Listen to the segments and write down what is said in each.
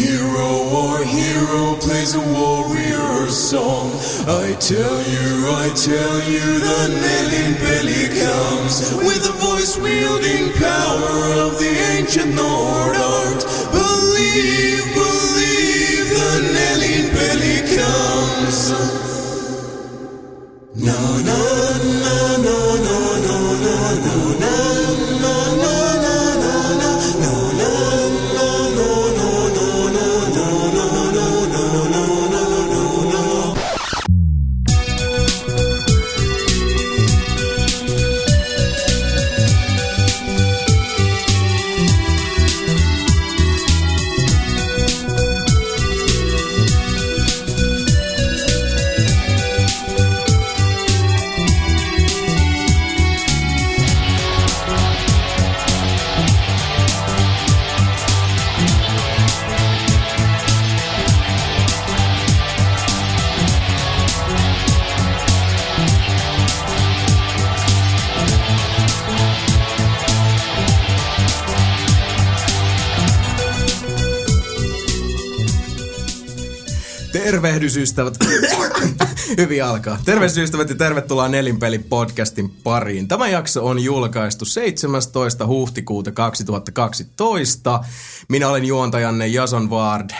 hero or hero plays a warrior song. I tell you, the Nelin Pelin comes with the voice-wielding power of the ancient Nord art. Believe, believe, the Nelin Pelin comes. Na na na na na na na na na na na na na na na na. Tervehdysystävät. Hyvin alkaa. Tervehdysystävät ja tervetuloa Nelin Pelin podcastin pariin. Tämä jakso on julkaistu 17. huhtikuuta 2012. Minä olen juontajanne Jason Ward.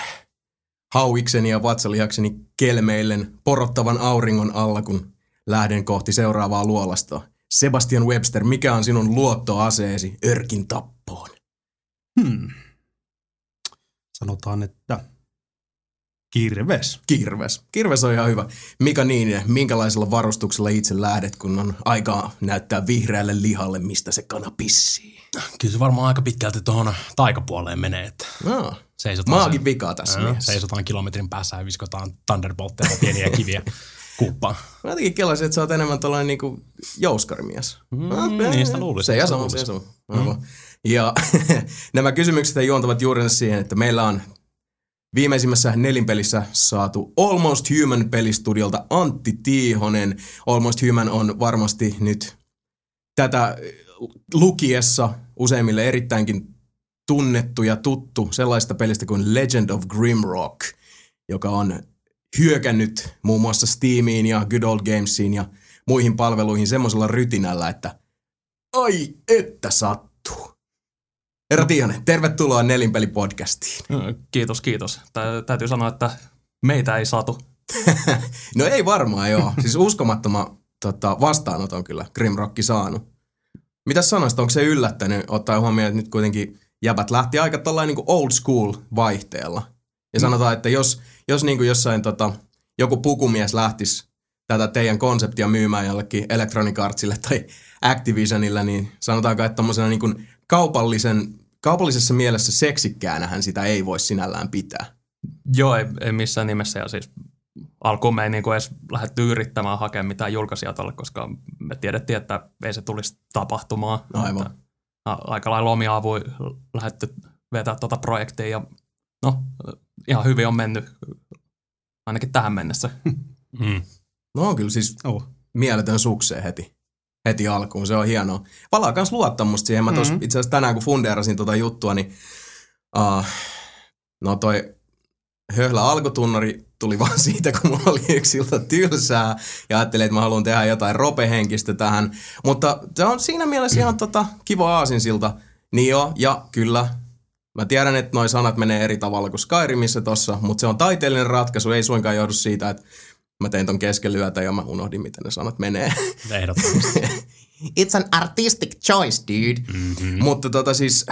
Hauikseni ja vatsalihakseni kelmeillen porottavan auringon alla, kun lähden kohti seuraavaa luolastoa. Sebastian Webster, mikä on sinun luottoaseesi örkin tappoon? Sanotaan, että... Kirves. Kirves on ihan hyvä. Mika Niininen, minkälaisella varustuksella itse lähdet, kun on aikaa näyttää vihreälle lihalle, mistä se kana pissii? Kyllä se varmaan aika pitkälti tuohon taikapuoleen menee. Että maakin vikaa tässä mielessä. Seisotaan kilometrin päässä ja viskotaan Thunderboltteja pieniä kiviä kuppaan. Mä jotenkin kelasin, että sä oot enemmän tuollainen niinku jouskarimies. Niin sitä luulisi. Se ja sama, se sama. Ja nämä kysymykset juontavat juuri siihen, että meillä on... Viimeisimmässä nelinpelissä saatu Almost Human -pelistudiolta Antti Tiihonen. Almost Human on varmasti nyt tätä lukiessa useimmille erittäinkin tunnettu ja tuttu sellaista pelistä kuin Legend of Grimrock, joka on hyökännyt muun muassa Steamiin ja Good Old Gamesiin ja muihin palveluihin semmoisella rytinällä, että ai että sattuu. Herra Tiihonen, tervetuloa Nelinpeli-podcastiin. Kiitos, kiitos. Täytyy sanoa, että meitä ei saatu. No ei varmaan, joo. Siis uskomattoman vastaanoton kyllä Grimrock saanut. Mitäs sanoisit, onko se yllättänyt, ottaen huomioon, että nyt kuitenkin jäbät lähti aika tällainen niin kuin old school -vaihteella. Ja sanotaan, että jos niin kuin jossain joku pukumies lähtisi tätä teidän konseptia myymään jollekin Electronic Artsille tai Activisionille, niin sanotaanko, että tommosena niin kuin kaupallisessa mielessä seksikkäänähän sitä ei voi sinällään pitää. Joo, ei missään nimessä. Ja siis alkuun me ei niin kuin edes lähdetty yrittämään hakea mitään julkaisia tuolle, koska me tiedettiin, että ei se tulisi tapahtumaan. Aivan. Aika lailla omia avuja lähdetty vetää tuota projektia ja no, ihan hyvin on mennyt ainakin tähän mennessä. No kyllä siis mieletön sukseen heti alkuun, se on hienoa. Palaa myös luottamusta siihen. Mä tuossa itse asiassa tänään, kun fundeerasin tuota juttua, niin toi höhlä alkutunnari tuli vaan siitä, kun mulla oli yksi ilta tylsää ja ajattelin, että mä haluan tehdä jotain ropehenkistä tähän. Mutta se on siinä mielessä ihan kiva aasinsilta. Niin joo, ja kyllä. Mä tiedän, että noi sanat menee eri tavalla kuin Skyrimissä tossa, mutta se on taiteellinen ratkaisu. Ei suinkaan johdu siitä, että mä tein ton keskelyötä ja mä unohdin, miten ne sanat menee. Ehdottomasti. It's an artistic choice, dude. Mutta siis,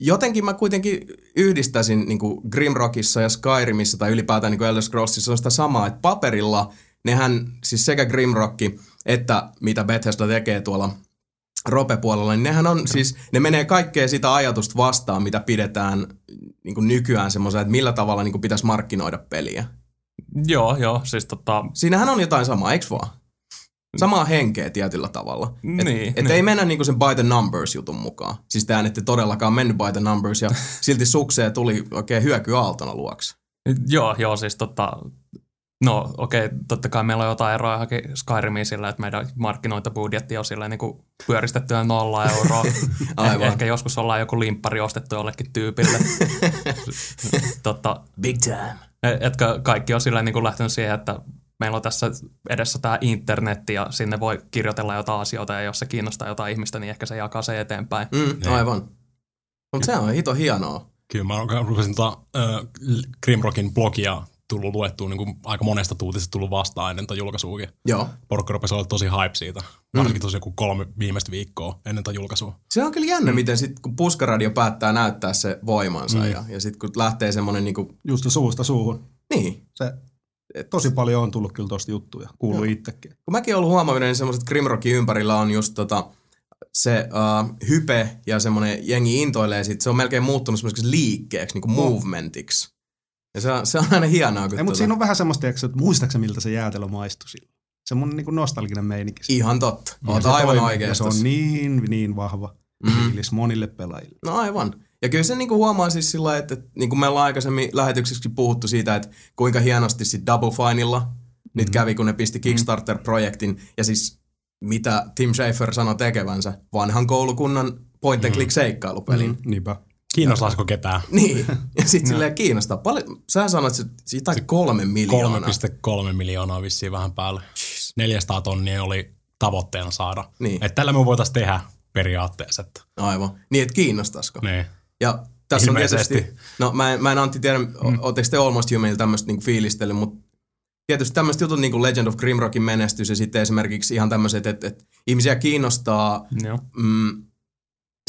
jotenkin mä kuitenkin yhdistäisin niinku Grimrockissa ja Skyrimissa tai ylipäätään niinku Elder Scrollsissa on sitä samaa, että paperilla nehän, siis sekä Grimrockki että mitä Bethesda tekee tuolla rope-puolella, niin nehän on siis, ne menee kaikkea sitä ajatusta vastaan, mitä pidetään niinku nykyään semmoisen, että millä tavalla niinku pitäisi markkinoida peliä. Joo, siis Siinähän on jotain samaa, eikö vaan? Samaa henkeä tietyllä tavalla. Niin. Ei mennä niinku sen by the numbers -jutun mukaan. Siis te ette todellakaan mennyt by the numbers ja silti sukseen tuli oikein hyökyaaltona luokse. Joo, siis No okei, totta kai meillä on jotain eroa johonkin Skyrimiin sillä, että meidän markkinointabudjetti on silleen niin kuin pyöristettyä 0 euroa. Aivan. Ehkä joskus ollaan joku limppari ostettu jollekin tyypille. Big time. Etkö kaikki on silleen niin kuin lähtenyt siihen, että meillä on tässä edessä tämä internet ja sinne voi kirjoitella jotain asioita ja jos se kiinnostaa jotain ihmistä, niin ehkä se jakaa se eteenpäin. Mm, aivan. Mutta se on hito hienoa. Kyllä mä rupesin Grimrockin blogia tullut luettua, niin kuin aika monesta tuutista tullut vastaan ennen tämän julkaisuukin. Joo. Porukka rupesi olla tosi hype siitä. Varsinkin tosi joku 3 viimeistä viikkoa ennen tämän julkaisua. Se on kyllä jännä, miten sitten kun Puskaradio päättää näyttää se voimansa ja sitten kun lähtee semmoinen niin kuin... Just suusta suuhun. Niin. Se... Tosi paljon on tullut kyllä tosta juttuja, kuuluu itsekin. Kun mäkin ollut huomannut, niin semmoiset Grimrockin ympärillä on just se hype ja semmoinen jengi intoilee siitä. Se on melkein muuttunut semmoiseksi liikkeeksi, niin kuin movementiksi. Ja se on aina hienoa. Ei, mutta siinä on vähän semmoista, että muistaaksä miltä se jäätelö maistui silloin. Semmoinen niin kuin nostalginen meininki. Ihan totta. Oot aivan oikeastaan. Se on niin vahva fiilis monille pelaajille. No aivan. Ja kyllä se niinku huomaa siis sillä lailla, että niinku me ollaan aikaisemmin lähetyksessä puhuttu siitä, että kuinka hienosti sit Double Fineilla nyt kävi, kun ne pisti Kickstarter-projektin. Ja siis mitä Tim Schafer sanoi tekevänsä, vanhan koulukunnan point and click seikkailupelin. Niinpä. Kiinnostaisiko ketään? Niin. Ja sitten silleen kiinnostaa. Paljon, sä sanoit, että jotain 3 miljoonaa. 3,3 miljoonaa vissiin vähän päälle. 400 000 oli tavoitteena saada. Niin. Että tällä me voitaisiin tehdä periaatteessa. Aivan. Niin, että kiinnostaisiko? Niin. Ja tässä on tietysti, no mä en Antti tiedä, ootteko te Almost Humanilla tämmöistä niinku fiilistellyt, mutta tietysti tämmöiset jutut niin kuin Legend of Grimrockin menestys ja sitten esimerkiksi ihan tämmöiset, että ihmisiä kiinnostaa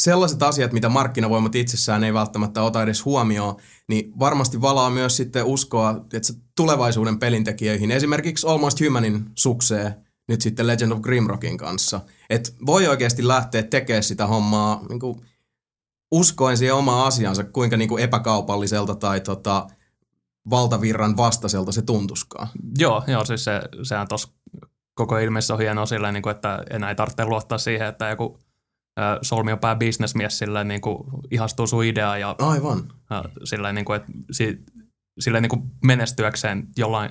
sellaiset asiat, mitä markkinavoimat itsessään ei välttämättä ota edes huomioon, niin varmasti valaa myös sitten uskoa että tulevaisuuden pelintekijöihin, esimerkiksi Almost Humanin sukseen, nyt sitten Legend of Grimrockin kanssa. Että voi oikeasti lähteä tekemään sitä hommaa niinku uskoen siihen omaa asiansa, kuinka niinku epäkaupalliselta tai valtavirran vastaiselta se tuntuskaan. Joo, siis sehän tuossa koko ilmeessä on hienoa sillä, niinku, että enää ei tarvitse luottaa siihen, että joku solmiopää bisnesmies sillä niinku, ihastuu sun ideaan. Ja, aivan. Sillä niinku, että niinku menestyäkseen jollain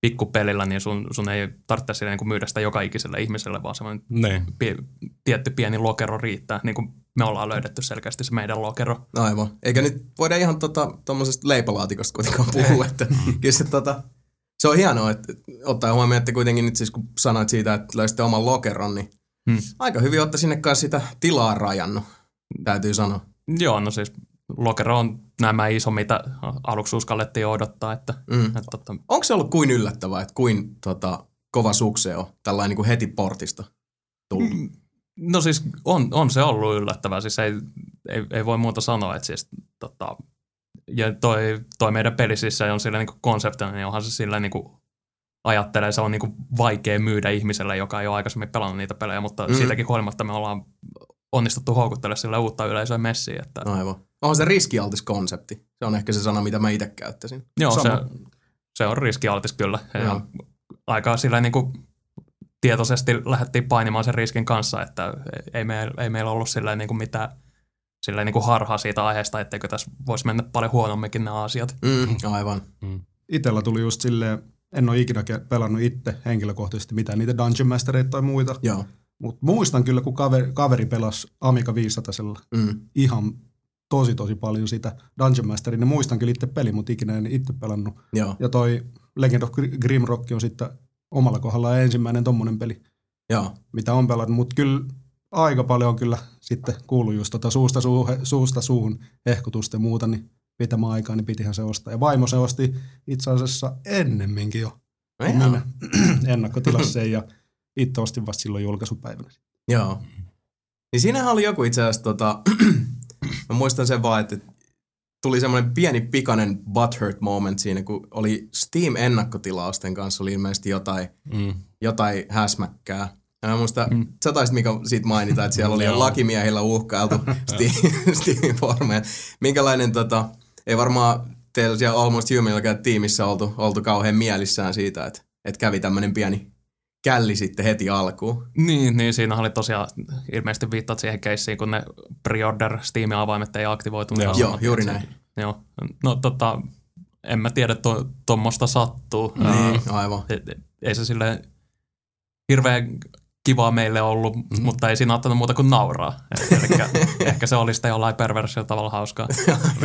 pikkupelillä, niin sun ei tarvitse sillä niinku myydä sitä joka ikiselle ihmiselle, vaan semmoinen tietty pieni lokero riittää. Niinku me ollaan löydetty selkeästi se meidän lokero. Aivan. Eikä nyt voida ihan tuommoisesta leipälaatikosta kuitenkaan puhua. Että, kyllä se on hienoa, että ottaa huomioon, että kuitenkin nyt siis kun sanoit siitä, että löysitte oman lokeron, niin aika hyvin olette sinne kanssa sitä tilaa rajannut, täytyy sanoa. Joo, no siis lokero on nämä iso, mitä aluksi uskallettiin odottaa. Että, että onko se ollut kuin yllättävää, että kuin kova sukseo on tällainen niin kuin heti portista tullut? No siis on se ollut yllättävää, siis ei voi muuta sanoa, että siis ja toi meidän peli siis se on sillä niinku konseptina, niin onhan se sillä niinku ajattelee, se on niinku vaikea myydä ihmiselle, joka ei ole aikaisemmin pelannut niitä pelejä, mutta siitäkin huolimatta me ollaan onnistuttu houkuttelemaan sillä uutta yleisöä messiin. Että... No aivan. Onhan se riskialtis konsepti, se on ehkä se sana, mitä mä itse käyttäisin. Joo, se on riskialtis kyllä, aika sillä niinku... Tietoisesti lähdettiin painimaan sen riskin kanssa, että ei meillä ollut silleen niin kuin mitään silleen niin kuin harhaa siitä aiheesta, etteikö tässä voisi mennä paljon huonomminkin nämä asiat. Aivan. Itellä tuli just silleen, en ole ikinä pelannut itse henkilökohtaisesti mitään niitä Dungeon Mastereita tai muita. Mutta muistan kyllä, kun kaveri pelasi Amiga 500:lla ihan tosi paljon sitä Dungeon Masteria. Ne muistan kyllä itse peli, mutta ikinä en itse pelannut. Joo. Ja toi Legend of Grimrock on sitten... Omalla kohdalla ensimmäinen tommonen peli, mitä on pelannut, mutta kyllä aika paljon on kyllä sitten kuullut just suusta suuhun hehkutusta ja muuta, niin pitämään aikaa, niin pitihän se ostaa. Ja vaimo se osti itse asiassa ennemminkin jo ennakkotilassa sen ja itse ostin vasta silloin julkaisupäivänä. Joo. Niin siinähän oli joku itse asiassa, mä muistan sen vaan, että tuli semmoinen pieni pikainen butthurt moment siinä, kun oli Steam-ennakkotilausten kanssa, oli ilmeisesti jotain häsmäkkää. Ja mä muistan, sä taisit Mika siitä mainita, että siellä oli lakimiehillä uhkailtu Steam-formeja. Minkälainen, ei varmaan teillä siellä Almost Humanilla tiimissä oltu kauhean mielissään siitä, että kävi tämmöinen pieni källi sitten heti alkuun. Niin, siinä oli tosiaan ilmeisesti viittaat siihen keissiin, kun ne pre-order Steam-avaimet ei aktivoitunut. Joo, juuri näin. Joo, no en mä tiedä, tuommoista sattuu. Niin, aivan. Ei se silleen hirveän kivaa meille ollut, mutta ei siinä ottanut muuta kuin nauraa. Elikkä, ehkä se oli sitä jollain perversio tavalla hauskaa.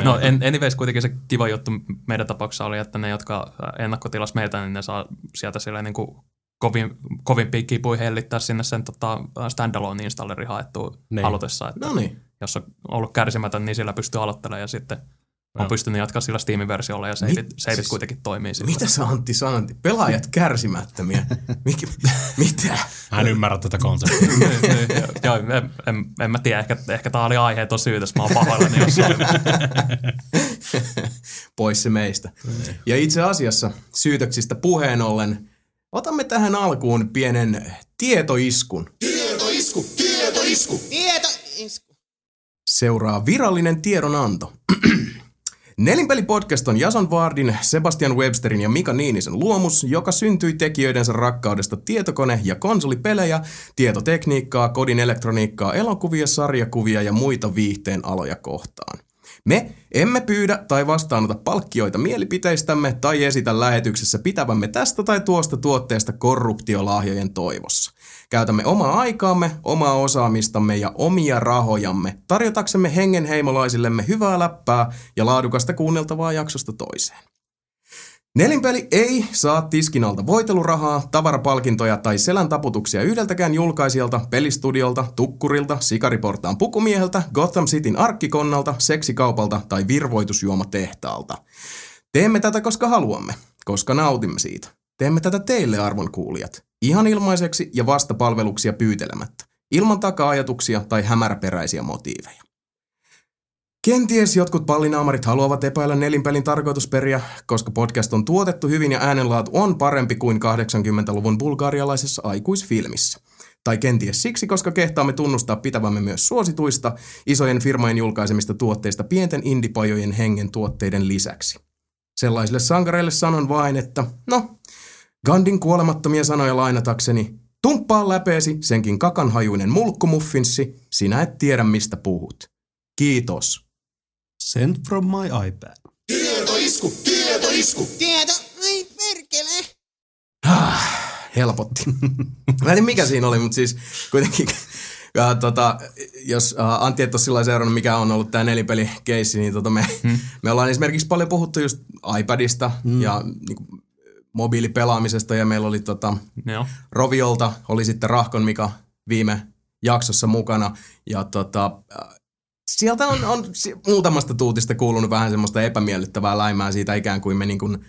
No anyways, kuitenkin se kiva juttu meidän tapauksessa oli, että ne, jotka ennakkotilas meitä, niin ne saa sieltä silleen niin kuin kovimpia kipuja hellittää sinne sen standalone-installerin haettua halutessa. Että jos on ollut kärsimätön, niin sillä pystyy aloittelemaan ja sitten on pystynyt jatkaa sillä Steam-versiolla ja seivit kuitenkin toimii sillä. Mitä sä Antti sanot? Pelaajat kärsimättömiä. Mitä? Hän ymmärrät tätä konseptia. Joo, en mä tiedä. Ehkä tää oli aiheeton syytös. Mä oon pahoillani jossain. Pois se meistä. Ja itse asiassa syytöksistä puheen ollen otamme tähän alkuun pienen tietoiskun. Tietoisku! Tietoisku! Tietoisku! Seuraa virallinen tiedonanto. Nelin Pelin podcast on Jason Wardin, Sebastian Websterin ja Mika Niinisen luomus, joka syntyi tekijöidensä rakkaudesta tietokone- ja konsolipelejä, tietotekniikkaa, kodin elektroniikkaa, elokuvia, sarjakuvia ja muita viihteen aloja kohtaan. Me emme pyydä tai vastaanota palkkioita mielipiteistämme tai esitä lähetyksessä pitävämme tästä tai tuosta tuotteesta korruptiolahjojen toivossa. Käytämme omaa aikaamme, omaa osaamistamme ja omia rahojamme tarjotaksemme hengenheimolaisillemme hyvää läppää ja laadukasta kuunneltavaa jaksosta toiseen. Nelinpeli ei saa tiskin alta voitelurahaa, tavarapalkintoja tai selän taputuksia yhdeltäkään julkaisijalta, pelistudiolta, tukkurilta, sikariportaan pukumieheltä, Gotham Cityn arkkikonnalta, seksikaupalta tai virvoitusjuomatehtaalta. Teemme tätä, koska haluamme, koska nautimme siitä. Teemme tätä teille, arvon kuulijat, ihan ilmaiseksi ja vastapalveluksia pyytelemättä, ilman taka-ajatuksia tai hämäräperäisiä motiiveja. Kenties jotkut pallinaamarit haluavat epäillä nelinpelin tarkoitusperiä, koska podcast on tuotettu hyvin ja äänenlaatu on parempi kuin 80-luvun bulgarialaisessa aikuisfilmissä. Tai kenties siksi, koska kehtaamme tunnustaa pitävämme myös suosituista, isojen firmojen julkaisemista tuotteista pienten indipajojen hengen tuotteiden lisäksi. Sellaisille sankareille sanon vain, että Gandhin kuolemattomia sanoja lainatakseni, tumppaa läpeesi senkin kakanhajuinen mulkkumuffinssi, sinä et tiedä mistä puhut. Kiitos. Sent from my iPad. Tietoisku! Tietoisku! Ai perkele! Helpotti. Mä en tiedä mikä siinä oli, mutta siis kuitenkin, jos Antti et ole sillä seurannut, mikä on ollut tää nelipelikeissi, niin me ollaan esimerkiksi paljon puhuttu just iPadista ja niinku mobiilipelaamisesta ja meillä oli Roviolta, oli sitten Rahkon Mika viime jaksossa mukana ja sieltä on muutamasta tuutista kuulunut vähän semmoista epämiellyttävää läimää siitä ikään kuin me niin kuin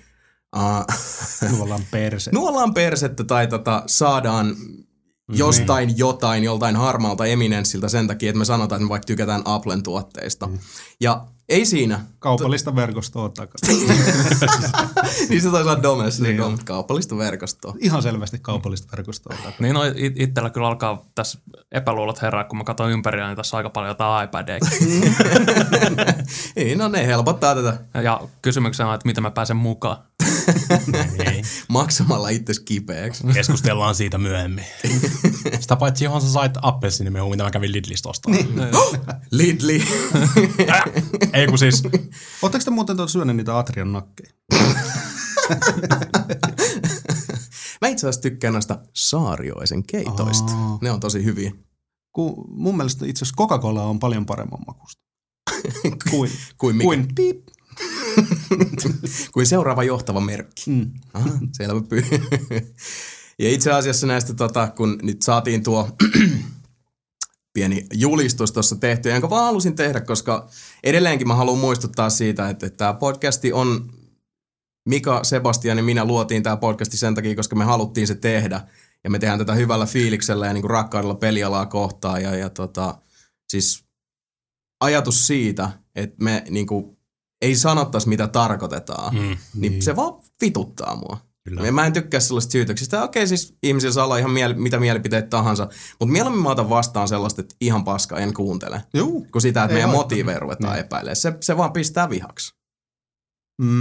nuollaan persettä tai saadaan jostain jotain, joltain harmaalta eminenssiltä sen takia, että me sanotaan, että me vaikka tykätään Applen tuotteista. Ja ei siinä. Kaupallista verkostoa takaisin. Niin se taisi olla domestika, mutta kaupallista verkostoa. Ihan selvästi kaupallista verkostoa takaisin. Niin itsellä kyllä alkaa tässä epäluulot herää, kun mä katson ympärillä, niin tässä on aika paljon jotain iPadeja. Niin, ne helpottaa tätä. Ja kysymyksenä on, että miten mä pääsen mukaan. Maksamalla itsesi kipeäksi. Keskustellaan siitä myöhemmin. Sitä paitsi, johon sä sait appelsinimehun, mitä mä kävin Lidlistä ostamaan. Lidli! Ei kun siis. Oletteko te muuten syöneet niitä Atrian nakkeja? Mä itse asiassa tykkään näistä saarioisen keitoista. Ne on tosi hyviä. Mun mielestä itse asiassa Coca-Cola on paljon paremman makusta. Kuin piip. Kuin seuraava johtava merkki. Aha, selvä Ja itse asiassa näistä, kun nyt saatiin tuo pieni julistus tuossa tehty, jonka vaan halusin tehdä, koska edelleenkin mä haluan muistuttaa siitä, että tämä podcasti on, Mika, Sebastian ja minä luotiin tämä podcasti sen takia, koska me haluttiin se tehdä. Ja me tehdään tätä hyvällä fiiliksellä ja niinku rakkaudella pelialaa kohtaan. Siis ajatus siitä, että me niinku ei sanottaisi mitä tarkoitetaan, niin se vaan vituttaa mua. Ja mä en tykkää sellaisista syytöksistä. Siis ihmisillä saa olla ihan mitä mielipiteet tahansa. Mutta mieluummin mä otan vastaan sellaista, että ihan paska, en kuuntele. Juu. Kun sitä, että meidän motiiveja ruvetaan epäilemään. Se vaan pistää vihaksi.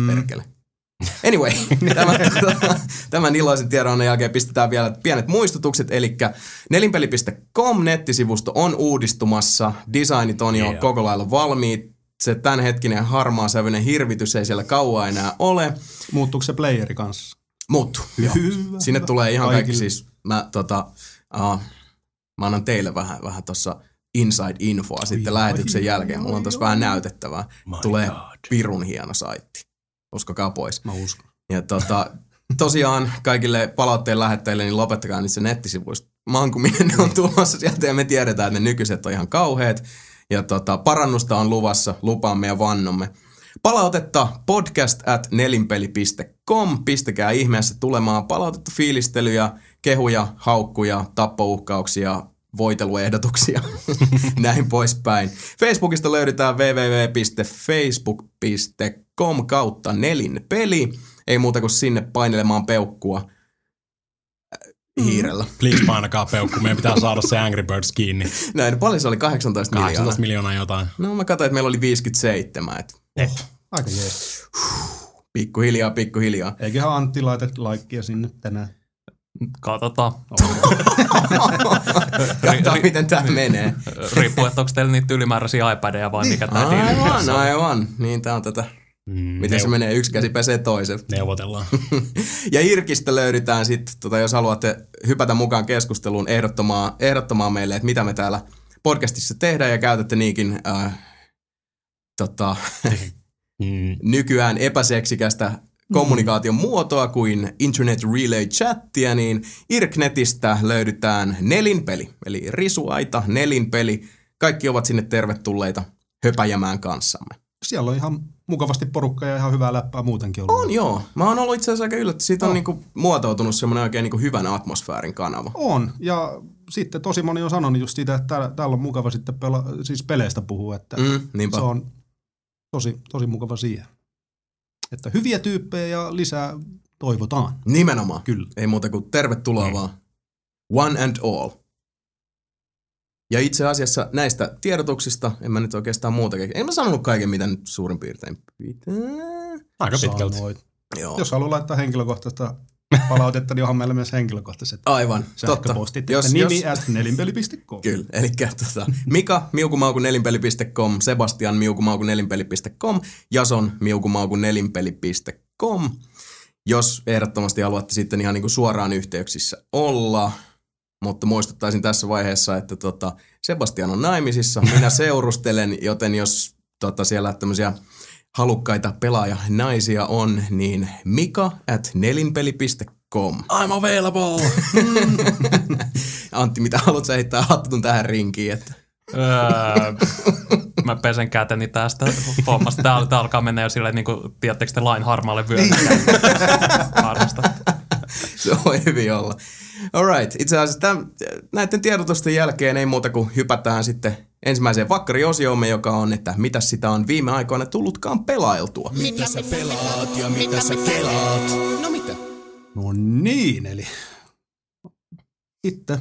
Perkele. Anyway, tämän iloisen tiedon jälkeen pistetään vielä pienet muistutukset. Eli nelinpeli.com nettisivusto on uudistumassa. Designit on jo koko lailla valmiit. se tämänhetkinen harmaasävyinen hirvitys ei siellä kauan enää ole. Muuttuuko se playeri kanssa? Muuttuu. Sinne tulee ihan kaikki siis. Mä annan teille vähän tuossa inside infoa sitten lähetyksen jälkeen. Mulla on tossa vähän näytettävää. Tulee pirun hieno saitti. Uskokaa pois. Mä uskon. Ja tosiaan kaikille palautteen lähettäjille, niin lopettakaa niissä nettisivuista mankuminen. Ne on tulossa sieltä ja me tiedetään, että ne nykyiset on ihan kauheat. Ja parannusta on luvassa, lupaamme ja vannomme. Palautetta podcast@nelinpeli.com. Pistäkää ihmeessä tulemaan palautetta, fiilistelyjä, kehuja, haukkuja, tappouhkauksia, voiteluehdotuksia, näin poispäin. Facebookista löydetään www.facebook.com/nelinpeli. Ei muuta kuin sinne painelemaan peukkua hiirellä. Please painakaa peukku, meidän pitää saada se Angry Birds kiinni. Näin, paljon se oli 18 miljoonaa jotain. No mä katsoin, että meillä oli 57. Aika jees. Pikkuhiljaa. Eiköhän Antti laitet laikkia sinne tänään. Katsotaan. Katsotaan, miten tää menee. Riippuu, että onko teillä niitä ylimääräisiä iPadeja vai mikä tää diili. Aivan. Niin tää on tätä. Miten se menee? Yksi käsi pesee toisen. Neuvotellaan. Ja Irkistä löydetään sitten, jos haluatte hypätä mukaan keskusteluun, ehdottomaan meille, että mitä me täällä podcastissa tehdään ja käytätte niinkin nykyään epäseksikästä kommunikaation muotoa kuin Internet Relay Chattia, niin Irknetistä löydetään nelinpeli, eli risuaita, nelinpeli. Kaikki ovat sinne tervetulleita höpäjämään kanssamme. Siellä on ihan mukavasti porukka ja ihan hyvää läppää muutenkin ollut. On joo. Mä oon ollut itse asiassa aika yllätty. Siitä on niinku muotoutunut semmoinen oikein niinku hyvän atmosfäärin kanava. On. Ja sitten tosi moni on sanonut just siitä, että täällä on mukava sitten peleistä puhua. Että se on tosi mukava siihen. Että hyviä tyyppejä ja lisää toivotaan. Nimenomaan. Kyllä. Ei muuta kuin tervetuloa vaan. One and all. Ja itse asiassa näistä tiedotuksista en mä nyt oikeastaan muuta. En mä sanonut kaiken, mitä nyt suurin piirtein pitää. Aika pitkälti. Joo. Jos haluaa laittaa henkilökohtaista palautetta, niin onhan meillä myös henkilökohtaiset. Aivan, sähköpostit. Totta. Jos, nimi@nelinpeli.com. Kyllä, eli Mika miukumaukunelinpeli.com, Sebastian miukumaukunelinpeli.com, Jason miukumaukunelinpeli.com. Jos ehdottomasti haluatte sitten ihan niin kuin suoraan yhteyksissä olla. Mutta muistuttaisin tässä vaiheessa, että Sebastian on naimisissa, minä seurustelen, joten jos siellä tämmöisiä halukkaita pelaajanaisia on, niin mika@nelinpeli.com. I'm available! Antti, mitä haluatko heittää hattutun tähän rinkiin? Että? Mä pesen käteni tästä hommasta. Tää alkaa mennä jo silleen, niin kuin, tiedättekö te lain harmaalle vyölle? Se voi hyvin olla. Alright, itse asiassa näiden tiedotusten jälkeen ei muuta kuin hypätään sitten ensimmäiseen vakkariosiomme, joka on, että mitä sitä on viime aikoina tullutkaan pelailtua. Mitä sä pelaat ja mitä sä kelaat? No mitä? No niin, eli itse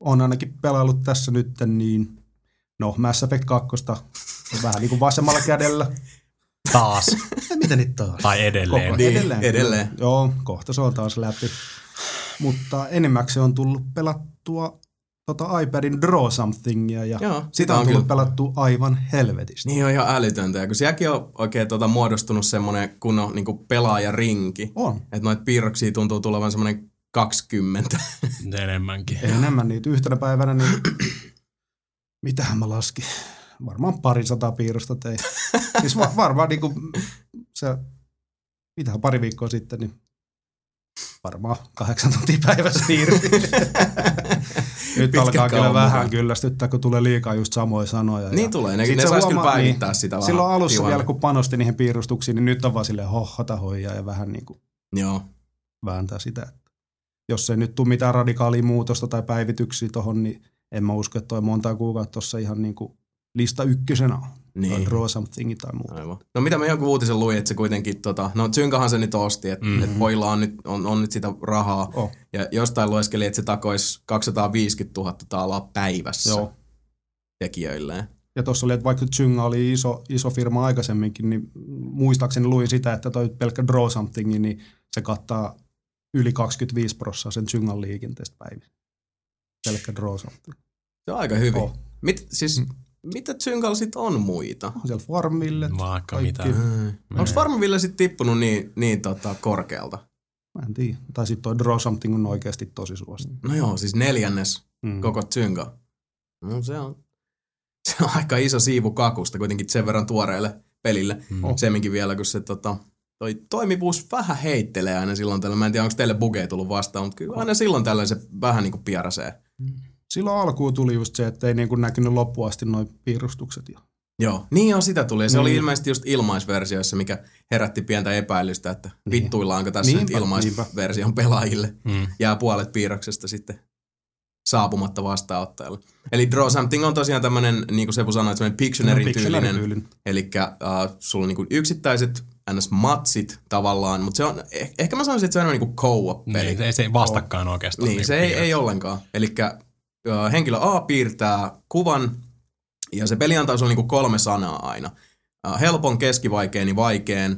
on ainakin pelaillut tässä nyt niin, Mass Effect 2 vähän niin kuin vasemmalla kädellä. Taas. Mitä nyt taas? Tai edelleen. Edelleen. Joo, kohta se on taas läpi. Mutta enimmäkseen on tullut pelattua iPadin Draw Somethingia ja joo, sitä on tullut pelattua aivan helvetistä. Niin on ihan älytöntä, kun sielläkin on oikein muodostunut semmoinen kunnon niin kuin pelaajarinki. On. Että noita piirroksia tuntuu tulevan semmoinen 20. Enemmänkin. Enemmän niitä. Yhtenä päivänä niin mitähän mä laskin? Varmaan 200 piirrosta tein. Siis varmaan niin kuin se, mitähän pari viikkoa sitten, niin varmaan 8 tuntia päivässä piirti. Nyt pitkä alkaa kyllä vähän kyllästyttää, kun tulee liikaa just samoja sanoja. Niin ja tulee, ne saisi kyllä päivittää niin, sitä vähän. Silloin alussa vielä, kun panosti niihin piirustuksiin, niin nyt on vaan silleen hohatahoijaa ja vähän niin kuin vääntää sitä. Että jos ei nyt tule mitään radikaalia muutosta tai päivityksiä tohon, niin en mä usko, että toi monta kuukautta tuossa ihan niin kuin lista ykkösenä on. Niin. Draw Somethingi tai muuta. Aivan. No mitä mä joku uutisen luin, että se kuitenkin, Zyngahan se nyt osti, että et pojilla on nyt, on nyt sitä rahaa. Oh. Ja jostain lueskeli, että se takoisi 250 000 taalaa päivässä tekijöilleen. Ja tuossa oli, että vaikka Zynga oli iso firma aikaisemminkin, niin muistaakseni luin sitä, että toi pelkkä Draw Somethingi, niin se kattaa yli 25% sen Zyngan liikenteestä päivissä. Pelkkä Draw Something. Se on aika hyvin. Oh. Siis Mitä Zyngalla sit on muita? On siellä Farmville. Vaikka mitä. Onko Farmville sit tippunut niin korkealta? Mä en tiedä. Tai sit toi Draw Something on oikeasti tosi suosittu. No joo, siis 4. koko Zynga. No se on aika iso siivu kakusta kuitenkin sen verran tuoreelle pelille. Semminkin vielä, kun se toi toimivuus vähän heittelee aina silloin tällä. Mä en tiedä, onko teille bugeja tullut vastaan, mutta kyllä aina silloin tällöin se vähän niin kuin pieräsee. Silloin alkuun tuli just se, että ei niin kuin näkynyt loppuun asti noi piirustukset. Joo, niin joo, sitä tuli. Se oli ilmeisesti just ilmaisversioissa, mikä herätti pientä epäilystä, että vittuillaanko tässä nyt ilmaisversion pelaajille. Jää puolet piirroksesta sitten saapumatta vastaanottajalle. Eli Draw Something on tosiaan tämmöinen, niin kuin Sebu sanoi, semmoinen Pictionary-tyylinen. Eli sulla on niin kuin yksittäiset NS-matsit tavallaan, mutta se on, ehkä mä sanoisin, että se on niinku co-op-peli. Niin, se ei vastakkaan oikeastaan. Niin, se ei ollenkaan. Elikkä henkilö A piirtää kuvan, ja se peli antaa sulle niinku 3 sanaa aina. Helpon, keskivaikein ja vaikein.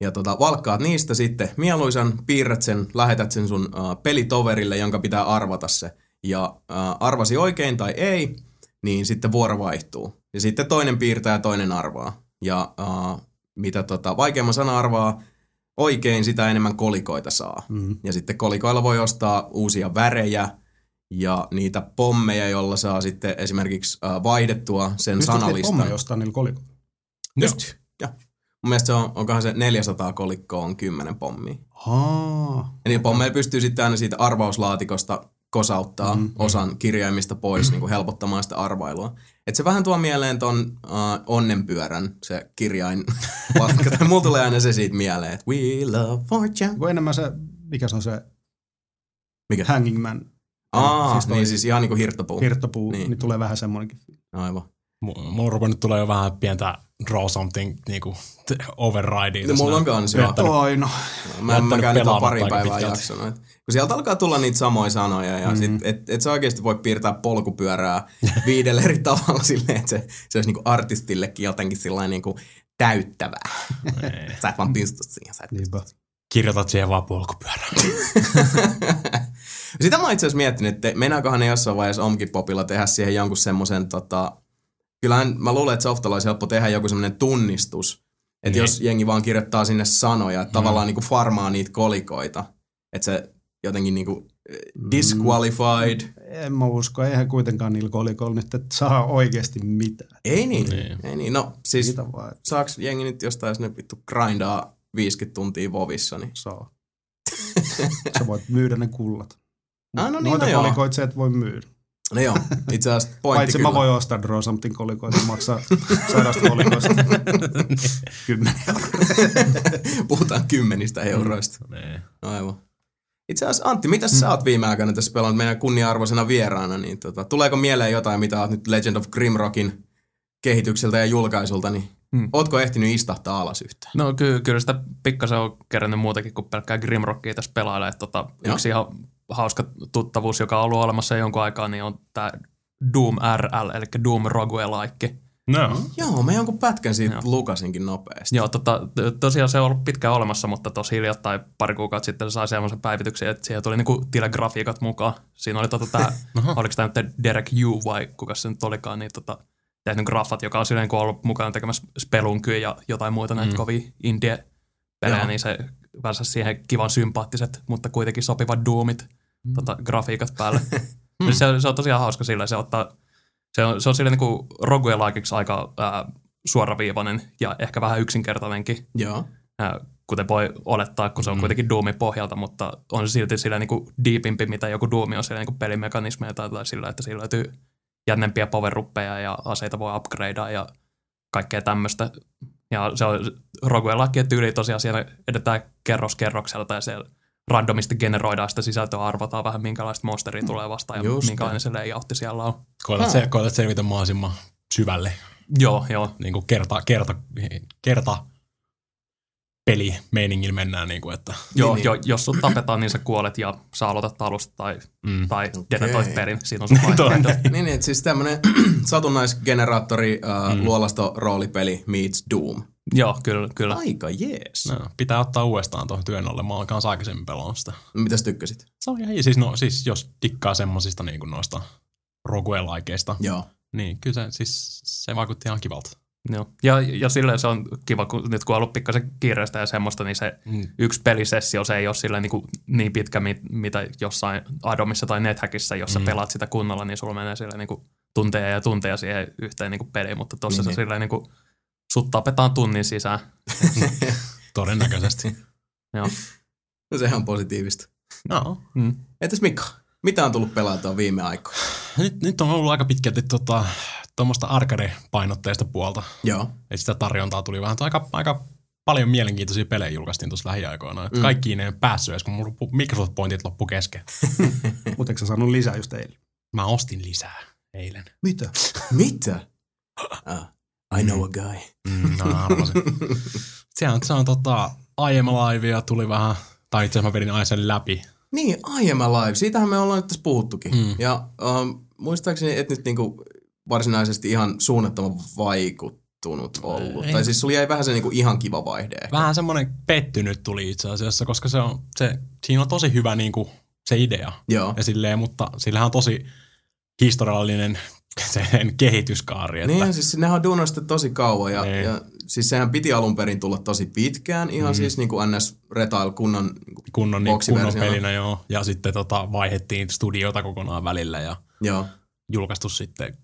Ja valkkaat niistä sitten mieluisan, piirrät sen, lähetät sen sun pelitoverille, jonka pitää arvata se. Ja arvasi oikein tai ei, niin sitten vuoro vaihtuu. Ja sitten toinen piirtää ja toinen arvaa. Ja mitä vaikeamman sana arvaa oikein, sitä enemmän kolikoita saa. Ja sitten kolikoilla voi ostaa uusia värejä ja niitä pommeja, joilla saa sitten esimerkiksi vaihdettua sen sanalistan. Pommeja ostaa niillä kolikoilla? Just, joo. Mun mielestä se onkohan se 400 kolikkoa on 10 pommia. Ja niillä pommeilla pystyy sitten aina siitä arvauslaatikosta kosauttaa osan kirjaimista pois, niin kuin helpottamaan sitä arvailua. Et se vähän tuo mieleen ton onnenpyörän, se kirjain. Mulla tulee aina se siitä mieleen, että we love fortune. Kun enemmän se, mikä se on se? Mikä? Hanging man. Siis niin siis ihan niin kuin hirttopuu. Hirttopuu, niin tulee vähän semmoinenkin. Aivan. Mulla on ruvennut tulee jo vähän pientä Draw Something niinku overridea. No, mulla on kans joo. Mä käyn nyt on pari päivää jaksanut. Kun sieltä alkaa tulla niitä samoja sanoja ja sit et sä oikeesti voi piirtää polkupyörää 5 eri tavalla silleen, että se olisi niinku artistillekin jotenkin sillain niinku täyttävää. Sä et vaan pysty siihen. Kirjoitat siihen vaan polkupyörään. Sitä mä itse asiassa miettinyt, että mennäänköhän ne jossain vaiheessa Omkipopilla tehdä siihen jonkun semmosen kyllähän mä luulen, että softalla olisi helppo tehdä joku semmoinen tunnistus, että jos jengi vaan kirjoittaa sinne sanoja, että tavallaan niinku farmaa niitä kolikoita, että se jotenkin niinku disqualified. En mä usko, eihän kuitenkaan niillä kolikoilla nyt, että saa oikeasti mitään. Ei niin. No siis saaks jengi nyt jostain, jos ne vittu grindaa 50 tuntia vovissa, niin saa. Sä voit myydä ne kullat. No niin, noita kolikoita sä et voi myydä. No joo, itse asiassa pointti paitsi kyllä. Mä voin ostaa Draw Something kolikoita, maksaa sairaasta kolikoista. 10 euroa. Puhutaan 10 euroista. Aivan. Itse asiassa Antti, mitä sä oot viime aikana tässä pelannut meidän kunnia-arvoisena vieraana? Niin tuleeko mieleen jotain, mitä oot nyt Legend of Grimrockin kehitykseltä ja julkaisulta, niin ootko ehtinyt istahtaa alas yhtään? No kyllä sitä pikkasen on kerännyt muutakin kuin pelkkää Grimrockia tässä pelailla. Että yksi ihan hauska tuttavuus, joka on ollut olemassa jonkun aikaa, niin on tämä Doom RL, eli Doom Roguelike. No. Joo, mä jonkun pätkän siitä lukasinkin nopeasti. Joo, tosiaan se on ollut pitkään olemassa, mutta tosi hiljattain pari kuukautta sitten se sai semmoisen päivityksen, että siihen tuli niinku telegrafiikat mukaan. Siinä oli tämä, oliko tämä nyt Derek Yu vai kuka se nyt olikaan, niin tehnyt graffat, joka on silleen, kun on ollut mukana tekemässä Spelunkyä ja jotain muita näitä kovia indie-pelejä, niin se väsäsi siihen kivan sympaattiset, mutta kuitenkin sopivat Doomit. Grafiikat päälle. Se on tosiaan hauska sillä, se on silleen niin roguelikeiksi aika suoraviivainen ja ehkä vähän yksinkertainenkin, kuten voi olettaa, kun se on kuitenkin Doomin pohjalta, mutta on se silti silleen niin diipimpi, mitä joku Doomi on silleen niin pelimekanismeja tai sillä, että sillä löytyy jännämpiä power-ruppeja ja aseita voi upgradea ja kaikkea tämmöistä. Ja se on roguelike tyyli tosiaan siellä edetään kerros kerrokselta ja siellä randomisti generoidaan sitä sisältöä, arvataan vähän minkälaista monsteria tulee vastaan ja minkälainen se layoutti siellä on. Koetat selvitä mahdollisimman syvälle. Joo. Niin kuin kerta peli meiningillä mennään. Niin kuin, että. Joo, jos sut tapetaan, niin sä kuolet ja sä aloitat alusta tai generoit perin. Siinä on sun vaihtoehto. Niin, että siis tämmönen satunnaisgeneraattori luolastoroolipeli meets Doom. Joo, kyllä. Aika jees. No, pitää ottaa uudestaan tuohon työn alle. Mä alkaan aikaisemmin pelon sitä. Mitäs tykkäsit? Se on ihan jees. Siis jos dikkaa semmosista niin kuin noista roguelikeista, Niin, kyllä se, siis se vaikutti ihan kivalta. Joo. Ja silleen se on kiva, kun nyt kun on ollut pikkasen kiireistä ja semmoista, niin se yksi pelisessio, se ei ole silleen niin pitkä, mitä jossain Adomissa tai NetHackissa, jos sä pelaat sitä kunnolla, niin sulla menee silleen niin tunteja ja tunteja siihen yhteen niin peliin, mutta tuossa se silleen niin sut tapetaan tunnin sisään. Todennäköisesti. Joo. No sehän on positiivista. No. Entäs Mika? Mitä on tullut pelata viime aikoina? Nyt on ollut aika pitkälti tuommoista arcade-painotteista puolta. Joo. Et sitä tarjontaa tuli vähän. Aika paljon mielenkiintoisia pelejä julkaistiin tuossa lähiaikoina. Kaikkiin ei ole päässyt edes, kun mulla Microsoft Pointit loppu kesken. Mutta eikö sä saanut lisää just eilen? Mä ostin lisää eilen. Mitä? Mitä? I know a guy. No, arvasin. Se on I Am Alivea tuli vähän, tai itse asiassa mä vedin aisen läpi. Niin, I Am Alive. Siitähän me ollaan nyt tässä puhuttukin. Ja muistaakseni, että nyt niinku varsinaisesti ihan suunnattoman vaikuttunut ollut. Tai siis sulla jäi vähän se niinku ihan kiva vaihde. Vähän semmoinen pettynyt tuli itse asiassa, koska siinä on tosi hyvä niinku se idea. Joo. Ja silleen, mutta sillähän on tosi historiallinen sen kehityskaari. Että... Niin, siis nehän on duunasta tosi kauan ja siis sehän piti alun perin tulla tosi pitkään, ihan siis niin kuin NS Retail kunnon pelinä, joo. Ja sitten vaihdettiin studiota kokonaan välillä ja joo. Julkaistu sitten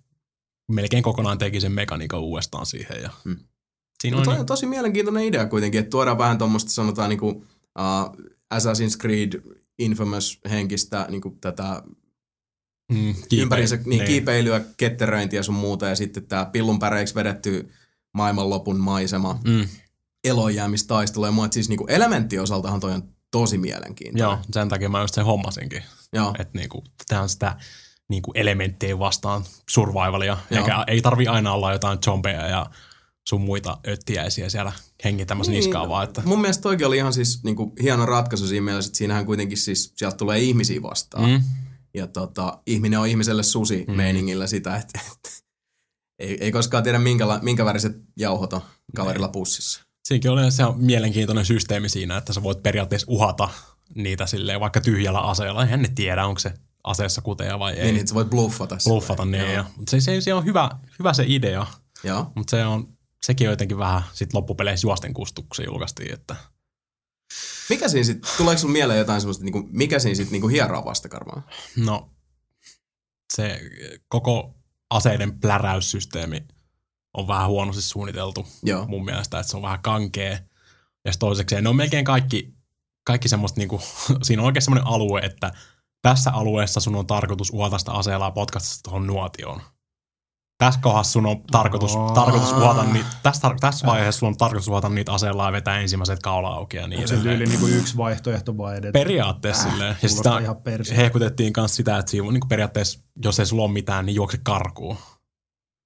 melkein kokonaan teki sen mekaniikan uudestaan siihen. Ja siinä on niin... tosi mielenkiintoinen idea kuitenkin, että tuodaan vähän tuommoista sanotaan niin kuin Assassin's Creed Infamous henkistä niin kuin tätä... ympärinsä niin kiipeilyä, ketteröintiä sun muuta ja sitten tää pillunpäreiksi vedetty maailmanlopun maisema, elonjäämistaistelu ja muut. Siis niinku elementtiosaltahan toi on tosi mielenkiintoinen. Joo, sen takia mä just sen hommasinkin. Että niinku, tää on sitä niinku elementtien vastaan survivalia. Eikä, ei tarvi aina olla jotain zombeja ja sun muita öttiäisiä siellä hengitämässä niskaa vaan. Että. Mun mielestä toikin oli ihan siis niinku hieno ratkaisu siinä mielessä, että siinähän kuitenkin siis sieltä tulee ihmisiä vastaan. Ja ihminen on ihmiselle susi meiningillä sitä, että ei koskaan tiedä minkä väriset jauhot on kaverilla pussissa. Siinäkin on se mielenkiintoinen systeemi siinä, että sä voit periaatteessa uhata niitä silleen vaikka tyhjällä aseella. Eihän ne tiedä, onko se aseessa kuteja vai ei. Niin, että sä voit bluffata niin. Mutta se on hyvä se idea, mutta sekin on jotenkin vähän sit loppupeleissä juosten kustuksia julkaistiin, että... Mikä siinä sitten, tuleeko sun mieleen jotain semmoista, mikä siinä sitten hieraa vastakarvaa? No, se koko aseiden pläräyssysteemi on vähän huonosti suunniteltu mun mielestä, että se on vähän kankea. Ja toisekseen ne on melkein kaikki semmoista, siinä on oikein semmoinen alue, että tässä alueessa sun on tarkoitus uhata sitä aseella ja potkasta sitä tuohon nuotioon. Tässä kohdassa sun on tarkoitus uhata niitä, tässä vaiheessa sun on tarkoitus uhata niitä aseella ja vetää ensimmäiset kaula auki ja niin edelleen. Se tyyli niinku yksi vaihtoehto vaan edetä. Periaatteessa silleen. Ja sitä hehkutettiin kanssa sitä, että siinä, niinku periaatteessa, jos ei sulla ole mitään, niin juokse karkuun.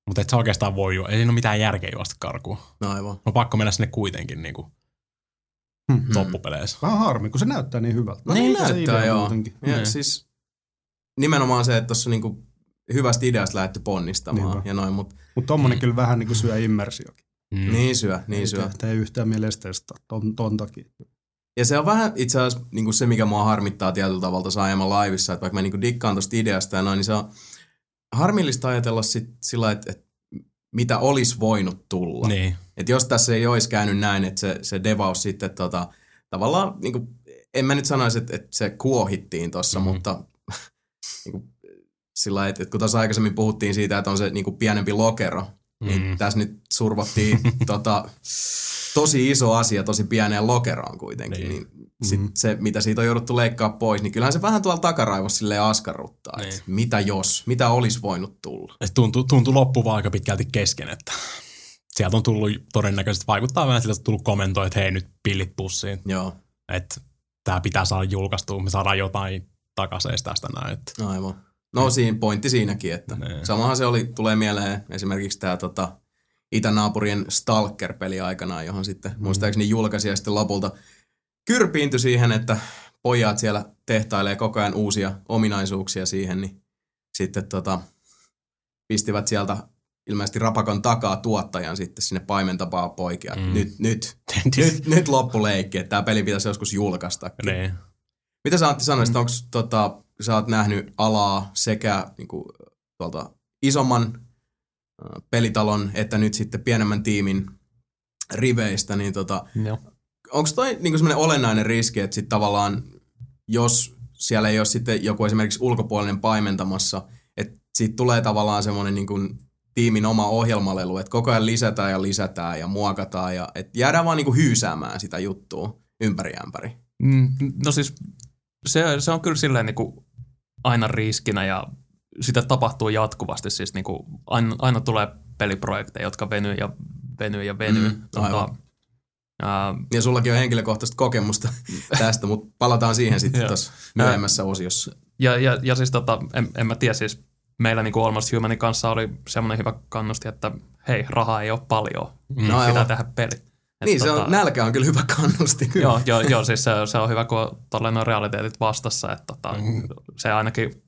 Mutta et sä oikeastaan voi juo. Ei siinä ole mitään järkeä juosta karkuun. No aivan. No pakko mennä sinne kuitenkin niinku loppupeleissä. Vähän harmi, kun se näyttää niin hyvältä. No niin näyttää joo. Ja siis nimenomaan se, että tossa niinku... Hyvästä ideasta lähdetty ponnistamaan. Niinpä. Ja noin, mutta... Mut tommonen kyllä vähän niinku syö immersiokin. Niin syö. Ei yhtään mielestä testaa ton takia. Ja se on vähän itse asiassa niinku se, mikä mua harmittaa tietyllä tavalla tuossa aiemman laivissa, että vaikka mä niinku dikkaan tosta ideasta ja noin, niin se on harmillista ajatella sit sillä, että mitä olisi voinut tulla. Niin. Että jos tässä ei olisi käynyt näin, että se devaus sitten tavallaan niinku, en mä nyt sanoisi, että se kuohittiin tossa, mutta niinku... Sillä lailla, että kun tuossa aikaisemmin puhuttiin siitä, että on se niin kuin pienempi lokero, niin tässä nyt survattiin tosi iso asia tosi pieneen lokeroon kuitenkin. Niin sit se, mitä siitä on jouduttu leikkaa pois, niin kyllähän se vähän tuolla takaraivossa silleen askarruttaa. Niin. Että mitä jos? Mitä olisi voinut tulla? Tuntui loppu vaan aika pitkälti kesken, että sieltä on tullut todennäköisesti, vaikuttaa vähän siltä, että on tullut kommentoi, että hei nyt pillit pussiin. Joo. Että tämä pitää saada julkaistua, me saadaan jotain takaisin tästä näin. No aivan. No siinä pointti siinäkin, että samahan se oli, tulee mieleen esimerkiksi tämä itänaapurien Stalker-peli aikanaan, johon sitten muistaakseni julkaisi ja sitten lopulta kyrpiintyi siihen, että pojat siellä tehtailee koko ajan uusia ominaisuuksia siihen, niin sitten pistivät sieltä ilmeisesti rapakon takaa tuottajan sitten sinne paimentapaa poikia. Nyt loppuleikki, että tämä peli pitäisi joskus julkaista. Mitä sä Antti sanoisit, onko sä oot nähnyt alaa sekä niin kuin, isomman pelitalon että nyt sitten pienemmän tiimin riveistä, niin onko toi niinku semmoinen olennainen riski, että sit tavallaan jos siellä ei ole sitten joku esimerkiksi ulkopuolinen paimentamassa, että siitä tulee tavallaan semmoinen niinku tiimin oma ohjelmalelu, että koko ajan lisätään ja lisätään ja muokataan ja että jäädään vaan niinku hyysäämään sitä juttua ympäri. No siis se on kyllä silleen niinku aina riskinä ja sitä tapahtuu jatkuvasti, siis niinku aina tulee peliprojekteja, jotka venyy. Ja sullakin on henkilökohtaista kokemusta tästä, mutta palataan siihen sitten tuossa myöhemmässä osiossa. Ja siis en mä tiedä, siis meillä niinku Almost Humanin kanssa oli semmoinen hyvä kannusti, että hei, rahaa ei ole paljon, pitää tehdä peli. Niin, se on, nälkä on kyllä hyvä kannusti. Joo, siis se on hyvä, kun tolleen on realiteetit vastassa, että se ainakin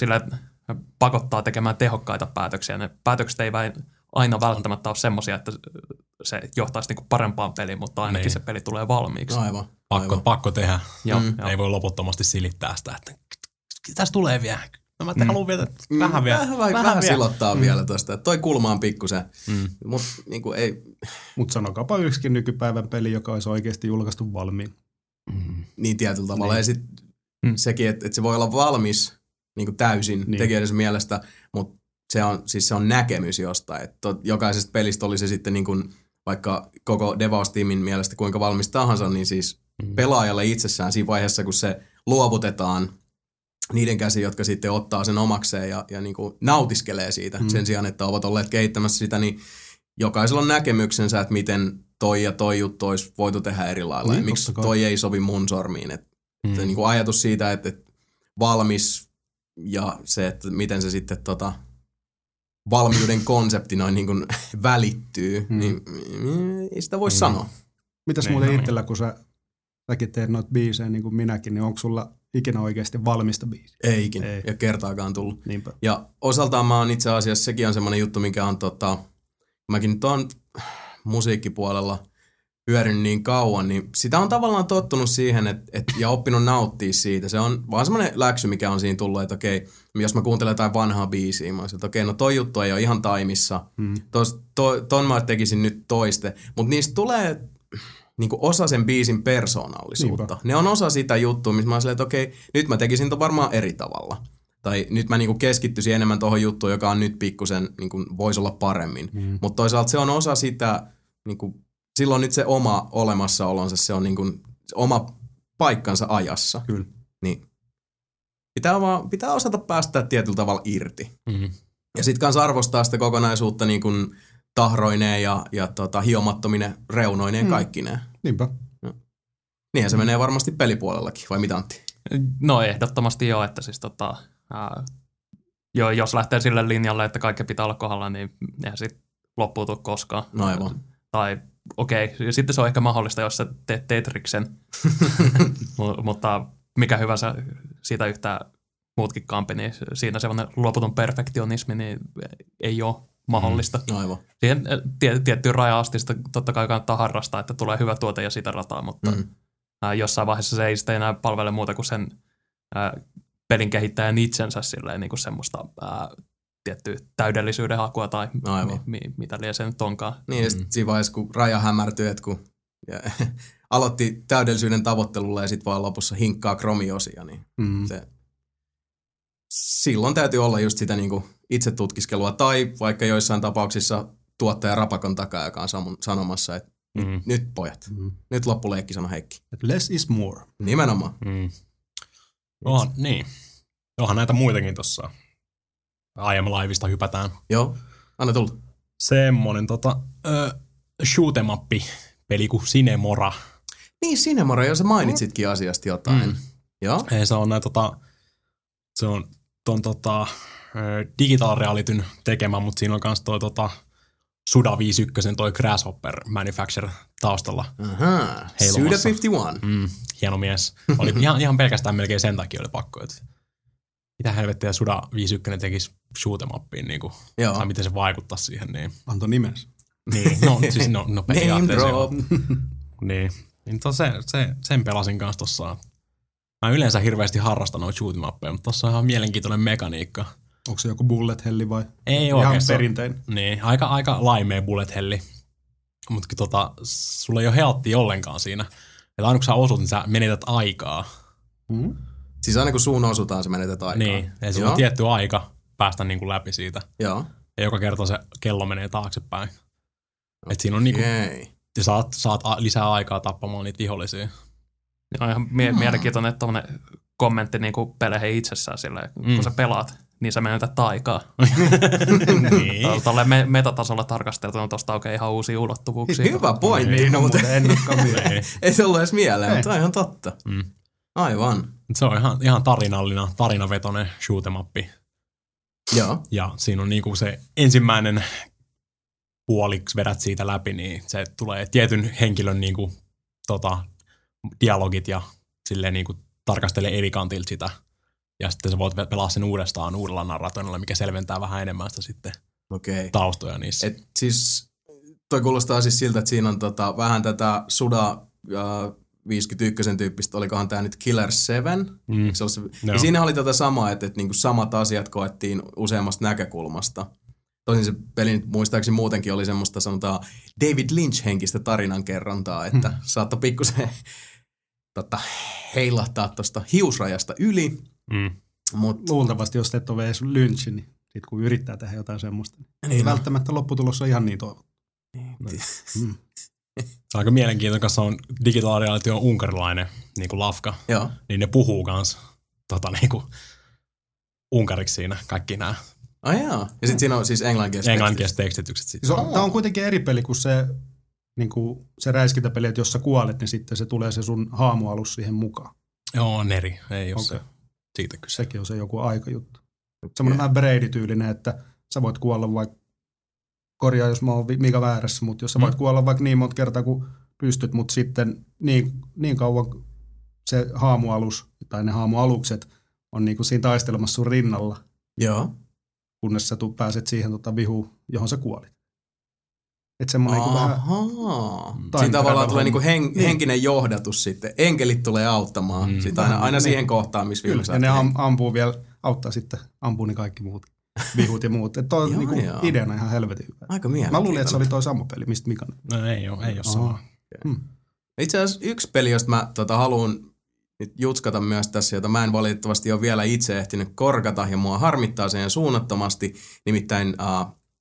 sillä pakottaa tekemään tehokkaita päätöksiä. Ne päätökset ei aina välttämättä ole semmoisia, että se johtaisi niinku parempaan peliin, mutta ainakin se peli tulee valmiiksi. Aivan. Pakko tehdä. Joo. Ei voi loputtomasti silittää sitä, että tässä tulee vielä. No mä haluan vielä vähän vielä. Vähän silottaa vielä tuosta. Toi kulma on pikkusen. Mutta sanokaapa yksikin nykypäivän peli, joka olisi oikeasti julkaistu valmiin. Niin tietyllä tavalla. Niin. Ja sitten sekin, että se voi olla valmis niin täysin tekijöidensä mielestä, mutta se on näkemys jostain. Jokaisesta pelistä oli se sitten niin kuin, vaikka koko devaustiimin mielestä kuinka valmis tahansa, niin siis pelaajalle itsessään siinä vaiheessa, kun se luovutetaan niiden käsiin, jotka sitten ottaa sen omakseen ja niin kuin nautiskelee siitä sen sijaan, että ovat olleet kehittämässä sitä, niin jokaisella on näkemyksensä, että miten toi ja toi juttu olisi voitu tehdä eri lailla ja miksi toi ei sovi mun sormiin. Se niin kuin ajatus siitä, että valmis ja se, että miten se sitten valmiuden konsepti noin niin kuin välittyy, niin ei sitä voi sanoa. Mitäs muuten itsellä, kun sä teet noita biisejä niin kuin minäkin, niin onko sulla ikinä oikeasti valmista biisiä? Ei ikinä, ei ole kertaakaan tullut. Niinpä. Ja osaltaan mä oon itse asiassa, sekin on semmoinen juttu, mikä on mäkin nyt oon musiikkipuolella pyörinyt niin kauan, niin sitä on tavallaan tottunut siihen ja oppinut nauttia siitä. Se on vaan semmoinen läksy, mikä on siinä tullut, että okei, jos mä kuuntelen jotain vanhaa biisiä, mä oon sieltä, okei, no toi juttu ei ole ihan taimissa. Ton mä tekisin nyt toiste. Mutta niistä tulee niinku osa sen biisin persoonallisuutta. Niinpä. Ne on osa sitä juttua, missä mä oon silleen, että okei, nyt mä tekisin ton varmaan eri tavalla. Tai nyt mä niinku keskittyisin enemmän tohon juttuun, joka on nyt pikkusen, niinku voisi olla paremmin. Mutta toisaalta se on osa sitä, niinku, silloin nyt se oma olemassaolonsa, se on niinku se oma paikkansa ajassa. Kyllä. Niin. Pitää osata päästä tietyllä tavalla irti. Ja sit kans arvostaa sitä kokonaisuutta niinku tahroineen ja hiomattominen reunoineen kaikkineen. Niinpä. No. Niinhän se menee varmasti pelipuolellakin, vai mitä Antti? No ehdottomasti joo, että siis jos lähtee sille linjalle, että kaikki pitää olla kohdalla, niin eihän siitä loppuu tule koskaan. No aivan. Tai okei, sitten se on ehkä mahdollista, jos sä teet Tetriksen, mutta mikä hyvä sä siitä yhtään muutkin kampi, niin siinä semmoinen loputon perfektionismi niin ei ole mahdollista. Aivan. Siihen tiettyyn rajaan asti sitä totta kai kannattaa harrastaa, että tulee hyvä tuote ja sitä rataa, mutta jossain vaiheessa se ei sitä enää palvele muuta kuin sen pelin kehittäjän itsensä silleen, niin kuin semmoista tiettyä täydellisyyden hakua tai mitä liian se nyt onkaan. Niin ja sitten siinä vaiheessa, kun raja hämärtyy, että kun aloitti täydellisyyden tavoittelulla ja sitten vaan lopussa hinkkaa kromiosia, niin silloin täytyy olla just sitä niin kuin itse tutkiskelua tai vaikka joissain tapauksissa tuottaja rapakon takaa, joka on sanomassa, että nyt pojat, nyt loppuleikki, sano Heikki. But less is more. Nimenomaan. Niin. Onhan näitä muitakin tuossa. IM Liveista hypätään. Joo, anna tulla. Semmoinen shoot em up -peli kuin Sine Mora. Niin, Sine Mora, jos sä mainitsitkin asiasta jotain. Joo. Se on näitä Digital Realityn tekemä, mutta siinä on myös toi Suda51, toi Grasshopper Manufacture taustalla. Ahaa, Suda51. Hieno mies. Oli ihan pelkästään melkein sen takia oli pakko, että mitä helvettiä Suda51 tekisi shoot 'em upiin, niin kuin, tai miten se vaikuttaisi siihen. Niin. Anto nimensä. Niin, no periaatteessa. Niin, sen pelasin kanssa tossa. Mä en yleensä hirveästi harrastanut shoot 'em uppeja, mutta tossa on ihan mielenkiintoinen mekaniikka. Onko se joku bullet helli vai? Ei oikeastaan. Ihan perinteinen. Niin, aika laimea bullet helli. Mutta sulla ei ole healthia ollenkaan siinä. Että aina kun sä osut, niin sä menetät aikaa. Mm. Siis aina kun suun osutaan, sä menetät aikaa. Niin, ja sulla on tietty aika päästä niin kuin läpi siitä. Joo. Ja joka kerta se kello menee taaksepäin. Okay. Et siinä on niinku, ja saat lisää aikaa tappamaan niitä vihollisia. On ihan mielenkiintoinen tommonen kommentti niinku peleihin itsessään silleen, kun sä pelaat, niin sä menetät aikaa. Niin. Tolleen metatasolla tarkasteltuna tosta oikein ihan uusia ulottuvuuksia. Hyvä pointti, no mutta ei se ollut edes mieleen, mutta on ihan totta. Mm. Aivan. Se on ihan tarinavetoinen shoot-em-appi. Joo. Ja siinä on niinku se ensimmäinen puoliksi vedät siitä läpi, niin se tulee tietyn henkilön niinku dialogit ja silleen niinku tarkastelee eri kantilta sitä. Ja sitten sä voit pelaa sen uudestaan uudella narrationilla, mikä selventää vähän enemmän sitä sitten taustoja niissä. Et siis toi kuulostaa siis siltä, että siinä on vähän tätä Suda51 tyyppistä, olikohan tää nyt Killer 7? Mm. No. Ja siinä oli tätä samaa, että niinku samat asiat koettiin useammasta näkökulmasta. Tosin se peli muistaakseni muutenkin oli semmoista sanotaan David Lynch-henkistä tarinankerrontaa, että saattoi pikkusen heilahtaa tuosta hiusrajasta yli. Mm. Luultavasti jos et ole edes Lynch, niin sit kun yrittää tehdä jotain semmoista, niin välttämättä lopputulossa on ihan niin toivottu. Se on aika mielenkiintoinen, koska on digitaalialaitio on unkarilainen, niin kuin Lafka, joo. Niin ne puhuu kans niin kuin unkariksi siinä kaikki nämä. Ai jaa. Ja sitten siinä on siis englanninkieliset tekstitykset. Tämä on kuitenkin eri peli kuin se, niinku, se räiskintäpeli, että jos sä kuolet, niin sitten se tulee se sun haamualus siihen mukaan. Joo, on eri. Ei ole se. Siitä kyse. Sekin on se joku aikajuttu. Semmoinen vähän Brady-tyylinen, että sä voit kuolla vaikka, korjaa jos mä oon Mika väärässä, mutta jos sä voit kuolla vaikka niin monta kertaa kuin pystyt, mutta sitten niin kauan se haamualus tai ne haamualukset on niinku siinä taistelemassa sun rinnalla. Joo. Kunnes sä pääset siihen vihuun, johon sä kuolit. Että semmoinen kuin vähän... Siinä tavallaan tulee niinku henkinen johdatus sitten. Enkelit tulee auttamaan sitä aina siihen kohtaan, missä vihuun saa. Ja ne ampuu vielä, auttaa sitten, ampuu ne kaikki muut vihut ja muut. Että toi on niinku ideana ihan helvetin hyvä. Aika mielenkiintoinen. Mä luulin, että se oli toi sama peli, mistä Mika... No ei oo sama. Itse asiassa yksi peli, josta mä haluun... nyt jutskata myös tässä, jota mä en valitettavasti ole vielä itse ehtinyt korkata ja mua harmittaa sen suunnattomasti. Nimittäin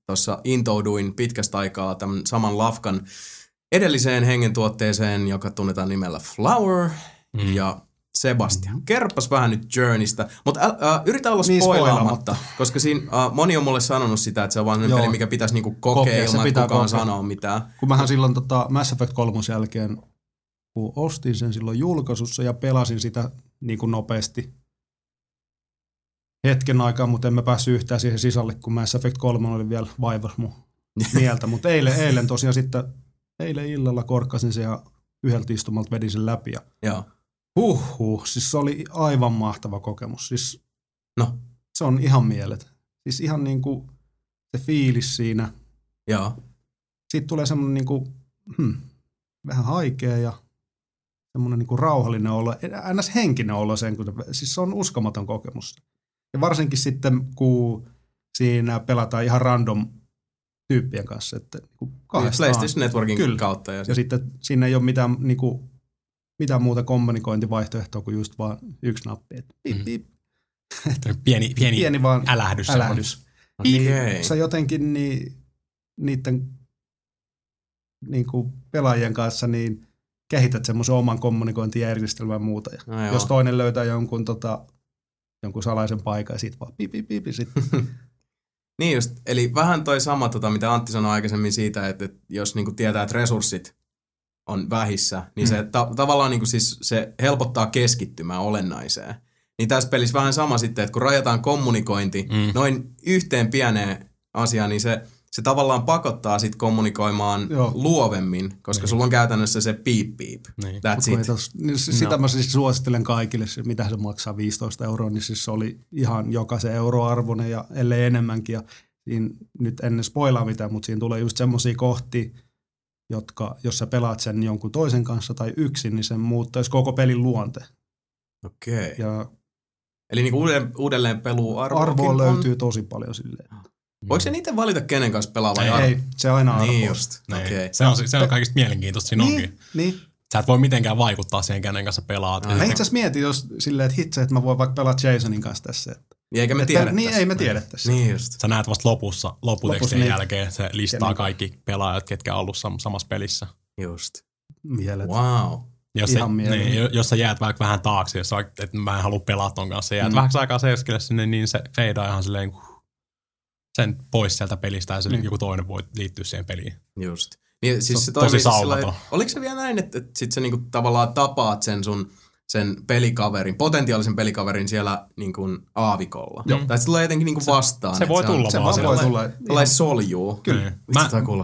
tuossa intouduin pitkästä aikaa tämän saman Lafkan edelliseen hengentuotteeseen, joka tunnetaan nimellä Flower ja Sebastian. Kerpas vähän nyt Journeystä, mutta yritä olla spoilaamatta, koska siinä moni on mulle sanonut sitä, että se on vaan peli, mikä pitäisi niinku kokea ilman, että kukaan sanoo mitään. Kun mähän silloin Mass Effect 3 jälkeen kun ostin sen silloin julkaisussa ja pelasin sitä niin kuin nopeasti hetken aikaa, mutta en mä päässyt yhtään siihen sisälle, kun Mass Effect 3 oli vielä vaivas mun mieltä. Mutta eilen tosiaan sitten, eilen illalla korkkasin sen ja yhdeltä istumalta vedin sen läpi. Ja siis se oli aivan mahtava kokemus. Siis, se on ihan mielet. Siis ihan niin kuin se fiilis siinä. Ja. Siitä tulee semmoinen niin kuin, vähän haikea ja semmoinen niinku rauhallinen olo, ns. Henkinen olo sen, kun siis se on uskomaton kokemus. Ja varsinkin sitten, kun siinä pelataan ihan random tyyppien kanssa. Että niinku kahdestaan. PlayStation Networkin kautta. Ja sitten siinä ei ole mitään, niinku, mitään muuta kommunikointivaihtoehtoa kuin just vaan yksi nappi. Et pip. Pieni vaan älähdys. Okay. Sä jotenkin niiden niinku pelaajien kanssa, niin kehität semmoisen oman kommunikointijärjestelmän ja muuta. Ja jos toinen löytää jonkun salaisen paikan, ja sit vaan pipi sit. Niin just, eli vähän toi sama, mitä Antti sanoi aikaisemmin siitä, että jos niinku tietää, että resurssit on vähissä, niin se tavallaan niinku siis se helpottaa keskittymään olennaiseen. Niin tässä pelissä vähän sama sitten, että kun rajataan kommunikointi noin yhteen pieneen asiaan, niin se tavallaan pakottaa sit kommunikoimaan luovemmin, koska sulla on käytännössä se piip. Niin. Sitä mä siis suosittelen kaikille, mitä se maksaa 15 €, niin siis se oli ihan jokaisen euroarvoinen ja ellei enemmänkin. Ja siinä, nyt en spoilaa mitään, mutta siinä tulee just semmosia kohtia, jotka, jos sä pelaat sen jonkun toisen kanssa tai yksin, niin sen muuttaisi koko pelin luonte. Okei. Ja Eli niin uudelleen peluarvoa löytyy tosi paljon silleen. Voiko se niitä valita, kenen kanssa pelaa vai ei, se aina arvoa. Niin just. Okay. Se on kaikista mielenkiintoista siinä niin, onkin. Niin. Sä et voi mitenkään vaikuttaa siihen, kenen kanssa pelaat. No, mä itse asiassa mietin jos silleen, että hitse, että mä voin vaikka pelaa Jasonin kanssa tässä. Että eikä me tiedettäisi. Niin, ei me tiedettäisi. Niin just. Sä näet vasta lopputekstien jälkeen, se listaa niin. Kaikki pelaajat, ketkä on ollut samassa pelissä. Just. Mieletön. Wow. Jos sä jäät vaikka vähän taakse, jos sä, et mä en halua pelaa ton kanssa, jäät vähän aikaa seiskelle sinne, niin se feidaa ihan silleen sen pois sieltä pelistä ja se joku toinen voi liittyä siihen peliin. Just. Niin, siis se on tosi saumaton. Oliko se vielä näin, että sit sä niinku tavallaan tapaat sen sun pelikaverin, potentiaalisen pelikaverin siellä niinku aavikolla? Mm. Tai se tulee jotenkin niinku vastaan. Se voi tulla vaan. Se voi tulla. Tulee soljuu. Kyllä.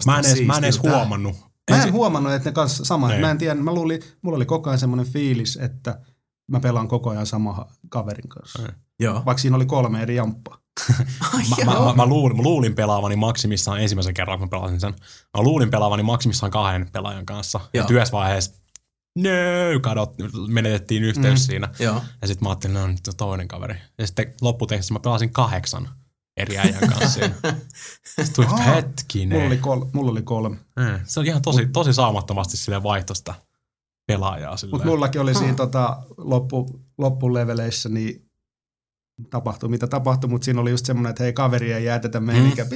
Mä en edes huomannut. Mä en huomannut, että ne kanssa sama. Mä en tiedä, mä luulin, mulla oli koko ajan semmoinen fiilis, että mä pelaan koko ajan sama kaverin kanssa. Vaikka siinä oli 3 eri jamppaa. Mä luulin pelaavani maksimissaan ensimmäisen kerran, kun mä pelasin sen. Mä luulin pelaavani maksimissaan 2 pelaajan kanssa. Joo. Ja työsvaiheessa menetettiin yhteys siinä. Joo. Ja sit mä ajattelin, no nyt on toinen kaveri. Ja sitten lopputekstissä mä pelasin 8 eri äijän kanssa. Sitten tuli hetkinen. Mulla oli 3. Se on ihan tosi saumattomasti silleen vaihtoista pelaajaa. Silleen. Mut mullakin oli siinä loppuleveleissä niin tapahtui, mitä tapahtui, mutta siinä oli just semmoinen, että hei, kaveri ei jäätetä meininkä,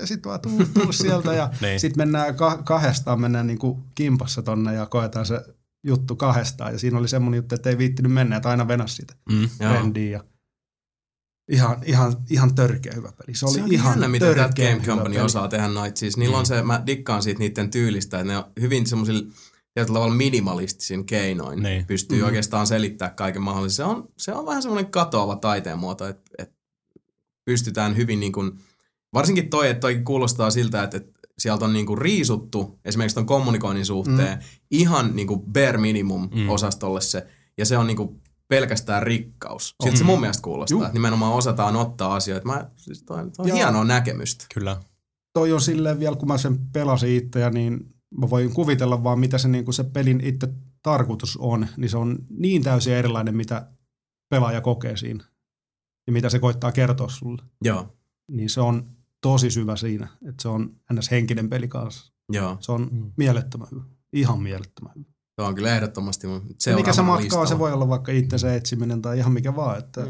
ja sit vaan tuu sieltä, ja sit mennään kahdestaan niinku kimpassa tonne, ja koetaan se juttu kahdestaan, ja siinä oli semmoinen juttu, että ei viittinyt mennä, että aina venäs sitä trendiin, ja ihan törkeä hyvä peli. Se oli ihan jännä, miten tämä Game Company osaa tehdä noita, siis niillä on se, mä dikkaan siitä niiden tyylistä, että ne on hyvin semmoisilla tietyllä tavalla minimalistisin keinoin pystyy oikeastaan selittämään kaiken mahdollisen. Se on vähän semmoinen katoava taiteen muoto, että pystytään hyvin niin kuin, varsinkin toi, että toi kuulostaa siltä, että sieltä on niin kuin riisuttu, esimerkiksi ton kommunikoinnin suhteen, ihan niin kuin bare minimum osastolle se, ja se on niin kuin pelkästään rikkaus. Siltä se mun mielestä kuulostaa, että nimenomaan osataan ottaa asioita. Toi on hienoa näkemystä. Kyllä. Toi on silleen vielä, kun mä sen pelasin itseä, niin mä voin kuvitella vaan, mitä se, niin kuin se pelin itse tarkoitus on, niin se on niin täysin erilainen, mitä pelaaja kokee siinä ja mitä se koittaa kertoa sulle. Joo. Niin se on tosi syvä siinä, että se on ns. Henkinen peli kanssa. Joo. Se on mielettömän hyvä, ihan mielettömän hyvä. Se on kyllä ehdottomasti mun seuraava mikä se matkaa, listalla. Se voi olla vaikka itsensä etsiminen tai ihan mikä vaan. Että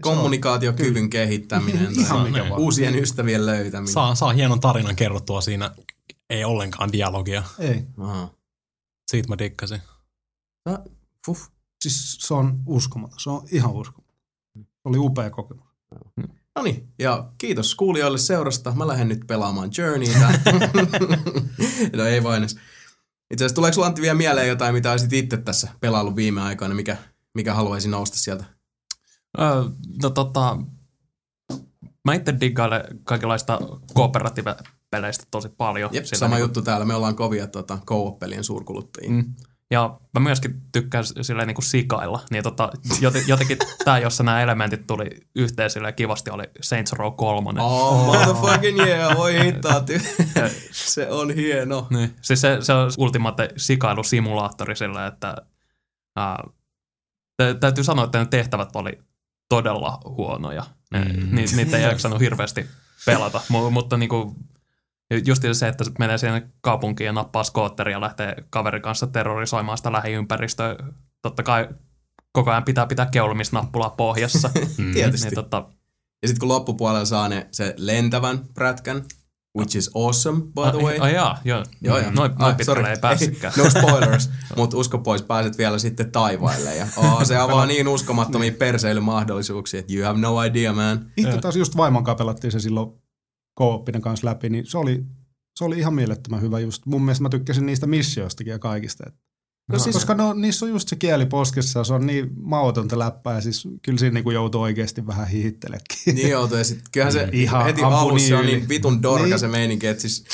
kommunikaatiokyvyn kehittäminen tai uusien ystävien löytäminen. Saa hienon tarinan kerrottua siinä. Ei ollenkaan dialogia. Ei. Aha. Siitä mä dikkasin. Siis se on uskomaton. Se on ihan uskomaton. Oli upea kokemus. Noniin, ja kiitos kuulijoille seurasta. Mä lähden nyt pelaamaan Journeytä. No ei vaan edes. Itse asiassa tuleeko Antti vielä mieleen jotain, mitä olisit itse tässä pelaillut viime aikoina? Mikä haluaisi nousta sieltä? Mä itse diggailen kaikenlaista kooperatiivipeleistä tosi paljon. Jep, sama juttu täällä. Me ollaan kovia co-op-pelien suurkuluttajia. Ja mä myöskin tykkään silleen niin kuin sikailla. Niin jotenkin tää, jossa nämä elementit tuli yhteen silleen kivasti, oli Saints Row 3. Oh, motherfucking yeah, voi hittaa. Se on hieno. Niin. Siis se on ultimate sikailusimulaattori silleen, että täytyy sanoa, että ne tehtävät oli todella huonoja. Niitä ei jaksanut hirveästi pelata, mutta niinku, just se, että menee siihen kaupunkiin ja nappaa skootteria ja lähtee kaverin kanssa terrorisoimaan sitä lähiympäristöä. Totta kai koko ajan pitää keulimisnappulaa pohjassa. Tietysti. Niin, ja sitten kun loppupuolella saa se lentävän prätkän, which is awesome, by the way. Joo. Noin pitkälle ei päässytkään. No spoilers, mutta usko pois, pääset vielä sitten taivaille. Ja, se avaa niin uskomattomia perseilymahdollisuuksia, että you have no idea, man. Itse taas just vaimonkaan pelattiin se silloin co-oppinen kanssa läpi, niin se oli ihan mielettömän hyvä just. Mun mielestä mä tykkäsin niistä missioistakin ja kaikista. Koska niissä on just se kieli poskessa ja se on niin mautonta läppää ja siis kyllä siinä niinku joutuu oikeasti vähän hiihittelekin. Niin joutuu ja sitten kyllähän se ihan heti alussa on niin vitun dorka niin. Se meininki, että siis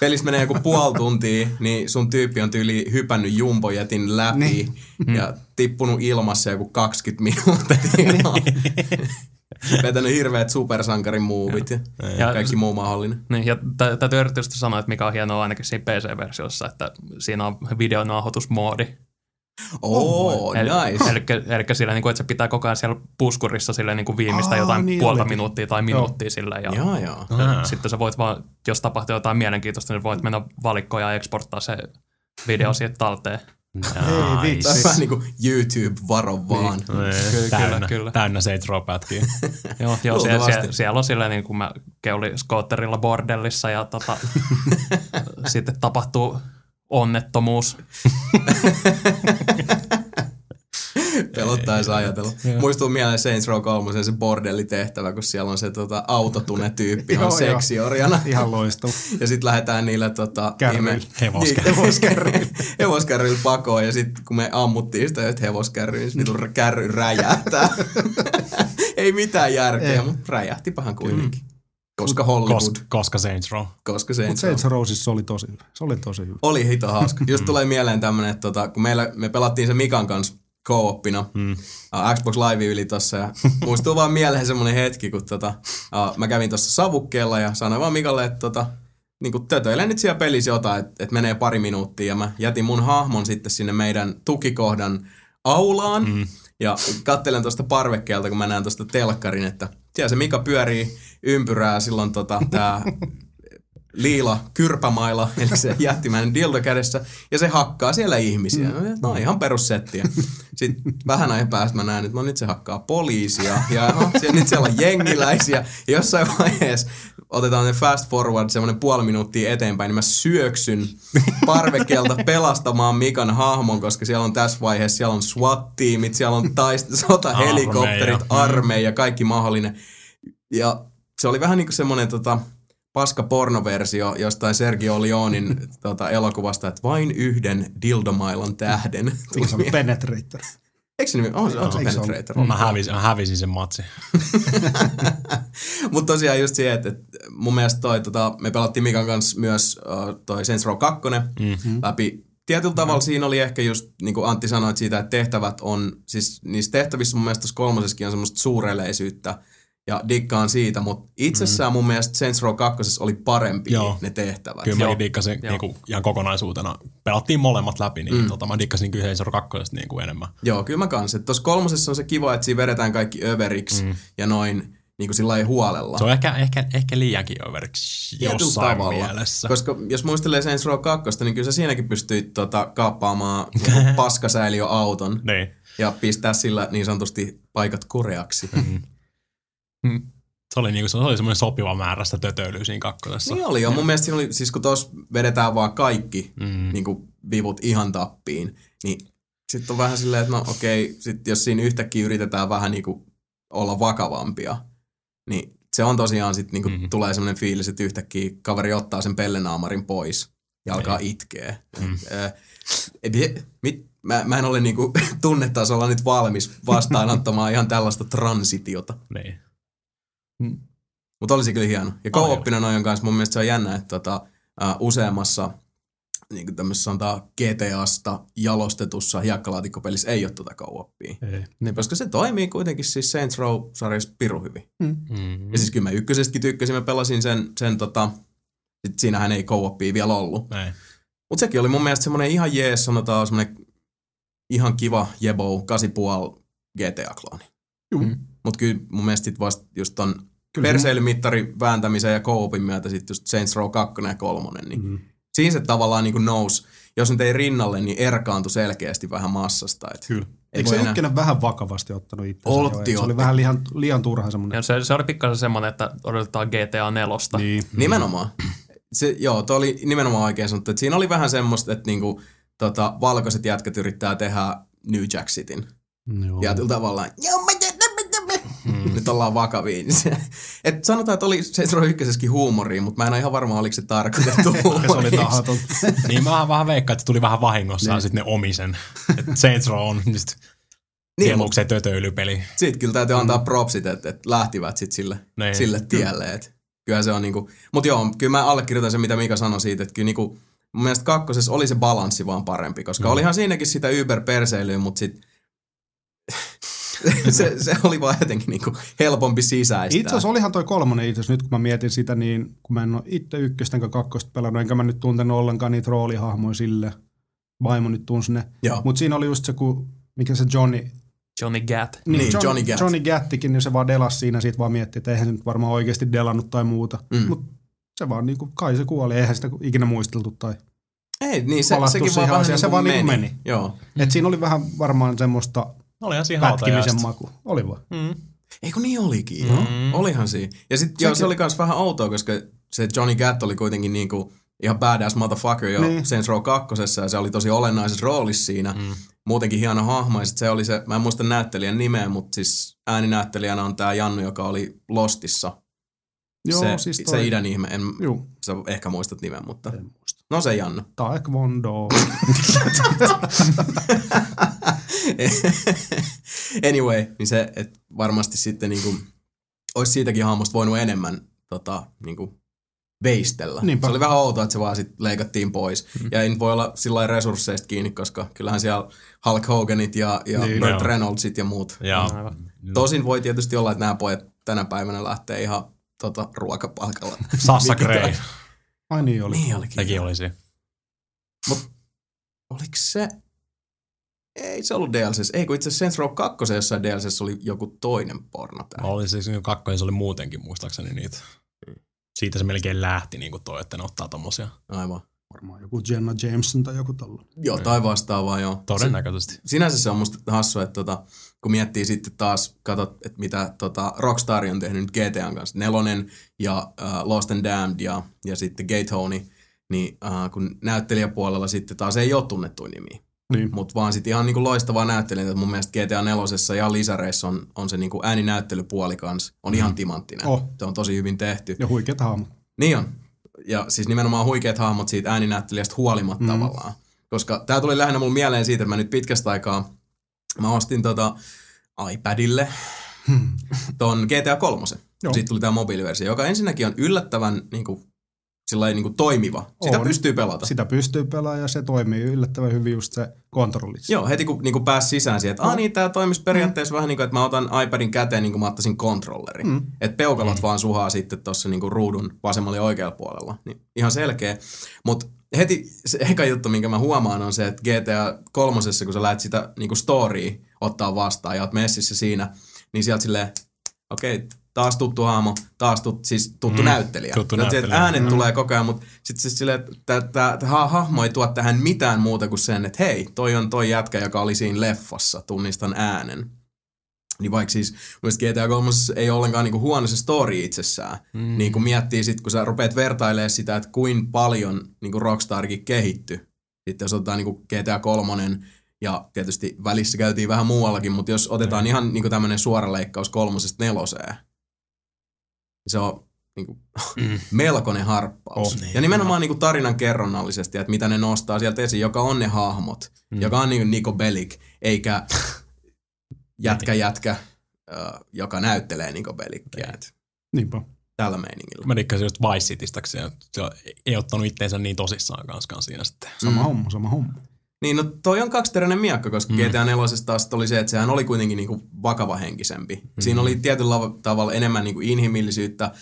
pelissä menee joku puoli tuntia, niin sun tyyppi on tyyli hypännyt jumbojätin läpi ja tippunut ilmassa joku 20 minuuttia. Vetänyt hirveät supersankarin muuvit ja kaikki muu mahdollinen. Niin, ja täytyy erityisesti sanoa, että mikä on hienoa ainakin siinä PC-versiossa, että siinä on videonauhoitusmoodi. Nice. Elikkä sillä niinku, että se pitää koko ajan siellä puskurissa sillä niinku viimeistä jotain niin puolta minuuttia tai minuuttia sillä ja sitten sä voit vaan, jos tapahtuu jotain mielenkiintoista, niin voit mennä valikkoon ja eksporttaa se video siihen talteen. Nice. Vähän niinku YouTube, varo vaan. Kyllä. Täynnä Saints Row -pätkiä. Joo, siellä on silleen niin kuin mä keulin skootterilla bordellissa ja sitten tapahtuu onnettomuus. Pelottaisi ajatella. Muistuu mieleen Saints Row 3, se bordellitehtävä, kun siellä on se autotune-tyyppi on seksiorjana. Ihan loistava. Ja sitten lähdetään niillä hevoskärryillä pakoon, ja sitten kun me ammuttiin sitä hevoskärryä, niin sitten kärry räjähtää. Ei mitään järkeä, mutta räjähtipahan kuitenkin. Koska Hollywood. Koska Saints Row. Mutta Saints Row siis oli tosi hyvä. Oli hito hauska. Just tulee mieleen tämmönen, että kun me pelattiin se Mikan kanssa co-oppina Xbox Live yli tossa, ja muistuu vaan mieleen semmonen hetki, kun mä kävin tossa savukkeella ja sanoin vaan Mikalle, että niinku tötöilen nyt siellä pelissä jotain, että menee pari minuuttia, ja mä jätin mun hahmon sitten sinne meidän tukikohdan aulaan ja katselen tosta parvekkeelta, kun mä näen tosta telkkarin, että siellä se Mika pyörii ympyrää, silloin tää liila kyrpämaila, eli se jättimäinen dildo kädessä, ja se hakkaa siellä ihmisiä. No ihan perussettiä. Sitten vähän ajan päästä mä näen, että nyt se hakkaa poliisia, ja nyt siellä on jengiläisiä. Ja jossain vaiheessa otetaan ne fast forward semmoinen puoli minuuttia eteenpäin, niin mä syöksyn parvekkeelta pelastamaan Mikan hahmon, koska siellä on tässä vaiheessa, siellä on SWAT-tiimit, siellä on sotahelikopterit, armeija, kaikki mahdollinen. Ja se oli vähän niin kuin semmoinen paska pornoversio jostain Sergio Leonin elokuvasta, että vain yhden dildomailan tähden. Eikö se ole Penetrator? Eikö se nimi? On se Penetrator. Mä hävisin sen matsin. Mutta tosiaan just siihen, että mun mielestä me pelattiin Mikan kanssa myös toi Saints Row 2 läpi. Tietyllä tavalla siinä oli ehkä just, niin kuin Antti sanoi siitä, että tehtävät on, siis niissä tehtävissä mun mielestä kolmosessakin on semmoista suureleisyyttä, ja dikkaan siitä, mutta itsessään mun mielestä Saints Row 2 oli parempi ne tehtävät. Kyllä mäkin dikkasin niinku ihan kokonaisuutena. Pelattiin molemmat läpi, niin mä dikkasin kyllä Saints Row 2 niinku enemmän. Joo, kyllä mä kans. Tuossa kolmosessa on se kiva, että siinä vedetään kaikki överiksi ja noin niinku sillain huolella. Se on ehkä liiankin överiksi jossain mielessä. Koska jos muistelee Saints Row 2, niin kyllä sä siinäkin pystyit kaappaamaan paskasäiliöauton ja pistää sillä niin sanotusti paikat koreaksi. Se oli, niinku, se oli semmoinen sopiva määrä sitä tötöilyä siinä kakkosessa. Niin oli jo. Mun mielestä siinä oli, siis kun tuossa vedetään vaan kaikki niinku, vivut ihan tappiin, niin sitten on vähän silleen, että no okei, sit jos siinä yhtäkkiä yritetään vähän niinku olla vakavampia, niin se on tosiaan sitten niinku, tulee semmoinen fiilis, että yhtäkkiä kaveri ottaa sen pellenaamarin pois ja alkaa itkeä. Mä en ole niinku, tunnetasolla nyt valmis vastaanottamaan ihan tällaista transitiota. Niin. Mutta oli se kyllä hieno. Ja co-oppina noin kanssa mun mielestä se on jännä, että useammassa niin kuin tämmöisessä sanotaan GTAsta jalostetussa hiekkalaatikko-pelissä ei ole co-oppia. Koska se toimii kuitenkin siis Saints Row-sarjassa pirun hyvin. Ja siis kyllä mä ykkösestäkin tykkäsin, mä pelasin sen sit siinähän ei co-oppia vielä ollut. Mutta sekin oli mun mielestä semmoinen ihan jees, sanotaan semmoinen ihan kiva jebo 8,5 GTA-klooni. Mutta kyllä mun mielestä vasta just ton perseilymittari vääntämisen ja co-opin myötä sitten just Saints Row 2 ja 3, niin siinä se tavallaan niin kuin nousi. Jos nyt ei rinnalle, niin erkaantui selkeästi vähän massasta. Kyllä. Eikö se Jukkeinen vähän vakavasti ottanut itsensä? Se oli vähän liian turha semmoinen. Se oli pikkasen semmoinen, että odotetaan GTA 4. Niin. Nimenomaan. Toi oli nimenomaan oikein sanottu. Että siinä oli vähän semmoista, että niinku, valkoiset jätkät yrittää tehdä New Jack Cityn. Ja tavallaan, nyt ollaan vakaviin. Et sanotaan, että oli Saints Row 1:ssäkin huumoria, mutta mä en ole ihan varma, oliko se tarkoitettu huumoriksi. Se oli tahaton. Niin mä vähän veikkaan, että se tuli vähän vahingossa ja sitten ne omisen. Et Saints Row on just hielukseen tötöilypeli. Sitten kyllä täytyy antaa propsit, että lähtivät sitten sille tielle. Et kyllähän se on niinku, mutta joo, kyllä mä allekirjoitan sen, mitä Mika sanoi siitä, että kyllä niinku, mun mielestä kakkosessa oli se balanssi vaan parempi, koska olihan siinäkin sitä yberperseilyä, mutta sitten se oli vaan jotenkin niinku helpompi sisäistää. Itse asiassa olihan toi kolmonen itse asiassa. Nyt kun mä mietin sitä, niin kun mä en ole itse ykköstä enkä kakkosta pelannut, enkä mä nyt tuntenut ollenkaan niitä roolihahmoja sille, vaimo nyt tunsi ne. Mutta siinä oli just se, kun, mikä se Johnny Gat. Niin, Johnny Gattikin, niin se vaan delasi siinä, siitä vaan mietti, että eihän se nyt varmaan oikeasti delannut tai muuta. Mm. Mutta se vaan niin kuin, kai se kuoli, eihän sitä ikinä muisteltu tai ei, niin sekin vaan vähän niin se vaan meni. Joo. Et siinä oli vähän varmaan semmoista pätkimisen maku. Oli vaan. Mm. Eikö niin olikin? Mm. No? Olihan siinä. Ja sit se oli kans vähän outoa, koska se Johnny Gat oli kuitenkin niinku ihan badass motherfucker jo niin. Saints Row 2. Ja se oli tosi olennaisessa roolissa siinä. Mm. Muutenkin hieno hahmo. Ja sit se oli se, mä en muista näyttelijän nimeä, mutta siis ääninäyttelijänä on tää Jannu, joka oli Lostissa. Joo, siis se idän ihme. Sä ehkä muistat nimen, mutta en muista. No se Jannu. Taekwondo. Anyway, niin se, että varmasti sitten niinku, olisi siitäkin hahmosta voinut enemmän niinku, veistellä. Niinpä. Se oli vähän outoa, että se vaan sit leikattiin pois. Mm-hmm. Ja ei voi olla sillä resursseista kiinni, koska kyllähän siellä Hulk Hoganit ja niin, Burt Reynoldsit ja muut. Jaa. Tosin voi tietysti olla, että nämä pojat tänä päivänä lähtee ihan ruokapalkalla. Sassa Grey. Ai niin oli. Niin olikin. Sekin oli siinä. Mut oliko se? Ei se ollut DLCs. Ei, kun itse asiassa Saints Row 2 jossain DLCs oli joku toinen porno täällä. Oli siis kakkonen, se oli muutenkin muistaakseni niitä. Siitä se melkein lähti niin kuin toi, että ne ottaa tommosia. Aivan. Varmaan joku Jenna Jameson tai joku tällainen. Joo, tai vastaavaa joo. Todennäköisesti. Sinänsä se on musta hassua, että kun miettii sitten taas, katsot, että mitä Rockstar on tehnyt nyt GTAn kanssa. 4 ja Lost and Damned ja sitten Gatehoni, niin kun näyttelijäpuolella sitten taas ei ole tunnettu nimiä. Niin. Mutta vaan sitten ihan niinku loistavaa näyttelijää. Mun mielestä GTA 4:ssä ja lisäreissä on se niinku ääninäyttelypuoli kanssa. On ihan timanttinen. Oh. Se on tosi hyvin tehty. Ja huikeat hahmot. Niin on. Ja siis nimenomaan huikeat hahmot siitä ääninäyttelijästä huolimatta tavallaan. Koska tää tuli lähinnä mun mieleen siitä, että mä nyt pitkästä aikaa mä ostin iPadille ton GTA 3. Siitä tuli tää mobiiliversio, joka ensinnäkin on yllättävän niinku toimiva. Sitä pystyy pelata. Sitä pystyy pelaamaan ja se toimii yllättävän hyvin just se kontrollissa. Joo, heti kun niinku pääsi sisään siihen, että niin tää toimisi periaatteessa vähän niin kuin, että mä otan iPadin käteen niin kuin mä ottaisin kontrollerin. Että peukalot vaan suhaa sitten tuossa niinku ruudun vasemmalla ja oikealla puolella. Niin, ihan selkeä. Mutta heti se eka juttu, minkä mä huomaan on se, että GTA 3:ssa kun sä lähet sitä niinku storya ottaa vastaan ja oot messissä siinä, niin sieltä silleen, okei, taas tuttu haamo, taas tuttu näyttelijä. Tuttu näyttelijä. Äänet tulee koko ajan, mutta sitten se silleen, että tämä hahmo ei tuo tähän mitään muuta kuin sen, että hei, toi on toi jätkä, joka oli siinä leffassa, tunnistan äänen. Niin vaikka siis GTA 3 ei ole ollenkaan niinku huono se story itsessään, niin kun miettii sitten, kun sä rupeat vertailemaan sitä, että kuinka paljon niinku Rockstarkin kehittyi. Sitten jos otetaan niinku GTA 3, ja tietysti välissä käytiin vähän muuallakin, mutta jos otetaan ihan niinku tämmöinen suora leikkaus 3:sta 4:een, se on niinku, melkoinen harppaus. Oh, niin, ja nimenomaan niinku tarinan kerronnallisesti, että mitä ne nostaa sieltä esiin, joka on ne hahmot, joka on niinku Niko Bellic, eikä jätkä, joka näyttelee Niko Bellickiä. Niinpä. Tällä meiningillä. Mä dikkasin just Vice Citystäksi, se ei ottanut itteensä niin tosissaan kanskaan siinä sitten. Sama homma. Niin, no toi on kaksiteräinen miekka, koska GTA 4 taas oli se, että sehän oli kuitenkin niinku vakavahenkisempi. Siinä oli tietyllä tavalla enemmän niinku inhimillisyyttä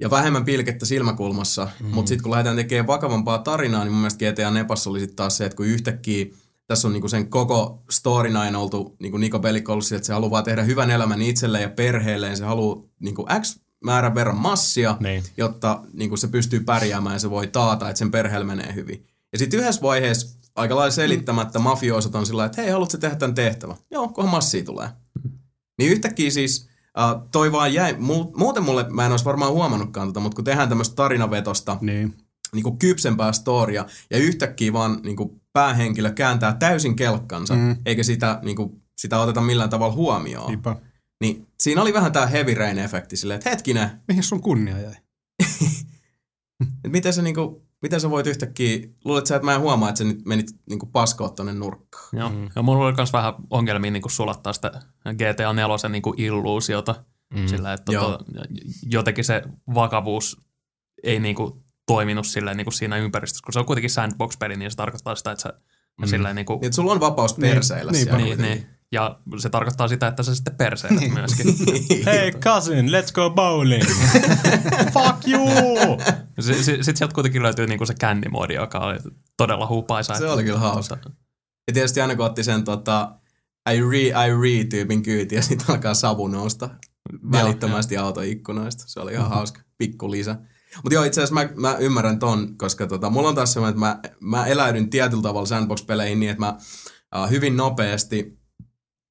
ja vähemmän pilkettä silmäkulmassa. Mutta sitten kun lähdetään tekemään vakavampaa tarinaa, niin mun mielestä GTA 4:ssä oli sitten taas se, että kun yhtäkkiä tässä on niinku sen koko storinain oltu, niinku Niko Bellic ollut siellä, että se haluaa vaan tehdä hyvän elämän itselleen ja perheelleen. Se haluaa niinku X määrän verran massia, jotta niinku se pystyy pärjäämään ja se voi taata, että sen perheellä menee hyvin. Ja sitten yhdessä vaiheessa aika lailla selittämättä mafioisat on sillä, että hei, haluatko tehdä tämän tehtävän? Joo, kohan massia tulee. Niin yhtäkkiä siis toi vaan jäi, muuten mulle, mä en olisi varmaan huomannutkaan mutta kun tehdään tämmöistä tarinavetosta, niin kuin kypsempää storia, ja yhtäkkiä vaan niin kuin päähenkilö kääntää täysin kelkkansa, eikä sitä, niin kuin, sitä oteta millään tavalla huomioon. Niinpä. Niin siinä oli vähän tää heavy rain-efekti silleen, että hetkinen. Mihin sun kunnia jäi? Että miten se niinku... Miten sä voit yhtäkkiä, luulet sä, että mä en huomaa, että sä nyt menit niinku paskoa tonne nurkkaan? Joo, ja mulla oli myös vähän ongelmia niinku sulattaa sitä GTA 4:n niinku illuusiota. Sillä, että jotenkin se vakavuus ei niinku toiminut silleen, niinku siinä ympäristössä. Kun se on kuitenkin sandbox-peli, niin se tarkoittaa sitä, että sä silleen... Niinku... Niin, että sulla on vapaus perseillä siellä. Niin, Ja se tarkoittaa sitä, että se sitten perseilet myöskin. Hei cousin, let's go bowling! Fuck you! Sitten sieltä kuitenkin löytyy niinku se kännimodi, joka oli todella hupaisa. Se oli kyllä hauska. Ja tietysti aina kun otti sen I re tyypin kyyti ja sitten alkaa savu nousta välittömästi autoikkunoista. Se oli ihan hauska. Pikku lisä. Mutta joo, itse asiassa mä ymmärrän ton, koska mulla on taas semmoinen, että mä eläydyn tietyllä tavalla sandbox-peleihin niin, että mä hyvin nopeasti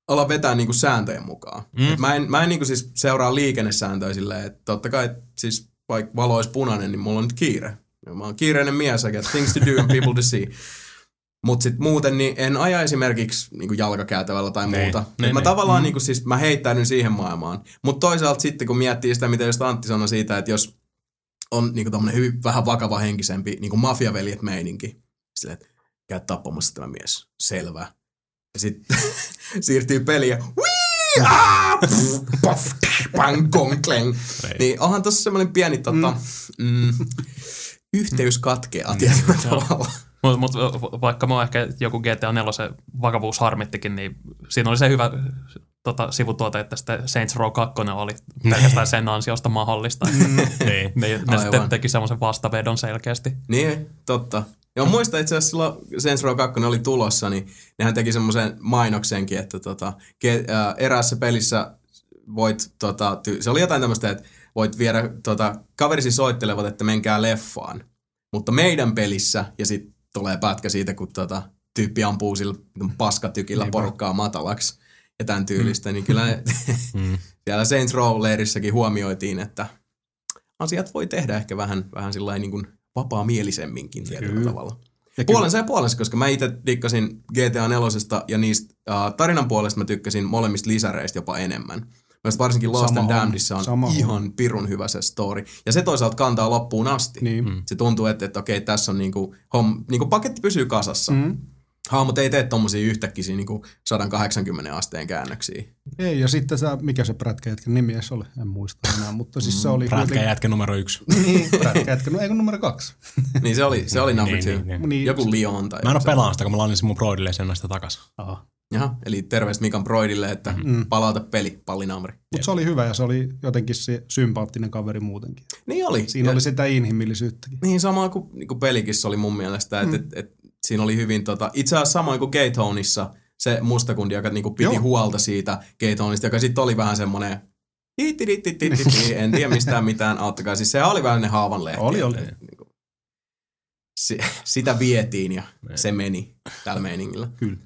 ala vetää niinku sääntöjen mukaan. Mm. Mä en niinku siis seuraa liikennesääntöjä silleen, että totta kai siis vaikka valo olisi punainen, niin mulla on nyt kiire. Ja mä oon kiireinen mies, I got things to do and people to see. Mut sit muuten niin en aja esimerkiksi niinku jalkakäytävällä tai muuta. Mä tavallaan niinku siis mä heittäydyn siihen maailmaan. Mut toisaalta sitten kun miettii sitä, mitä just Antti sanoi siitä, että jos on niinku tommonen hyvin vähän vakava henkisempi niinku mafiaveljet meininki. Silleen, että käy tappamassa tämä mies. Selvä. Ja sitten siirtyy peliä. Wii! Ah! Puff! Bang! Gong! Kleng! Niin onhan tossa semmoinen pieni yhteys katkeaa tietyllä tavalla. Mutta vaikka mä ehkä joku GTA 4 se vakavuus harmittikin, niin siinä oli se hyvä sivutuote, että sitten Saints Row 2 oli pelkästään sen ansiosta mahdollista. Niin. Ne sitten teki semmoisen vastavedon selkeästi. Niin, totta. Ja muista itse asiassa silloin Saints Row 2 oli tulossa, niin nehän teki semmoisen mainoksenkin, että eräässä pelissä voit, se oli jotain tämmöistä, että voit viedä, kaverisi soittelevat, että menkää leffaan. Mutta meidän pelissä, ja sitten tulee pätkä siitä, kun tyyppi ampuu sillä paskatykillä porukkaa matalaksi ja tämän tyylistä, niin kyllä siellä Saints Row-leirissäkin huomioitiin, että asiat voi tehdä ehkä vähän sillain niin kuin vapaa-mielisemminkin tietyllä tavalla. Puolensa ja puolensa, koska mä itse dikkasin GTA 4:sta ja niistä tarinan puolesta mä tykkäsin molemmista lisäreistä jopa enemmän. Myös varsinkin Lost and Damnedissa on ihan pirun hyvä se story. Ja se toisaalta kantaa loppuun asti. Niin. Se tuntuu, että okei, tässä on niinku paketti pysyy kasassa. Haamot ei tee tommosia yhtäkkiä niinku 180 asteen käännöksiä. Ei, ja sitten mikä se prätkäjätkän nimi edes oli? En muista enää, mutta siis se oli... Prätkäjätkä numero 1. Niin, prätkäjätkä, no eikö numero 2? Niin se oli number 2. Niin. Joku Leon tai... Mä en oo pelannut sitä, kun mä lannin sen mun broidille sen näistä takaisin. Jaha, eli terveistä Mikan broidille, että palauta peli, pallinaamari. Mutta se oli hyvä ja se oli jotenkin se sympaattinen kaveri muutenkin. Niin oli. Siinä oli sitä inhimillisyyttäkin. Niin, sama kuin pelikin se oli mun mielestä, että siinä oli hyvin, itse asiassa samoin kuin Gatoneissa, se mustakundi, joka piti huolta siitä Gatoneista, joka sitten oli vähän semmoinen, en tiedä mistään mitään, auttakaa. Siis se oli vähän ne haavanlehti. Oli. Sitä vietiin ja se meni tällä meiningillä. Kyllä.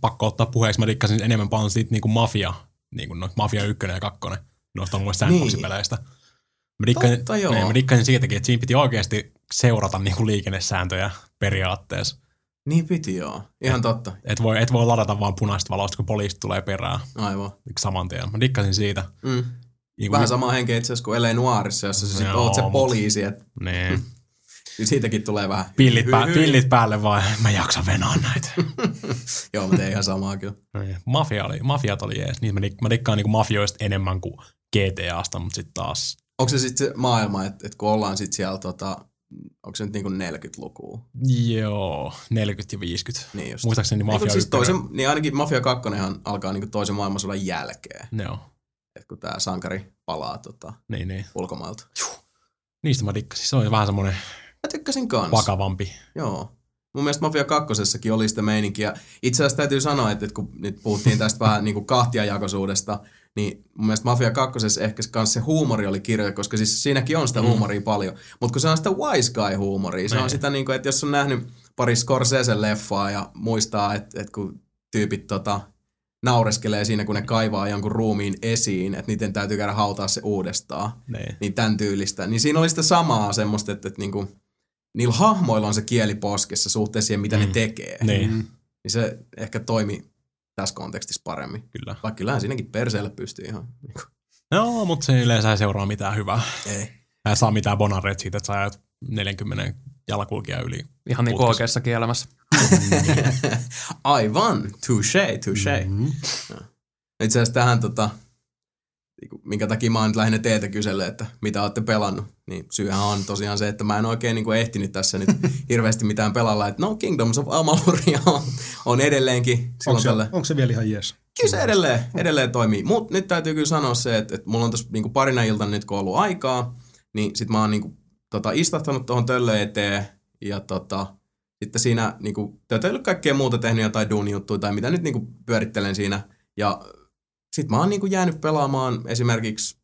Pakko ottaa puheeksi. Mä dikkasin enemmän paljon siitä Mafia 1 ja 2. Noista on muista sandbox-peleistä. Mä dikkasin siitäkin, että siinä piti oikeasti seurata liikennesääntöjä periaatteessa. Niin piti joo. Ihan totta. Et voi ladata vaan punaista valosta, kun poliisit tulee perään. Aivan. Saman tien. Mä dikkasin siitä. Vähän samaa henkeä itse asiassa kuin L.A. Noirissa, jossa sä sitten oot se poliisi. Niin. Siitäkin tulee vähän... Pillit päälle vaan, mä jaksan venaa näitä. Joo, mä tein ihan samaa kyllä. Mafiat oli jees. Niin mä dikkaan niinku mafioista enemmän kuin GTAsta, mutta sitten taas... Onko se sitten se maailma, että kun ollaan sitten siellä onko se nyt niinku 40-lukua? Joo, 40 ja 50. Niin just. Muistaakseni mafia... Niin ainakin Mafia 2 alkaa niinku toisen maailmansodan jälkeen. Joo. Että kun tää sankari palaa ulkomailta. Juh. Niistä mä dikkasin. Se on vähän semmoinen... Mä tykkäsin kans. Vakavampi. Joo. Mun mielestä Mafia 2:ssakin oli sitä meininkiä. Itse asiassa täytyy sanoa, että kun nyt puhuttiin tästä vähän niin kuin kahtiajakoisuudesta, niin mun mielestä Mafia 2:ssa ehkä kans se huumori oli kirjoja, koska siis siinäkin on sitä huumoria paljon. Mutta kun se on sitä wise guy huumoria, se on sitä niin kuin, että jos on nähnyt pari Scorsese-leffaa ja muistaa, että kun tyypit naureskelee siinä, kun ne kaivaa jonkun ruumiin esiin, että niiden täytyy käydä hautaa se uudestaan. Niin tämän tyylistä. Niin siinä oli sitä samaa semmoista, että niinku... Niillä hahmoilla on se kieli poskessa suhteessa siihen, mitä ne tekee. Niin se ehkä toimi tässä kontekstissa paremmin. Kyllä. Vaikka kyllähän siinäkin perseellä pystyy ihan. No, mutta se yleensä ei seuraa mitään hyvää. Ei. Ei saa mitään bonareita siitä, että sä ajat 40 jalakulkijaa yli. Ihan niin kuin oikeassakin elämässä. Aivan. Touché. Itse asiassa tähän minkä takia mä oon nyt lähinnä teiltä kyselle, että mitä ootte pelannut, niin syyhän on tosiaan se, että mä en oikein niin kuin ehtinyt tässä nyt hirveästi mitään pelalla, että no Kingdoms of Amalur on edelleenkin. Onko se vielä ihan jees? Kyllä se edelleen toimii, mutta nyt täytyy kyllä sanoa se, että mulla on tossa niin kuin parina iltana nyt kun on ollut aikaa, niin sit mä oon niin kuin, istahtanut tuohon töllön eteen ja sitten siinä niin kuin, ei ollut kaikkea muuta tehnyt jotain duunijuttuja tai mitä nyt niin kuin, pyörittelen siinä ja sitten mä oon niinku jäänyt pelaamaan esimerkiksi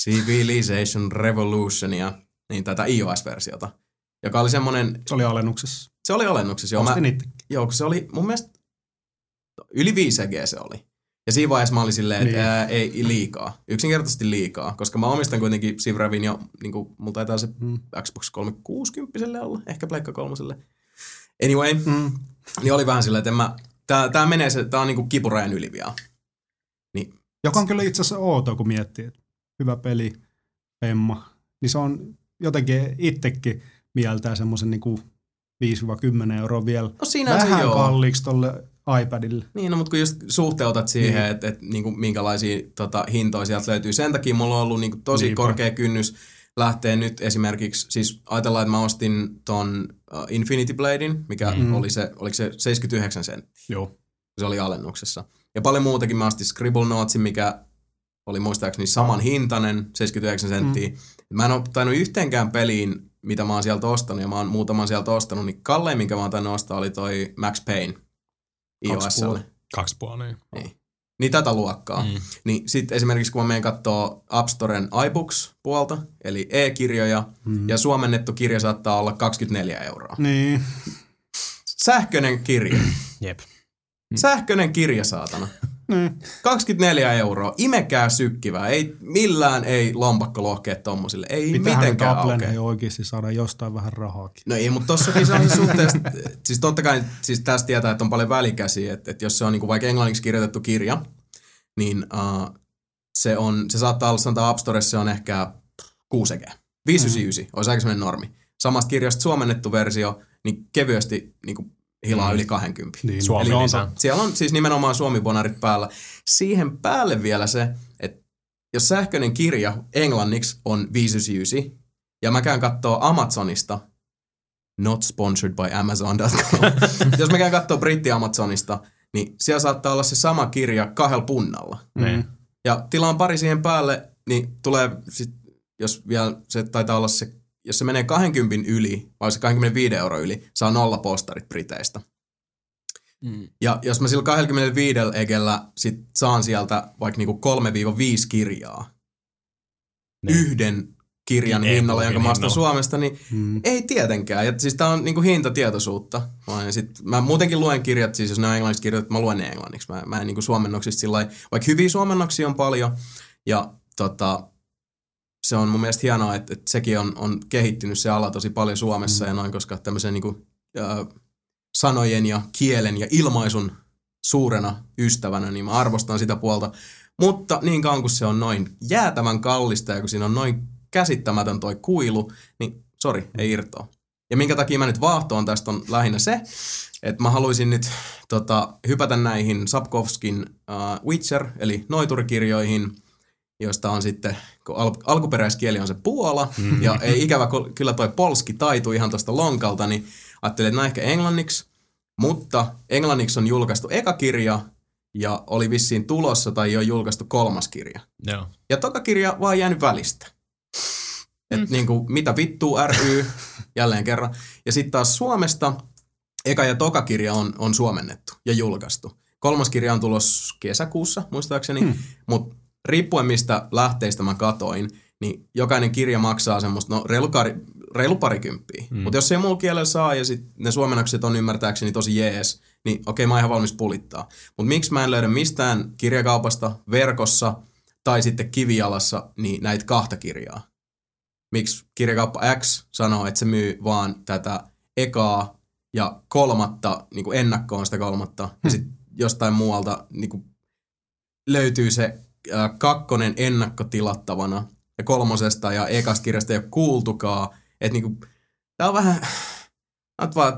Civilization Revolutionia, niin tätä iOS-versiota, joka oli semmoinen... Se oli alennuksessa. Se oli alennuksessa, joo. Ostin itsekin. Joo, kun se oli mun mielestä yli 5G se oli. Ja siinä vaiheessa mä olin silleen, että ei liikaa, yksinkertaisesti liikaa, koska mä omistan kuitenkin Civ Revin jo, niin kuin mulla taitaa se Xbox 360 olla, ehkä Pleikka 3. Anyway, niin oli vähän silleen, että en mä... Tää menee se, tää on niinku kipurajan yli vielä. Niin. Joka on kyllä itse asiassa outoa, kun miettii, että hyvä peli, pemma. Niin se on jotenkin itsekin mieltää semmoisen niinku 5-10 € vielä no, vähän kalliiksi tolle iPadille. Niin, no, mutta kun just suhteutat siihen, niin. että niinku, minkälaisia hintoja sieltä löytyy. Sen takia mulla on ollut niinku, tosi korkea kynnys lähtee nyt esimerkiksi, siis ajatellaan, että mä ostin ton Infinity Bladein, mikä oliko se 79 senttiä? Joo. Se oli alennuksessa. Ja paljon muutakin mä ostin Scribble Notesin, mikä oli muistaakseni saman hintainen, 79 senttiä. Mä en ole tainnut yhteenkään peliin, mitä mä oon sieltä ostanut, ja mä oon muutaman sieltä ostanut, niin kallein, minkä mä oon tainnut ostaa, oli toi Max Payne iOS:lle. 2,5, niin. Niin tätä luokkaa. Niin sitten esimerkiksi kun mä menen kattoo App Storen iBooks-puolta, eli e-kirjoja, ja suomennettu kirja saattaa olla 24 €. Niin. Sähköinen kirja. Jep. Sähköinen kirja, saatana. 24 €. Imekää sykkivää. Ei, millään ei lompakko lohkeet tommosille. Ei mitähän mitenkään aukea. Mitähän ei oikeasti saada jostain vähän rahaakin. No ei, mutta tossakin se on suhteessa. Siis totta kai siis tässä tietää, että on paljon välikäsiä. Että jos se on niinku vaikka englanniksi kirjoitettu kirja, niin se saattaa olla, sanotaan App Storessa se on ehkä 6 €. 5,99 € olisi aika sellainen normi. Samasta kirjasta suomennettu versio, niin kevyesti... Niinku, hilaa yli 20. Niin. Eli siellä on siis nimenomaan Suomi-bonarit päällä. Siihen päälle vielä se, että jos sähköinen kirja englanniksi on 5,99 € ja mä käyn kattoo Amazonista, not sponsored by Amazon.com, jos mä käyn kattoo Britti-Amazonista, niin siellä saattaa olla se sama kirja 2 punnalla. Mm. Ja tilaan pari siihen päälle, niin tulee, sit, jos vielä se taitaa olla se, jos se menee 20 yli, vai se 25 € yli, saa 0 postarit Briteistä. Ja jos mä sillä 25 egellä sit saan sieltä vaikka niinku 3-5 kirjaa, yhden kirjan hinnalla, jonka mä ostan Suomesta, niin ei tietenkään. Ja siis tää on niinku hintatietoisuutta. Mä muutenkin luen kirjat, siis jos ne on englanniksi kirjat, mä luen ne englanniksi. Mä en niinku suomennoksista sillai, vaikka hyviä suomennoksia on paljon, ja se on mun mielestä hienoa, että sekin on kehittynyt se ala tosi paljon Suomessa ja noin, koska tämmöisen niin kuin, sanojen ja kielen ja ilmaisun suurena ystävänä, niin mä arvostan sitä puolta. Mutta niin kauan kun se on noin jäätävän kallista ja kun siinä on noin käsittämätön toi kuilu, niin sori, ei irtoa. Ja minkä takia mä nyt vaahtoon tästä on lähinnä se, että mä haluaisin nyt hypätä näihin Sapkowskin Witcher, eli noiturikirjoihin, josta on sitten, kun alkuperäiskieli on se Puola, ja ei ikävä kyllä toi polski taitu ihan tuosta lonkalta, niin ajattelin, että no ehkä englanniksi, mutta englanniksi on julkaistu eka kirja, ja oli vissiin tulossa tai jo julkaistu 3. kirja. Joo. Ja toka kirja vaan jäänyt välistä. Että niinku, mitä vittuu ry, jälleen kerran. Ja sitten taas Suomesta, eka ja toka kirja on suomennettu ja julkaistu. 3. kirja on tulossa kesäkuussa, muistaakseni, mutta riippuen mistä lähteistä mä katoin, niin jokainen kirja maksaa semmoista, no reilu parikymppiä. Mutta jos se ei muulla kielellä saa ja sitten ne suomennokset on ymmärtääkseni tosi jees, niin okei, mä oon ihan valmis pulittaa. Mutta miksi mä en löydä mistään kirjakaupasta, verkossa tai sitten kivijalassa niin näitä 2 kirjaa? Miksi kirjakauppa X sanoo, että se myy vaan tätä ekaa ja 3. niin kuin ennakkoon sitä 3. Ja sitten jostain muualta niin kuin löytyy se 2 ennakkotilattavana ja 3 ja ekasta kirjasta ei ole kuultukaan. Että niinku, tää on vähän,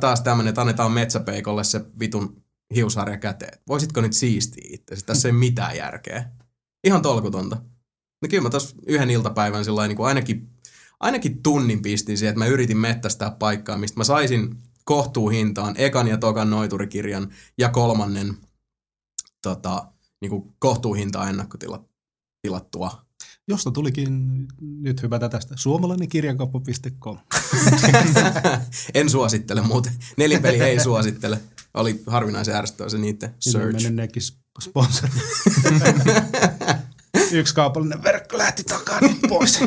taas tämmönen, että annetaan metsäpeikolle se vitun hiusharja käteen. Voisitko nyt siistiä itseäsi? Tässä ei mitään järkeä. Ihan tolkutonta. No kyllä mä taas yhden iltapäivän sillain niin kuin ainakin tunnin pistin siihen, että mä yritin mettästää paikkaa, mistä mä saisin kohtuuhintaan ekan ja tokan noiturikirjan ja kolmannen niin kuin kohtuuhintaan ennakkotilattua. Josta tulikin, nyt hypätä tästä, suomalainen kirjakauppa.com. En suosittele muuten. Nelin Peli ei suosittele. Oli harvinaisen ärsyttävä se niiden search. Menen nekin sponsori. Yksi kaupallinen verkko lähti takaisin pois.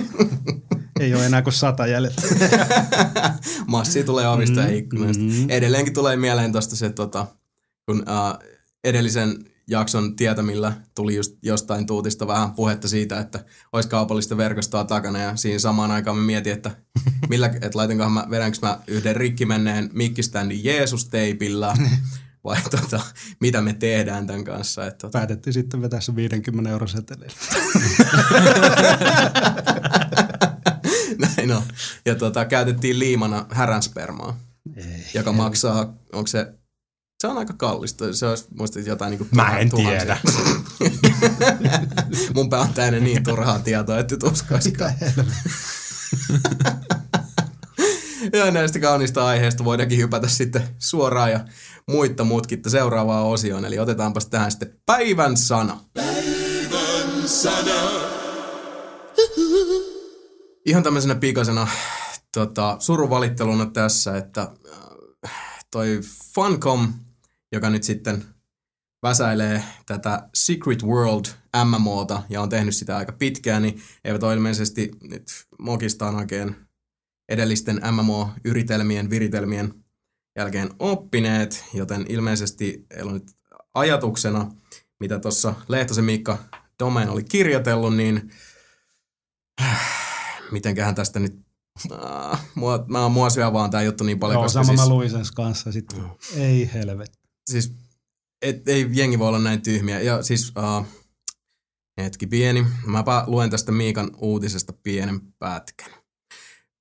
Ei ole enää kuin 100 jäljellä. Massia tulee ovista ja ikkunoista. Edelleenkin tulee mieleen tuosta se, kun edellisen jakson tietämillä tuli just jostain tuutista vähän puhetta siitä, että olisi kaupallista verkostoa takana. Ja siinä samaan aikaan mä mietin, että laitankohan mä, vedänkö mä yhden rikki menneen mikkiständin Jeesus-teipillä. Vai mitä me tehdään tämän kanssa. Päätettiin sitten vetää se 50 € seteleillä. Näin on. Ja käytettiin liimana häränspermaa, joka maksaa, onko se... Se on aika kallista. Se olisi muistaakseni jotain niin kuin mä en tiedä. Mun pää on täynnä niin turhaa tietoa, että et uskoisikaan. Ja näistä kaunista aiheista voidaankin hypätä sitten suoraan ja muitta mutkitta seuraavaan osioon. Eli otetaanpas tähän sitten päivän sana. Päivän sana. Ihan tämmöisenä pikaisena surunvalitteluna tässä, että toi Funcom, joka nyt sitten väsäilee tätä Secret World MMOta ja on tehnyt sitä aika pitkään, niin eivät ole ilmeisesti nyt mokistaan oikein edellisten MMO-yritelmien, viritelmien jälkeen oppineet, joten ilmeisesti heillä on nyt ajatuksena, mitä tuossa Lehtosen Miikka Domain oli kirjoitellut, niin mitenköhän tästä nyt mua syö vaan tää juttu niin paljon. Joo, koska siis... Joo, sama mä luin sen kanssa sitten. Ei helvetti. Siis, ei jengi voi olla näin tyhmiä. Ja siis, hetki pieni. Mäpä luen tästä Miikan uutisesta pienen pätkän.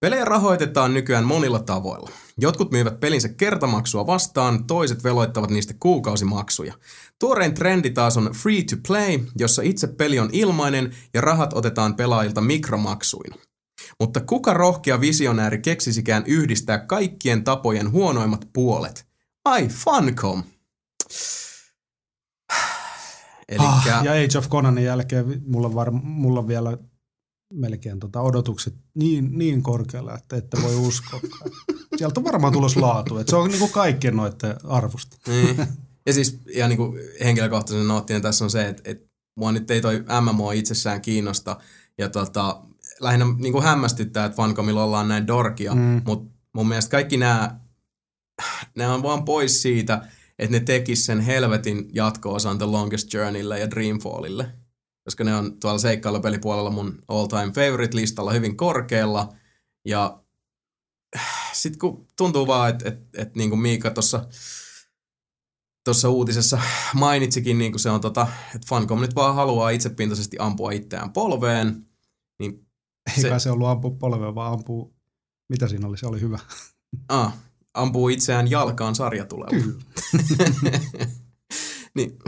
Pelejä rahoitetaan nykyään monilla tavoilla. Jotkut myyvät pelinsä kertamaksua vastaan, toiset veloittavat niistä kuukausimaksuja. Tuorein trendi taas on free to play, jossa itse peli on ilmainen ja rahat otetaan pelaajilta mikromaksuina. Mutta kuka rohkea visionääri keksisikään yhdistää kaikkien tapojen huonoimmat puolet? Ai, Funcom! Elikkä... ja Age of Conanin jälkeen mulla on vielä melkein odotukset niin korkealla, että ette voi uskoa. Sieltä on varmaan tulos laatu, että se on niinku kaikkien noiden arvosta. Niin. Ja siis ihan niinku henkilökohtaisen noottinen tässä on se, että mua nyt ei toi MMO itsessään kiinnosta ja lähinnä niin kuin hämmästyttää, että Funcomilla ollaan näin dorkia, mutta mun mielestä kaikki nämä on vaan pois siitä, että ne tekis sen helvetin jatko-osan The Longest Journeylle ja Dreamfallille, koska ne on tuolla seikkailupelipuolella mun all-time favorite-listalla hyvin korkealla. Ja sit kun tuntuu vaan, että niin kuin Miika tuossa uutisessa mainitsikin, niin kuin se on, että Funcom nyt vaan haluaa itsepintaisesti ampua itseään polveen, niin eikä se ollut ampua polvea, vaan ampuu, mitä siinä oli, se oli hyvä. Ampuu itseään jalkaan sarjatulella. Kyllä. Niin,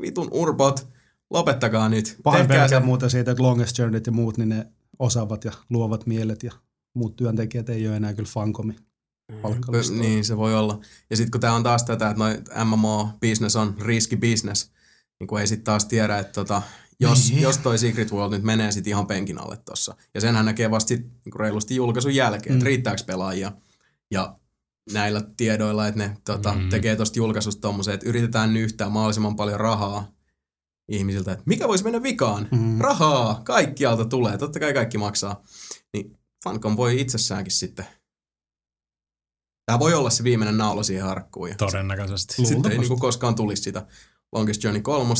vitun urbot, lopettakaa nyt. Pahin pelkää muuten siitä, että Longest Journeyt ja muut, niin ne osaavat ja luovat mielet ja muut työntekijät ei ole enää kyllä Funcomi palkkalistoilla. Niin, se voi olla. Ja sitten kun tää on taas tätä, että noi MMO-business on riskibisnes, niin kun ei sit taas tiedä, että jos toi Secret World nyt menee sitten ihan penkin alle tuossa. Ja senhän näkee vasta sitten niinku reilusti julkaisun jälkeen, että riittääkö pelaajia. Ja näillä tiedoilla, että ne tekee tuosta julkaisusta tommoisen, että yritetään nyhtää mahdollisimman paljon rahaa ihmisiltä, että mikä voisi mennä vikaan? Rahaa! Kaikkialta tulee. Totta kai kaikki maksaa. Niin Funcom voi itsessäänkin sitten... Tämä voi olla se viimeinen naula siihen harkkuun. Todennäköisesti. Sitten ei niinku koskaan tulisi sitä Longest Journey 3.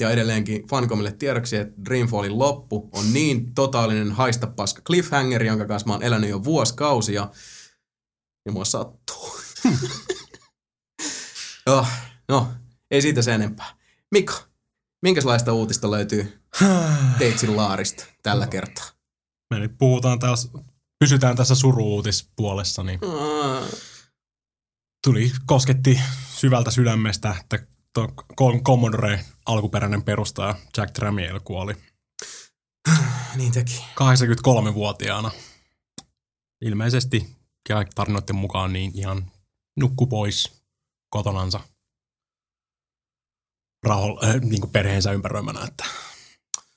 Ja edelleenkin Funcomille tiedoksi, että Dreamfallin loppu on niin totaalinen haistapaska cliffhanger, jonka kanssa mä oon elänyt jo vuosikausia. Ja mua sattuu. No, ei siitä sen enempää. Mika, minkälaista uutista löytyy Teitsin laarista tällä kertaa? Me nyt pysytään tässä suru-uutispuolessa, niin tuli, kosketti syvältä sydämestä, että Commodore alkuperäinen perustaja Jack Tramiel kuoli. Niin teki. 83-vuotiaana. Ilmeisesti tarinoiden mukaan niin ihan nukku pois kotonansa niin kuin perheensä ympäröimänä. Että.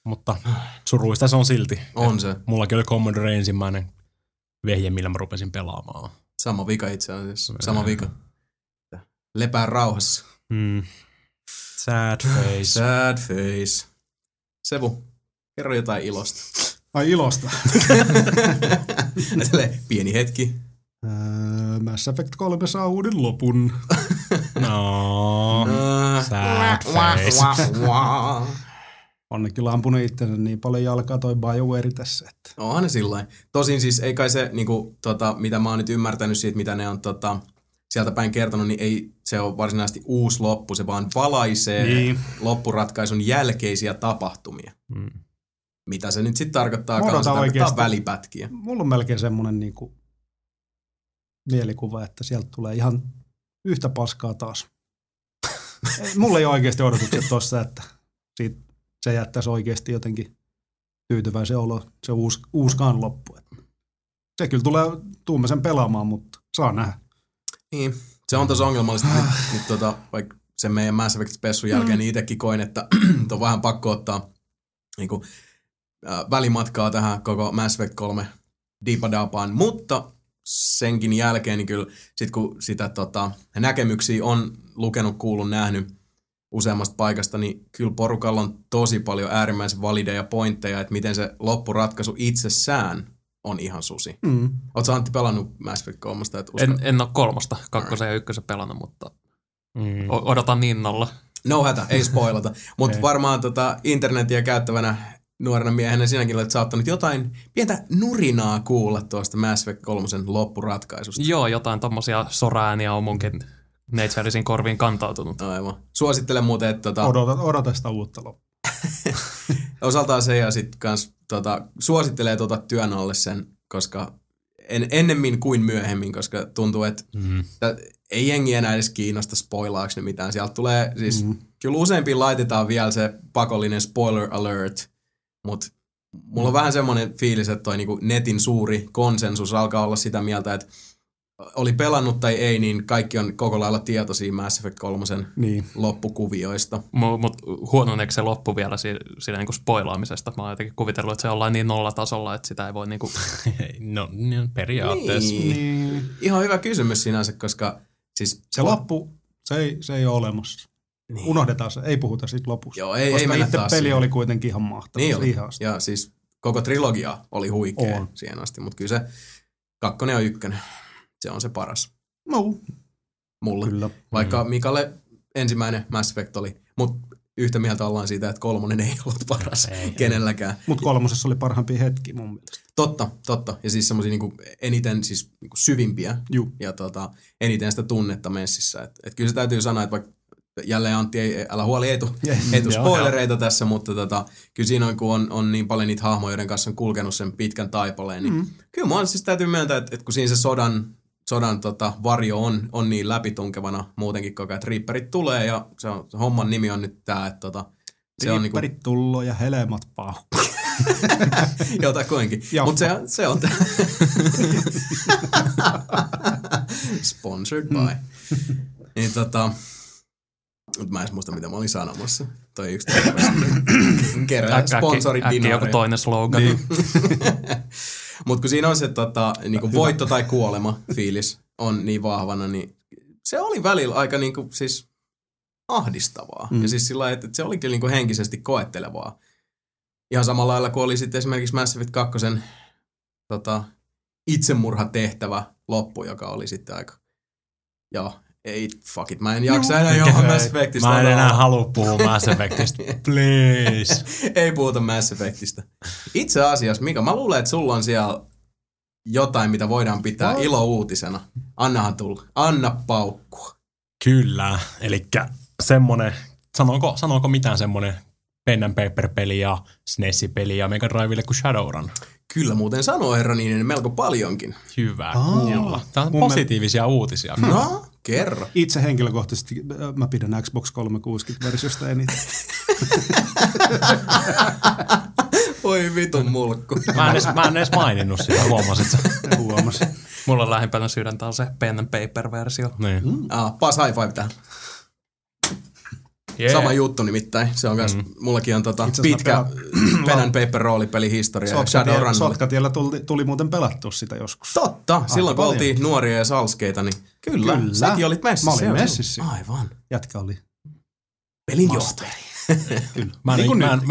Mutta suruista se on silti. On se. Mullakin oli Commodore ensimmäinen vehje, millä mä rupesin pelaamaan. Sama vika itse asiassa. Sama vika. Lepää rauhassa. Mm. Sad face. Sad face. Sebu, kerro jotain ilosta. Ai ilosta. Pieni hetki. Mass Effect 3 saa uuden lopun. No. Sad face. On kyllä ampunut itsensä niin paljon jalkaa toi BioWare tässä. Että. Onhan ne sillain. Tosin siis ei kai se, niinku, mitä mä oon nyt ymmärtänyt siitä, mitä ne on sieltä päin kertonut, niin ei se ole varsinaisesti uusi loppu. Se vaan valaisee loppuratkaisun jälkeisiä tapahtumia. Mm. Mitä se nyt sitten tarkoittaa? Se tarkoittaa välipätkiä. Mulla on melkein semmoinen niinku mielikuva, että sieltä tulee ihan yhtä paskaa taas. Mulla ei ole oikeasti odotukset tuossa, että siitä se jättäisi oikeasti jotenkin tyytyväisen olo, se uuskaan loppu. Se kyllä tulee tuumaisen pelaamaan, mutta saa nähdä. Niin, se on tosi ongelmallista. Nyt vaikka sen meidän Mass Effect-spessun jälkeen, niin itsekin koin, että on vähän pakko ottaa niin kuin, välimatkaa tähän koko Mass Effect 3 diipadaapaan, mutta senkin jälkeen niin kyllä, sit kun sitä näkemyksiä on lukenut, kuullut, nähnyt useammasta paikasta, niin kyllä porukalla on tosi paljon äärimmäisen valideja pointteja, että miten se loppuratkaisu itsessään on ihan susi. Mm. Oletko Antti pelannut Mass Effect 3? En ole kolmosta, kakkosen ja ykkösen pelannut, mutta odotan niin nolla. No hätä, ei spoilata. Mutta varmaan internetiä käyttävänä nuorena miehenä sinäkin olet saattanut jotain pientä nurinaa kuulla tuosta Mass Effect 3 loppuratkaisusta. Joo, jotain tommosia soraääniä on munkin neitsellisiin korviin kantautunut. Aivan. Suosittelen muuten, että... Odota sitä uutta loppua. Osaltaan se ja sitten kans suosittelee työn alle sen, koska ennemmin kuin myöhemmin, koska tuntuu, että ei jengi enää edes kiinnosta spoilaaksi mitään. Sieltä tulee siis, kyllä useampiin laitetaan vielä se pakollinen spoiler alert, mutta mulla on vähän semmoinen fiilis, että toi niinku netin suuri konsensus alkaa olla sitä mieltä, että oli pelannut tai ei, niin kaikki on koko lailla tietoisia Mass Effect 3 loppukuvioista. Mutta huononeeko se loppu vielä siinä niinku spoilaamisesta? Mä oon jotenkin kuvitellut, että se ollaan niin nollatasolla, että sitä ei voi niinku... no periaatteessa. Niin. Ihan hyvä kysymys sinänsä, koska... Siis se loppu, se ei ole olemassa. Niin. Unohdetaan se, ei puhuta siitä lopusta. Joo, ei mennä itse peli siihen. Oli kuitenkin ihan mahtava. Niin oli. Ja siis koko trilogia oli huikea siihen asti, mutta kyllä se kakkonen ja ykkönen. Se on se paras. Mulle. Kyllä. Vaikka Mikalle ensimmäinen Mass Effect oli. Mutta yhtä mieltä ollaan siitä, että kolmonen ei ollut paras kenelläkään. Mutta kolmosessa oli parhaampi hetki mun mielestä. Totta. Ja siis semmoisia niinku eniten siis niinku syvimpiä. Juh. Ja eniten sitä tunnetta messissä. Et kyllä se täytyy sanoa, että vaikka jälleen Antti, älä huoli, ei tuu spoilereita tässä, mutta kyllä siinä kun on niin paljon niitä hahmoja, joiden kanssa on kulkenut sen pitkän taipaleen, niin kyllä mun siis täytyy myöntää, että kun siinä se sodan varjo on niin läpitunkevana muutenkin koko ajan, että riipperit tulee ja se homman nimi on nyt tää, että se on niinku... Riipperit tullo ja helmat paukkuu. Jotakuinkin. Mutta se on tää. Sponsored by. Niin Mut mä en muista, mitä mä olin sanomassa. Toi yksi kerää sponsoridinaaria. Joku toinen slogan. Niin. Mut kun siinä on se niinku voitto tai kuolema fiilis on niin vahvana, niin se oli välillä aika niinku siis ahdistavaa. Ja siis sillä lailla, että se oli kyllä niinku henkisesti koettelevaa. Ihan samalla lailla kuin oli sitten esimerkiksi Mass Effect 2 itsemurhatehtävä loppu, joka oli sitten aika... Joo. Ei, fuck it, mä en jaksa enää johon Mass Effectista. Mä en enää halua puhua Mass Effectista, please. Ei puhuta Mass Effectista. Itse asiassa, Mika, mä luulen, että sulla on siellä jotain, mitä voidaan pitää ilouutisena. Annahan tulla. Anna paukkua. Kyllä, elikkä semmonen, sanooko mitään semmonen pen and paper-peli ja SNES-peli ja Mega Drivelle kuin Shadowrun? Kyllä muuten sanoo herra niin melko paljonkin. Hyvä. Tämä on positiivisia uutisia. No? Kerro. Itse henkilökohtaisesti mä pidän Xbox 360-versiosta eniten. Oi vitun mulkku. Mä en edes maininnut sitä, huomasitko? Huomasin. Mulla on lähimpänä sydäntä on se pen and paper-versio. Niin. Mm. Paas high five tähän. Yeah. Sama juttu nimittäin. Se on myös, mullakin on pitkä pen and paper roolipeli historia. Sotkatiellä tuli muuten pelattua sitä joskus. Totta, silloin kun oltiin nuoria ja salskeita, niin kyllä. Säkin olit messissä. Mä olin messissä. Aivan. Jätkä oli pelinjohtaja. Mä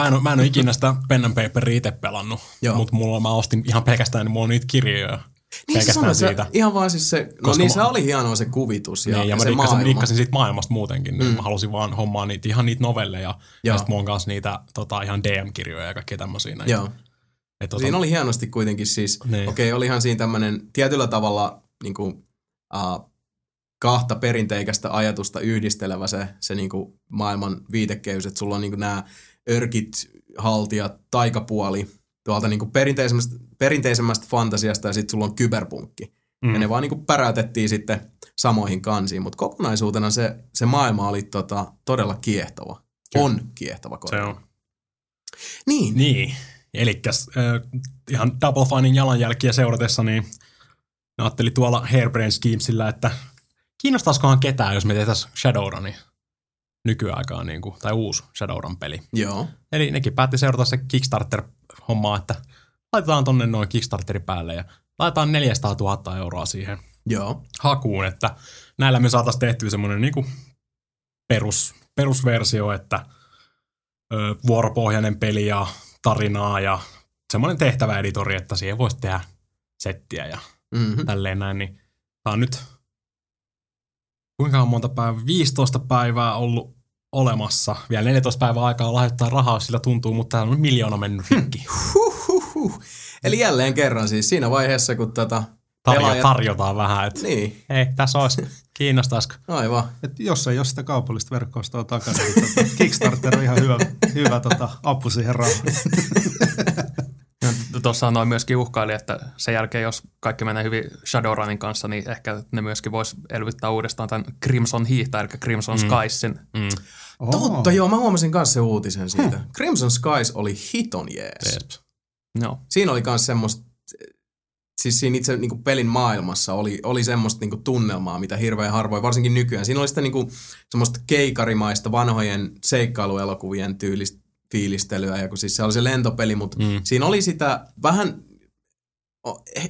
en ole ikinä sitä pen and paperia itse pelannut, mutta mulla mä ostin ihan pelkästään, niin mulla on niitä kirjoja. Niin sanoin, siitä. Ihan vaan siis se, koska niin se oli hienoa se kuvitus ja se maailma. Mä rikkasin siitä maailmasta muutenkin. Niin mä halusin vaan hommaa niitä, ihan niitä novelleja ja sitten mä oon kanssa niitä ihan DM-kirjoja ja kaikkea tämmöisiä. Siinä oli hienosti kuitenkin siis, niin. Okei, olihan siinä tämmöinen tietyllä tavalla niin kuin, kahta perinteikästä ajatusta yhdistelevä se niin kuin maailman viitekeys, että sulla on niin kuin nämä örkit, haltijat, taikapuoli, tuolta niin kuin perinteisemmästä fantasiasta ja sitten sulla on kyberpunkki. Ja ne vaan niin kuin päräytettiin sitten samoihin kansiin, mutta kokonaisuutena se maailma oli todella kiehtova. Kyllä. On kiehtova korja. Se on. Niin. Elikkäs ihan Double Finein jalanjälkiä seuratessa, niin ajattelin tuolla Hairbrain Schemesillä, että kiinnostaiskohan ketään, jos me tehtäisiin Shadowrunia nykyaikaan, niin kuin, tai uusi Shadowrun-peli. Joo. Eli nekin päätti seurata se Kickstarter-hommaa, että laitetaan tonne noin Kickstarteri päälle ja laitetaan 400 000 € siihen hakuun, että näillä me saataisiin tehtyä semmoinen niinku perusversio, että vuoropohjainen peli ja tarinaa ja semmoinen tehtäväeditori, että siihen voisi tehdä settiä ja tälleen näin. Niin tää on nyt kuinka monta päivää, 15 päivää ollut olemassa. Vielä 14 päivää aikaa lahjoittaa rahaa, sillä tuntuu, mutta täällä on 1 miljoona mennyt rikki. Eli jälleen kerran siis siinä vaiheessa, kun tarjotaan vähän, että niin. Hei, tässä olisi, kiinnostaisiko? Aivan. Et jos ei ole sitä kaupallista verkkoista on takana, niin Kickstarter on ihan hyvä apu siihen rahaan. Tuossa noin myöskin uhkaili, että sen jälkeen, jos kaikki menee hyvin Shadowrunin kanssa, niin ehkä ne myöskin vois elvyttää uudestaan tämän Crimson Heath, eli Crimson Skiesin. Totta, joo, mä huomasin kanssa sen uutisen siitä. Crimson Skies oli hiton jees. No. Siinä oli myös semmoista, siis siinä itse niinku pelin maailmassa oli semmoista niinku tunnelmaa, mitä hirveän harvoin, varsinkin nykyään. Siinä oli sitä niinku semmoista keikarimaista vanhojen seikkailuelokuvien tyylistä fiilistelyä, ja kun siis se oli se lentopeli, mutta siinä oli sitä vähän,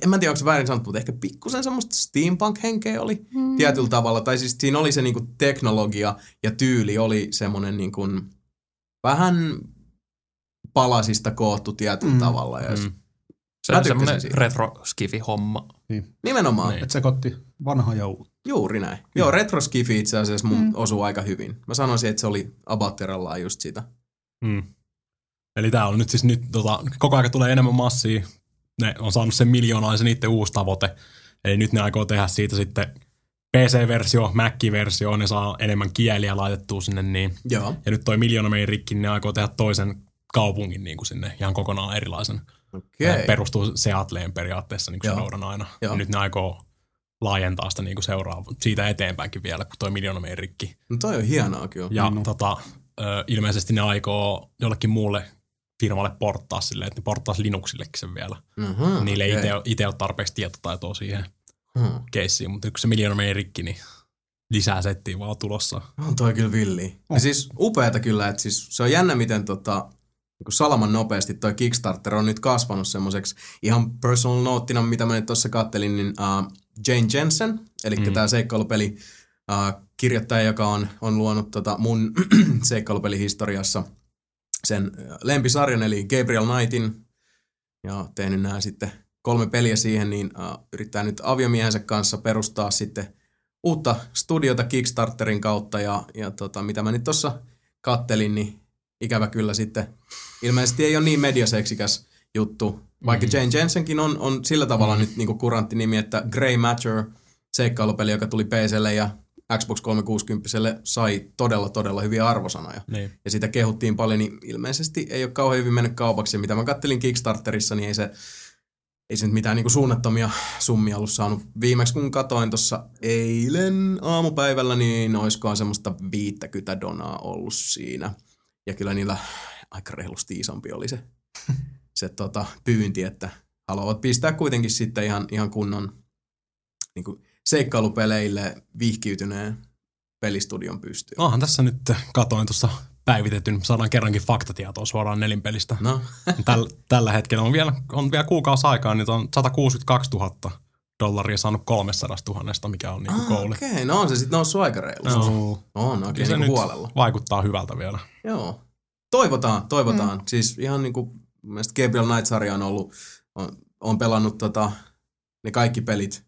en mä tiedä, onko se väärin sanottu, mutta ehkä pikkusen semmoista steampunk-henkeä oli tietyllä tavalla. Tai siis siinä oli se niinku teknologia ja tyyli oli semmoinen niinku vähän palasista koottu tietyllä tavalla. Ja se on semmoinen retro-skifi-homma. Niin. Nimenomaan. Niin. Että se kotti vanha ja uutta. Juuri näin. Niin. Joo, retro-skifi itse asiassa mun osuu aika hyvin. Mä sanoisin, että se oli abatterallaan just sitä. Eli tää on nyt siis koko ajan tulee enemmän massia. Ne on saanut sen 1 miljoonaa ja se niiden uusi tavoite. Eli nyt ne aikoo tehdä siitä sitten PC-versio, Mac-versio, ne saa enemmän kieliä laitettua sinne niin. Joo. Ja nyt toi 1 miljoona meni rikki, niin ne aikoo tehdä toisen kaupungin niin kuin sinne ihan kokonaan erilaisen. Okay. Perustuu Seattleen periaatteessa niin kuin se noudan aina. Ja nyt ne aikoo laajentaa sitä niin kuin seuraavaan siitä eteenpäinkin vielä, kun toi 1 miljoona meni rikki. No toi on hienoa kyllä. Ja ilmeisesti ne aikoo jollekin muulle firmalle porttaa silleen, että ne porttaisi Linuxillekin sen vielä. Niille ei itse ole tarpeeksi tietotaitoa siihen keissiin, mutta kun se 1 miljoona meni rikki, niin lisää settiä vaan tulossa. On toi kyllä villi. Ja siis upeata kyllä, että siis se on jännä miten salaman nopeasti toi Kickstarter on nyt kasvanut semmoiseksi ihan personal noteina, mitä mä nyt tuossa kattelin, niin Jane Jensen, eli tämä seikkailupeli kirjoittaja, joka on luonut mun seikkailupelihistoriassa sen lempisarjan, eli Gabriel Knightin, ja tehnyt nämä sitten 3 peliä siihen, niin yrittää nyt aviomiehensä kanssa perustaa sitten uutta studiota Kickstarterin kautta, ja mitä mä nyt tuossa kattelin, niin ikävä kyllä sitten ilmeisesti ei ole niin mediaseksikäs juttu, vaikka Jane Jensenkin on sillä tavalla nyt niin kuin kurantti nimi, että Grey Matter, seikkailupeli, joka tuli PC:lle ja Xbox 360 sai todella, todella hyviä arvosanoja. Niin. Ja sitä kehuttiin paljon, niin ilmeisesti ei ole kauhean hyvin mennyt kaupaksi. Mitä mä kattelin Kickstarterissa, niin ei se ei se nyt mitään niin kuin suunnattomia summia ollut saanut. Viimeksi kun katoin tuossa eilen aamupäivällä, niin olisikohan semmoista 50 donaa ollut siinä. Ja kyllä niillä aika reilusti isompi oli se pyynti, että haluavat pistää kuitenkin sitten ihan kunnon niin kuin seikkailupeleille vihkiytyneen pelistudion pystyyn. Onhan tässä nyt katoin tuossa päivitetyn, saadaan kerrankin faktatietoa suoraan Nelin Pelistä. No. Tällä hetkellä on vielä kuukausi aikaa, niin on $162,000 saanut $300,000, mikä on niinku goal. Okei, no on se sitten noussut aika reilusti. No. On oikein niin niinku huolella. Vaikuttaa hyvältä vielä. Joo. Toivotaan. Mm. Siis ihan niinku mielestäni Gabriel Knight-sarja on ollut, on pelannut ne kaikki pelit.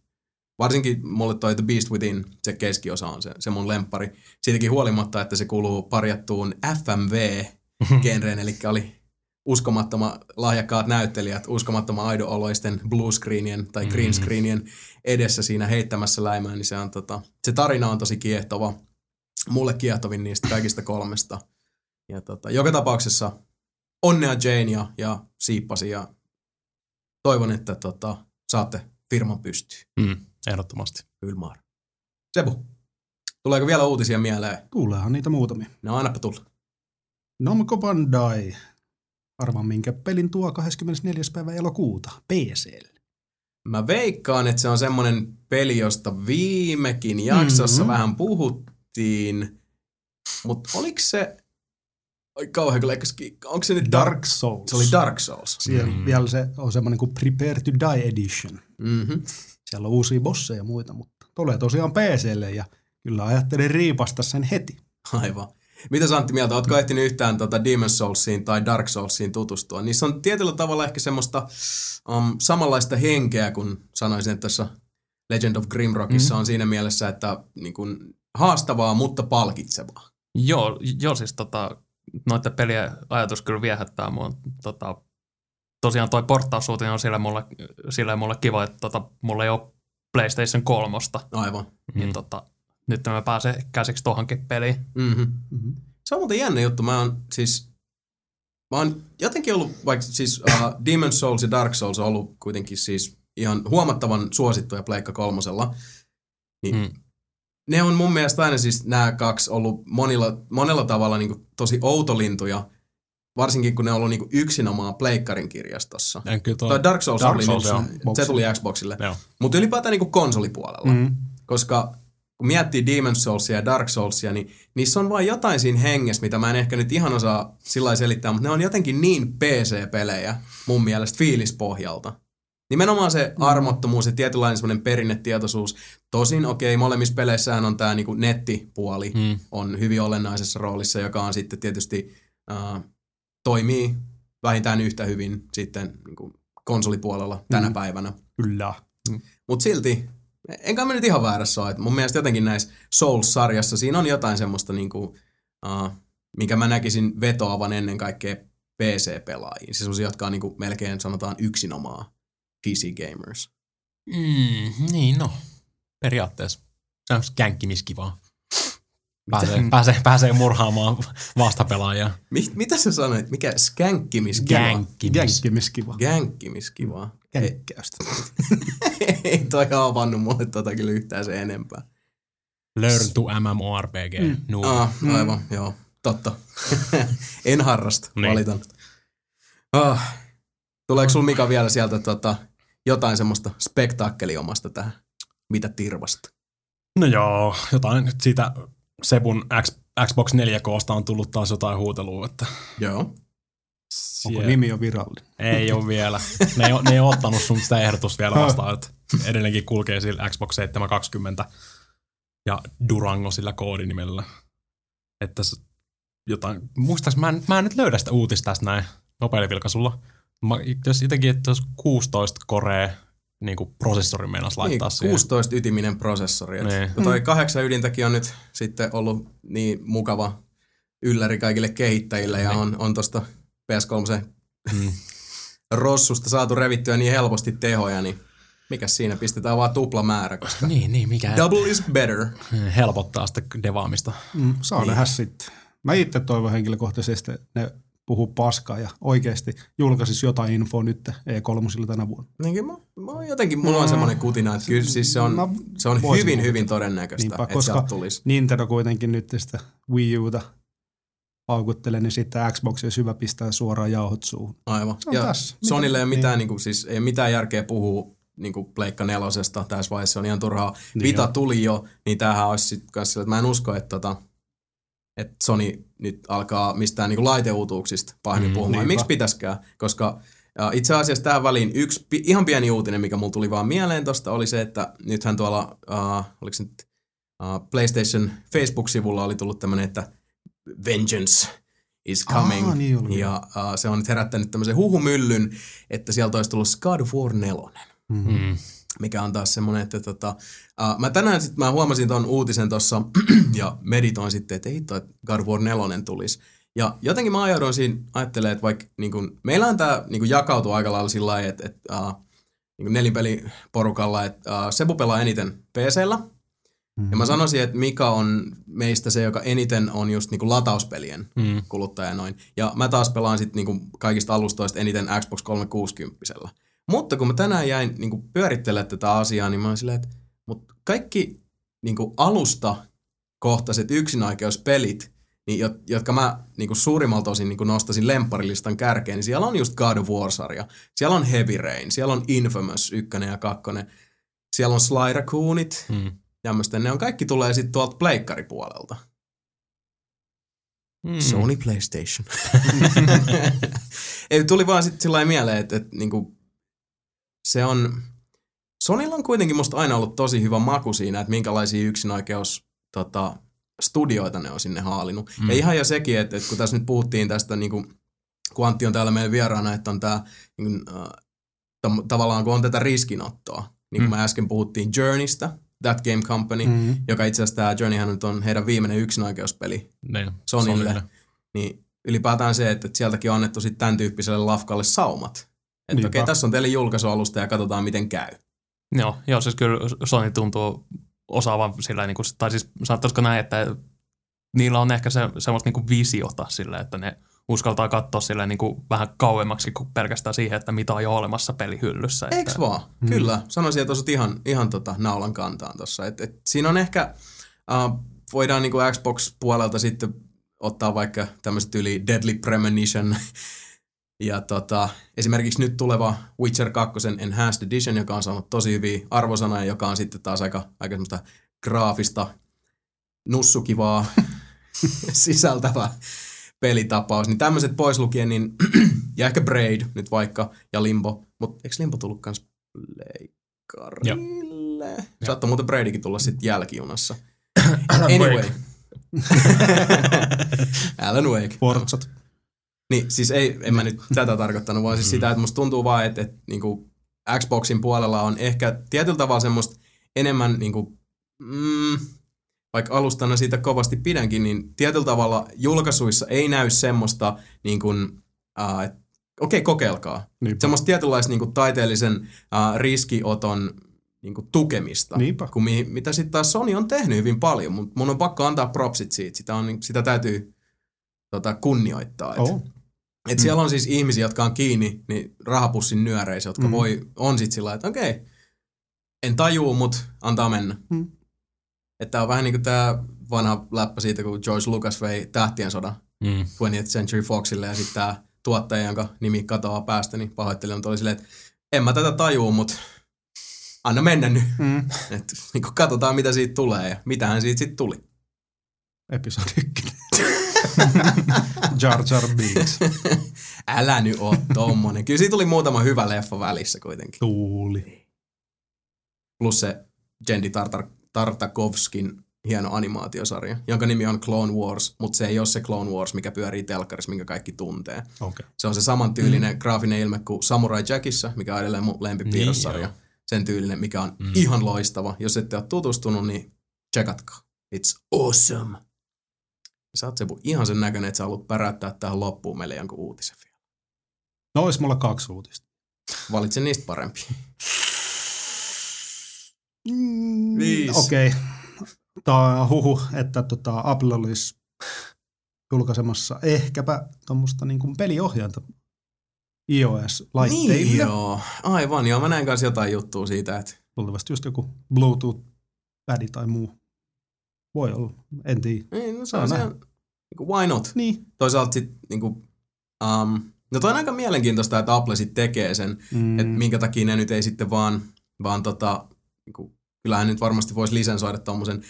Varsinkin mulle toi The Beast Within, se keskiosa on se mun lemppari. Siitäkin huolimatta, että se kuuluu parjattuun FMV-genreen, eli oli uskomattoman lahjakkaat näyttelijät, uskomattoman aidooloisten blue screenien tai green screenien edessä siinä heittämässä läimään, niin se tarina on tosi kiehtova. Mulle kiehtovin niistä kaikista kolmesta. Ja joka tapauksessa onnea Jane ja siippasi ja toivon, että saatte firman pystyyn. Ehdottomasti. Ylmar. Sebu, tuleeko vielä uutisia mieleen? Tuleehan niitä muutamia. No, annapa tulla. Namco Bandai. Arvaan minkä pelin tuo 24. päivä elokuuta PC:lle. Mä veikkaan, että se on semmoinen peli, josta viimekin jaksossa vähän puhuttiin. Mutta oliko se... Ai kauhean, onko se nyt Dark Souls? Se oli Dark Souls. Siellä vielä se on semmoinen kuin Prepare to Die Edition. Mm-hmm. Siellä on uusia bosseja ja muita, mutta tulee tosiaan PC:lle ja kyllä ajattelin riipasta sen heti. Aivan. Mitä Antti mieltä, ootko ehtinyt yhtään Demon's Soulsiin tai Dark Soulsiin tutustua? Niissä on tietyllä tavalla ehkä semmoista samanlaista henkeä kuin sanoisin, että tässä Legend of Grimrockissa on siinä mielessä, että niin kuin, haastavaa, mutta palkitsevaa. Joo siis noita peliä ajatus kyllä viehättää mua. Tosiaan toi porttaussuutinen on sillä mulla kiva, että mulla ei ole PlayStation 3. Aivan. Niin nyt mä pääsen käsiksi tuohonkin peliin. Mm-hmm. Se on muuten jännä juttu. Mä oon jotenkin ollut, vaikka siis Demon's Souls ja Dark Souls on ollut kuitenkin siis ihan huomattavan suosittuja Pleikka 3:lla. Niin ne on mun mielestä aina siis nämä kaksi ollut monella tavalla niin kuin tosi outolintuja, varsinkin kun ne on ollut niin kuin yksinomaan pleikkarin kirjastossa. Toi Dark Souls oli, se tuli Xboxille, mutta ylipäätään niin kuin konsolipuolella, koska kun miettii Demon's Soulsia ja Dark Soulsia, niin niissä on vain jotain siinä hengessä, mitä mä en ehkä nyt ihan osaa sillä selittää, mutta ne on jotenkin niin PC-pelejä mun mielestä fiilispohjalta. Nimenomaan se armottomuus ja tietynlainen semmoinen perinnetietoisuus. Tosin molemmissa peleissähän on tämä niinku nettipuoli on hyvin olennaisessa roolissa, joka on sitten tietysti toimii vähintään yhtä hyvin sitten niinku konsolipuolella tänä päivänä. Kyllä. Mutta silti, enkä mä nyt ihan väärässä ole. Mun mielestä jotenkin näissä Souls-sarjassa siinä on jotain semmoista, niinku, minkä mä näkisin vetoavan ennen kaikkea PC-pelaajiin. Siis semmoisia, jotka on niinku melkein sanotaan yksinomaan PC gamers. Niin no, periaatteessa. Se on känkkimiskivaa. Pääsee murhaamaan vastapelaajaa. Mitä sä sanoit? Mikä? Skänkkimiskivaa? Gänkkimiskivaa. Känkkäystä. Ei toi avannut mulle kyllä yhtään sen enempää. Learn to MMORPG. Aivan, joo. Totta. En harrasta, valitan. Tuleeko sulla Mika vielä sieltä jotain semmoista spektakkeliomasta tähän? Mitä tirvasta? No joo, jotain nyt siitä Sebun Xbox 4K:sta on tullut taas jotain huutelua, että... Joo. Onko nimi jo virallinen? Ei ole vielä. Ne ei ole ottanut sun sitä ehdotusta vielä vastaan, että edelleenkin kulkee sillä Xbox 720 ja Durango sillä koodinimellä. Että jotain... Muistaaks, mä en nyt löydä sitä uutista tästä näin nopealla vilkaisulla. Jos itsekin, että jos 16 korea niin prosessori meinasi laittaa siihen. 16 ytiminen prosessori. Niin. Toi 8 ydintäkin on nyt sitten ollut niin mukava ylläri kaikille kehittäjille ja on tosta PS3 rossusta saatu revittyä niin helposti tehoja, niin mikäs siinä, pistetään vaan tuplamäärä, koska niin, mikä double is better. Helpottaa sitä devaamista. Saa nähdä sitten. Mä itse toivon henkilökohtaisesti, että ne puhua paskaa ja oikeasti julkaisisi jotain infoa nyt E3 tänä vuonna. Niinkin mä jotenkin, mulla on semmoinen kutina, että kyllä siis se on hyvin todennäköistä, niinpä, että sieltä tulisi. Nintendo kuitenkin nyt sitä Wii Uta paukuttelee, niin sitten Xboxia syvä pistää suoraan jauhot suuhun. Aivan. Ja Sonylle ei mitään, niin kuin, siis ei mitään järkeä puhua niinku Pleikka nelosesta tässä vaiheessa, on ihan turhaa. Niin Vita tuli jo, niin tämähän olisi sitten myös sillä, että mä en usko, että Sony nyt alkaa mistään niinku laiteuutuuksista pahemmin puhumaan. Miksi pitäisikään? Koska itse asiassa tähän väliin yksi ihan pieni uutinen, mikä mulla tuli vaan mieleen tuosta, oli se, että nythän tuolla, oliko se nyt PlayStation Facebook-sivulla oli tullut tämmöinen, että Vengeance is coming. Aha, niin ja se on nyt herättänyt tämmöisen huhumyllyn, että sieltä olisi tullut God of War 4. Mm-hmm. Mikä on taas semmoinen, että mä tänään sitten mä huomasin ton uutisen tossa ja meditoin sitten, että ei hitto, että God of War 4 tulisi. Ja jotenkin mä ajauduin siinä, ajattelemaan, että vaikka niin kun, meillä on tää niin kun jakautuu aika lailla sillä lailla, että niin nelinpeliporukalla, että Sebu pelaa eniten PC-llä. Mm-hmm. Ja mä sanoisin, että Mika on meistä se, joka eniten on just niin kun latauspelien kuluttaja noin. Ja mä taas pelaan sitten niin kun kaikista alustoista eniten Xbox 360-llä. Mutta kun mä tänään jäin niin kuin pyörittelemään tätä asiaa, niin mä oon silleen, että kaikki niin kuin alustakohtaiset yksinoikeuspelit, niin, jotka mä niin kuin suurimmalta osin niin kuin nostasin lempparilistan kärkeen, niin siellä on just God of War-sarja, siellä on Heavy Rain, siellä on Infamous 1 ja 2, siellä on Sly Raccoonit, tämmöistä. Ne on kaikki tulee sitten tuolta pleikkaripuolelta. Sony PlayStation. Ei, tuli vaan sitten sillä lailla mieleen, että niin kuin se on, Sonylla on kuitenkin musta aina ollut tosi hyvä maku siinä, että minkälaisia yksinoikeus studioita ne on sinne haalinut. Ja ihan jo sekin, että kun tässä nyt puhuttiin tästä, niin kun Antti on täällä meidän vieraana, että on tää, niin tavallaan kun on tätä riskinottoa. Niin kuin mä äsken puhuttiin Journeystä, That Game Company, joka itse asiassa tää Journeyhän nyt on heidän viimeinen yksinoikeuspeli Sonylle. Niin ylipäätään se, että sieltäkin on annettu sitten tämän tyyppiselle lafkalle saumat. Että okei, tässä on teille julkaisualusta ja katsotaan, miten käy. Joo, siis kyllä Sony tuntuu osaavan sillä, niin kuin, tai siis saattaisiko näin, että niillä on ehkä semmoista niin kuin visiota sillä, että ne uskaltaa katsoa sillä niin kuin vähän kauemmaksi kuin pelkästään siihen, että mitä on jo olemassa pelihyllyssä. Että eiks vaan? Kyllä. Sanoisin, että olet ihan naulan kantaan tuossa. Et siinä on ehkä, voidaan niin kuin Xbox-puolelta sitten ottaa vaikka tämmöiset yli Deadly Premonition. Ja esimerkiksi nyt tuleva Witcher 2 Enhanced Edition, joka on saanut tosi hyviä arvosanoja, joka on sitten taas aika semmoista graafista, nussukivaa, sisältävä pelitapaus. Niin tämmöiset pois lukien, niin ja ehkä Braid nyt vaikka, ja Limbo. Mutta eikö Limbo tullut kans leikkarille? Saattaa muuten Braidikin tulla sitten jälkijunassa. Anyway. Alan Wake. Fortsat. Niin, siis en mä nyt tätä tarkoittanut, vaan siis sitä, että musta tuntuu vaan, että niinku Xboxin puolella on ehkä tietyllä tavalla semmoista enemmän, niinku, vaikka alustana siitä kovasti pidänkin, niin tietyllä tavalla julkaisuissa ei näy semmoista, niinku, että okei, kokeilkaa. Niinpä. Semmoista tietynlaista niinku, taiteellisen riskioton niinku, tukemista, kun mitä sitten taas Sony on tehnyt hyvin paljon, mutta mun on pakko antaa propsit siitä, sitä täytyy kunnioittaa. Et siellä on siis ihmisiä, jotka on kiinni niin rahapussin nyöreissä, jotka on sit sillä, että okei, en tajuu, mut antaa mennä. Että tää on vähän niinku tää vanha läppä siitä, kun George Lucas vei Tähtien sodan 20th Century Foxille, ja sit tää tuottaja, jonka nimi katoaa päästä, niin pahoittelen, mutta oli silleen, että en mä tätä tajuu, mut anna mennä nyt. Et niinku katsotaan, mitä siitä tulee, ja mitähän siitä sit tuli. Episodi 1. Jar Jar Binks. Älä nyt oo tommonen. Kyllä siitä tuli muutama hyvä leffa välissä kuitenkin. Tuuli. Plus se Jendy Tartakovskin hieno animaatiosarja, jonka nimi on Clone Wars, mutta se ei ole se Clone Wars, mikä pyörii telkkarissa, minkä kaikki tuntee. Okay. Se on se samantyylinen graafinen ilme kuin Samurai Jackissa, mikä on edelleen mun lempipiirrossarja. Niin, sen tyylinen, mikä on ihan loistava. Jos ette ole tutustunut, niin checkatkaa. It's awesome. Sä oot Sebu ihan sen näköinen, että sä haluat päräyttää tähän loppuun meille jonkun uutisen vielä. No ois mulla 2 uutista. Valitse niistä parempi. 5. Okei. Tää on huhu, että Apple olisi julkaisemassa ehkäpä tuommoista niin kuin peliohjainta iOS-laitteille. Niin, joo, aivan. Joo, mä näen kanssa jotain juttua siitä, että... Luultavasti just joku Bluetooth-pädi tai muu. Voi olla, en tiedä. Ei, no se on se, why not? Niin. Toisaalta sitten niinku... No toi on aika mielenkiintoista, että Apple sitten tekee sen, että minkä takia ne nyt ei sitten vaan niinku, kyllähän nyt varmasti voisi lisensoida tommosen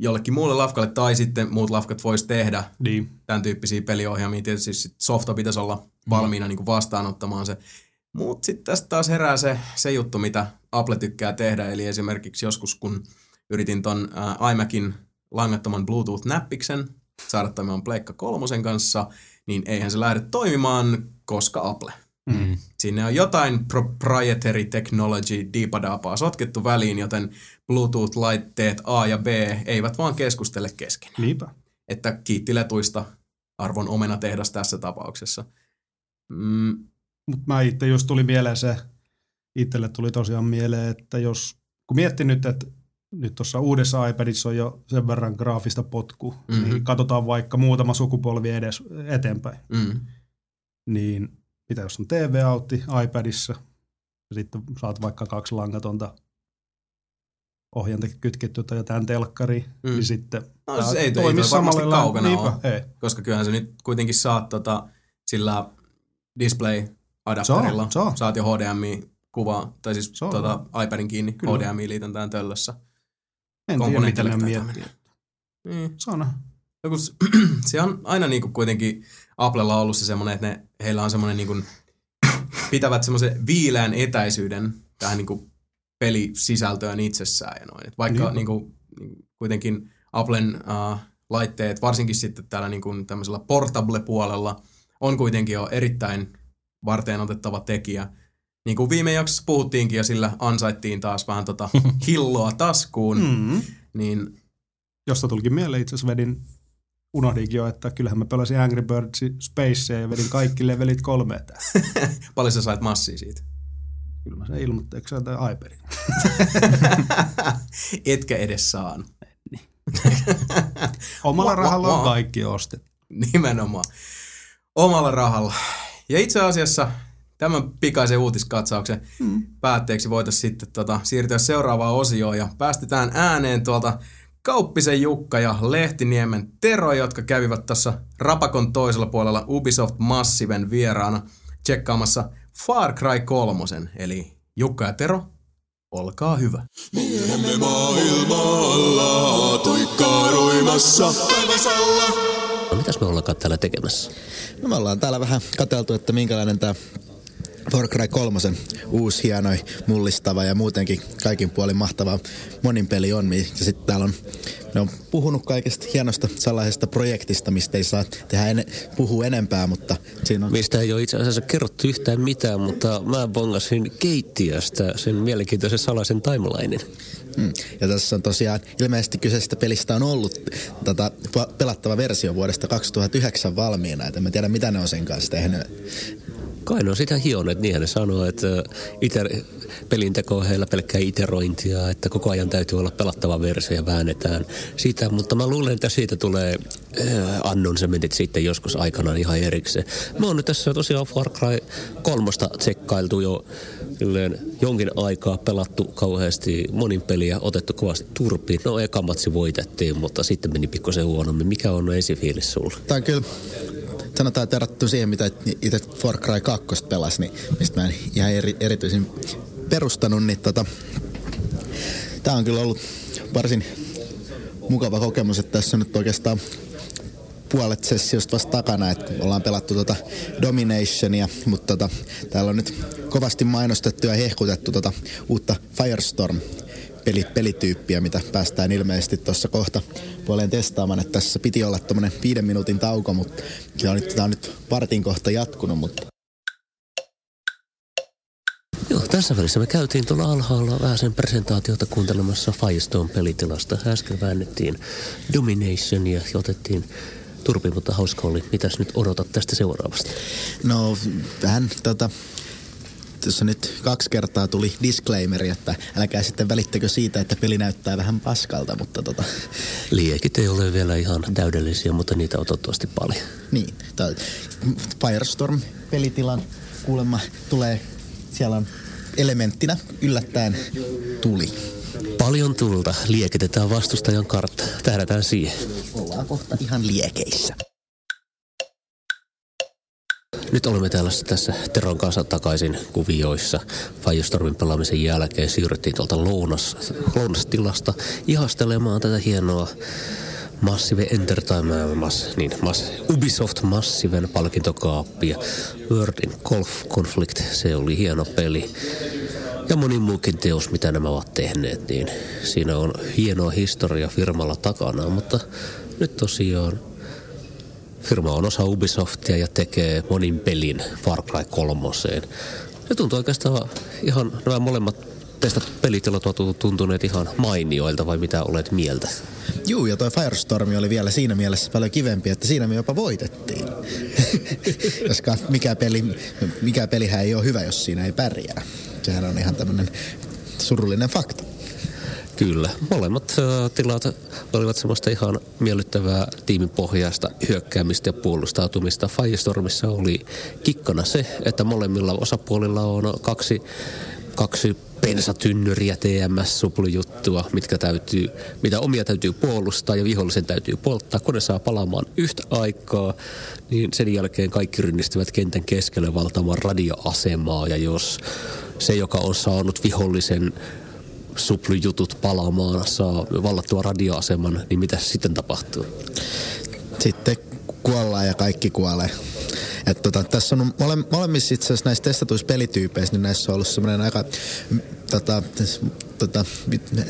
jollekin muulle lafkalle, tai sitten muut lafkat voisi tehdä tämän tyyppisiä peliohjelmia. Tietysti sit softa pitäisi olla valmiina niinku vastaanottamaan se. Mutta sitten tästä taas herää se juttu, mitä Apple tykkää tehdä. Eli esimerkiksi joskus, kun yritin ton iMacin langattoman Bluetooth-näppiksen saada toimimaan Pleikka 3 kanssa, niin eihän se lähde toimimaan, koska Apple. Mm. Siinä on jotain proprietary technology diipadaapaa sotkettu väliin, joten Bluetooth-laitteet A ja B eivät vaan keskustele keskenään. Niinpä. Että kiitti letuista arvon omenatehdas tässä tapauksessa. Mutta mä itse just tuli mieleen se, itselle tuli tosiaan mieleen, että kun miettii nyt, että nyt tuossa uudessa iPadissa on jo sen verran graafista potku, niin katsotaan vaikka muutama sukupolvi edes eteenpäin. Niin mitä jos on TV-autti iPadissa, ja sitten saat vaikka kaksi langatonta ohjainta kytkettyä tai jotain telkkariin, niin sitten... No siis ei toimi varmasti kaukana ole, koska kyllähän se nyt kuitenkin saat sillä display-adapterilla. Saat jo HDMI-kuvaa, tai siis iPadin kiinni. Kyllä. HDMI liitetään töllössä. En tiedä, miten ne miettii. Se on aina niinku kuitenkin Applella ollut se semmoinen, että heillä on semmoinen niinku, pitävät semmoisen viileän etäisyyden tähän niinku pelisisältöön itsessään. Ja noin. Et vaikka niinku, kuitenkin Applen laitteet, varsinkin sitten täällä niinku tämmöisellä portable-puolella, on kuitenkin jo erittäin varteenotettava tekijä. Niin kuin viime jaksossa puhuttiinkin ja sillä ansaittiin taas vähän hilloa taskuun. Niin... Josta tulikin mieleen, itse asiassa unohdinkin jo, että kyllähän mä pelasin Angry Birds Spacea ja vedin kaikki levelit 3 täällä. Paljon sä sait massia siitä? Kyllä mä sen ilmoitteeksi saan tämän iPadin. Etkä edes saanut. Omalla rahalla on kaikki ostettu. Nimenomaan. Omalla rahalla. Ja itse asiassa tämän pikaisen uutiskatsauksen päätteeksi voitaisiin sitten siirtyä seuraavaan osioon ja päästetään ääneen tuolta Kauppisen Jukka ja Lehtiniemen Tero, jotka kävivät tässä Rapakon toisella puolella Ubisoft Massiven vieraana tsekkaamassa Far Cry 3. Eli Jukka ja Tero, olkaa hyvä. Miehemme maailmalla tuikkaa roimassa taivasalla. Mitäs me ollaan täällä tekemässä? No me ollaan täällä vähän katseltu, että minkälainen tää Far Cry 3 uusi, hienoi, mullistava ja muutenkin kaikin puolin mahtava moninpeli on. Ja sitten täällä on puhunut kaikesta hienosta salaisesta projektista, mistä ei saa tehdä puhua enempää, mutta siinä on... Mistä ei ole itse asiassa kerrottu yhtään mitään, mutta mä bongasin keittiöstä sen mielenkiintoisen salaisen timelinen. Ja tässä on tosiaan, ilmeisesti kyseistä pelistä on ollut pelattava versio vuodesta 2009 valmiina, että en tiedä mitä ne on sen kanssa tehnyt. Kai ne on sitä hioneet, niinhän ne sanoo, että pelinteko on heillä pelkkää iterointia, että koko ajan täytyy olla pelattava versio ja väännetään sitä, mutta mä luulen, että siitä tulee annonsementit sitten joskus aikanaan ihan erikseen. Mä oon nyt tässä tosiaan Far Cry 3:sta tsekkailtu jo jonkin aikaa, pelattu kauheasti monin peliä, otettu kovasti turpiin. No eka matsi voitettiin, mutta sitten meni pikkusen huonommin. Mikä on ensifiilis sulla? Tää on kyllä... Sanotaan, että verrattu siihen, mitä itse Far Cry 2 pelasi, niin mistä mä en ihan erityisin perustanut, niin tää on kyllä ollut varsin mukava kokemus, että tässä on nyt oikeastaan puolet sessiosta vasta takana, että ollaan pelattu Dominationia, mutta täällä on nyt kovasti mainostettu ja hehkutettu uutta Firestorm pelityyppiä, mitä päästään ilmeisesti tuossa kohta puoleen testaamaan, että tässä piti olla tuommoinen 5 minuutin tauko, mutta tämä on nyt vartin kohta jatkunut, mutta... Joo, tässä välissä me käytiin tuolla alhaalla vähän sen presentaatiota kuuntelemassa Firestone-pelitilasta. Äsken väännettiin Domination ja otettiin turpi, mutta hauska oli. Mitäs nyt odotat tästä seuraavasta? No, vähän jossa nyt 2 kertaa tuli disclaimeri, että älkää sitten välittäkö siitä, että peli näyttää vähän paskalta, mutta tota. Liekit ei ole vielä ihan täydellisiä, mutta niitä on toivottavasti paljon. Niin, Firestorm-pelitilan kuulemma tulee, siellä on elementtinä yllättäen tuli. Paljon tulta, liekitetään vastustajan kartta, tähdätään siihen. Ollaan kohta ihan liekeissä. Nyt olemme tässä Teron kanssa takaisin kuvioissa. Firestormin pelaamisen jälkeen siirryttiin tuolta lounastilasta ihastelemaan tätä hienoa Massive Entertainment, Ubisoft Massiven palkintokaappia. World in Golf Conflict, se oli hieno peli. Ja moni muukin teos, mitä nämä ovat tehneet, niin siinä on hienoa historia firmalla takana, mutta nyt tosiaan firma on osa Ubisoftia ja tekee monin pelin Far Cry 3:een. Se tuntuu oikeastaan ihan, nämä molemmat teistä pelitilat ovat tuntuneet ihan mainioilta, vai mitä olet mieltä? Juu, ja toi Firestorm oli vielä siinä mielessä paljon kivempi, että siinä me jopa voitettiin. Koska mikä pelihän ei ole hyvä, jos siinä ei pärjää. Sehän on ihan tämmöinen surullinen fakta. Kyllä. Molemmat tilat olivat semmoista ihan miellyttävää tiimipohjaista hyökkäämistä ja puolustautumista. Firestormissa oli kikkana se, että molemmilla osapuolilla on kaksi pensatynnyriä TMS-suplujuttua, mitä omia täytyy puolustaa ja vihollisen täytyy polttaa. Kone saa palaamaan yhtä aikaa, niin sen jälkeen kaikki rynnistyvät kentän keskelle valtamaan radioasemaa. Ja jos se, joka on saanut vihollisen suplujutut palaamaan, saa vallattua radioaseman, niin mitä sitten tapahtuu? Sitten kuollaan ja kaikki kuolee. Tässä on molemmissa itse asiassa näissä testatuissa pelityypeissä, niin näissä on ollut semmoinen aika,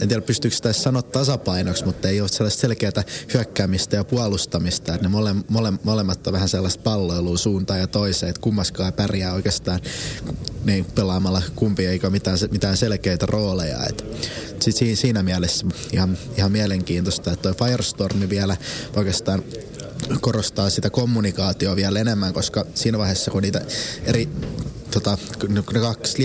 en tiedä pystyykö sitä sanoa tasapainoksi, mutta ei ole sellaista selkeää hyökkäämistä ja puolustamista. Että ne molemmat on vähän sellaista palloilua suuntaan ja toiseen, että kummaskaan pärjää oikeastaan niin pelaamalla kumpi eikä mitään selkeitä rooleja. Siinä mielessä ihan mielenkiintoista, että tuo Firestormi vielä oikeastaan korostaa sitä kommunikaatiota vielä enemmän, koska siinä vaiheessa, kun niitä eri ne 2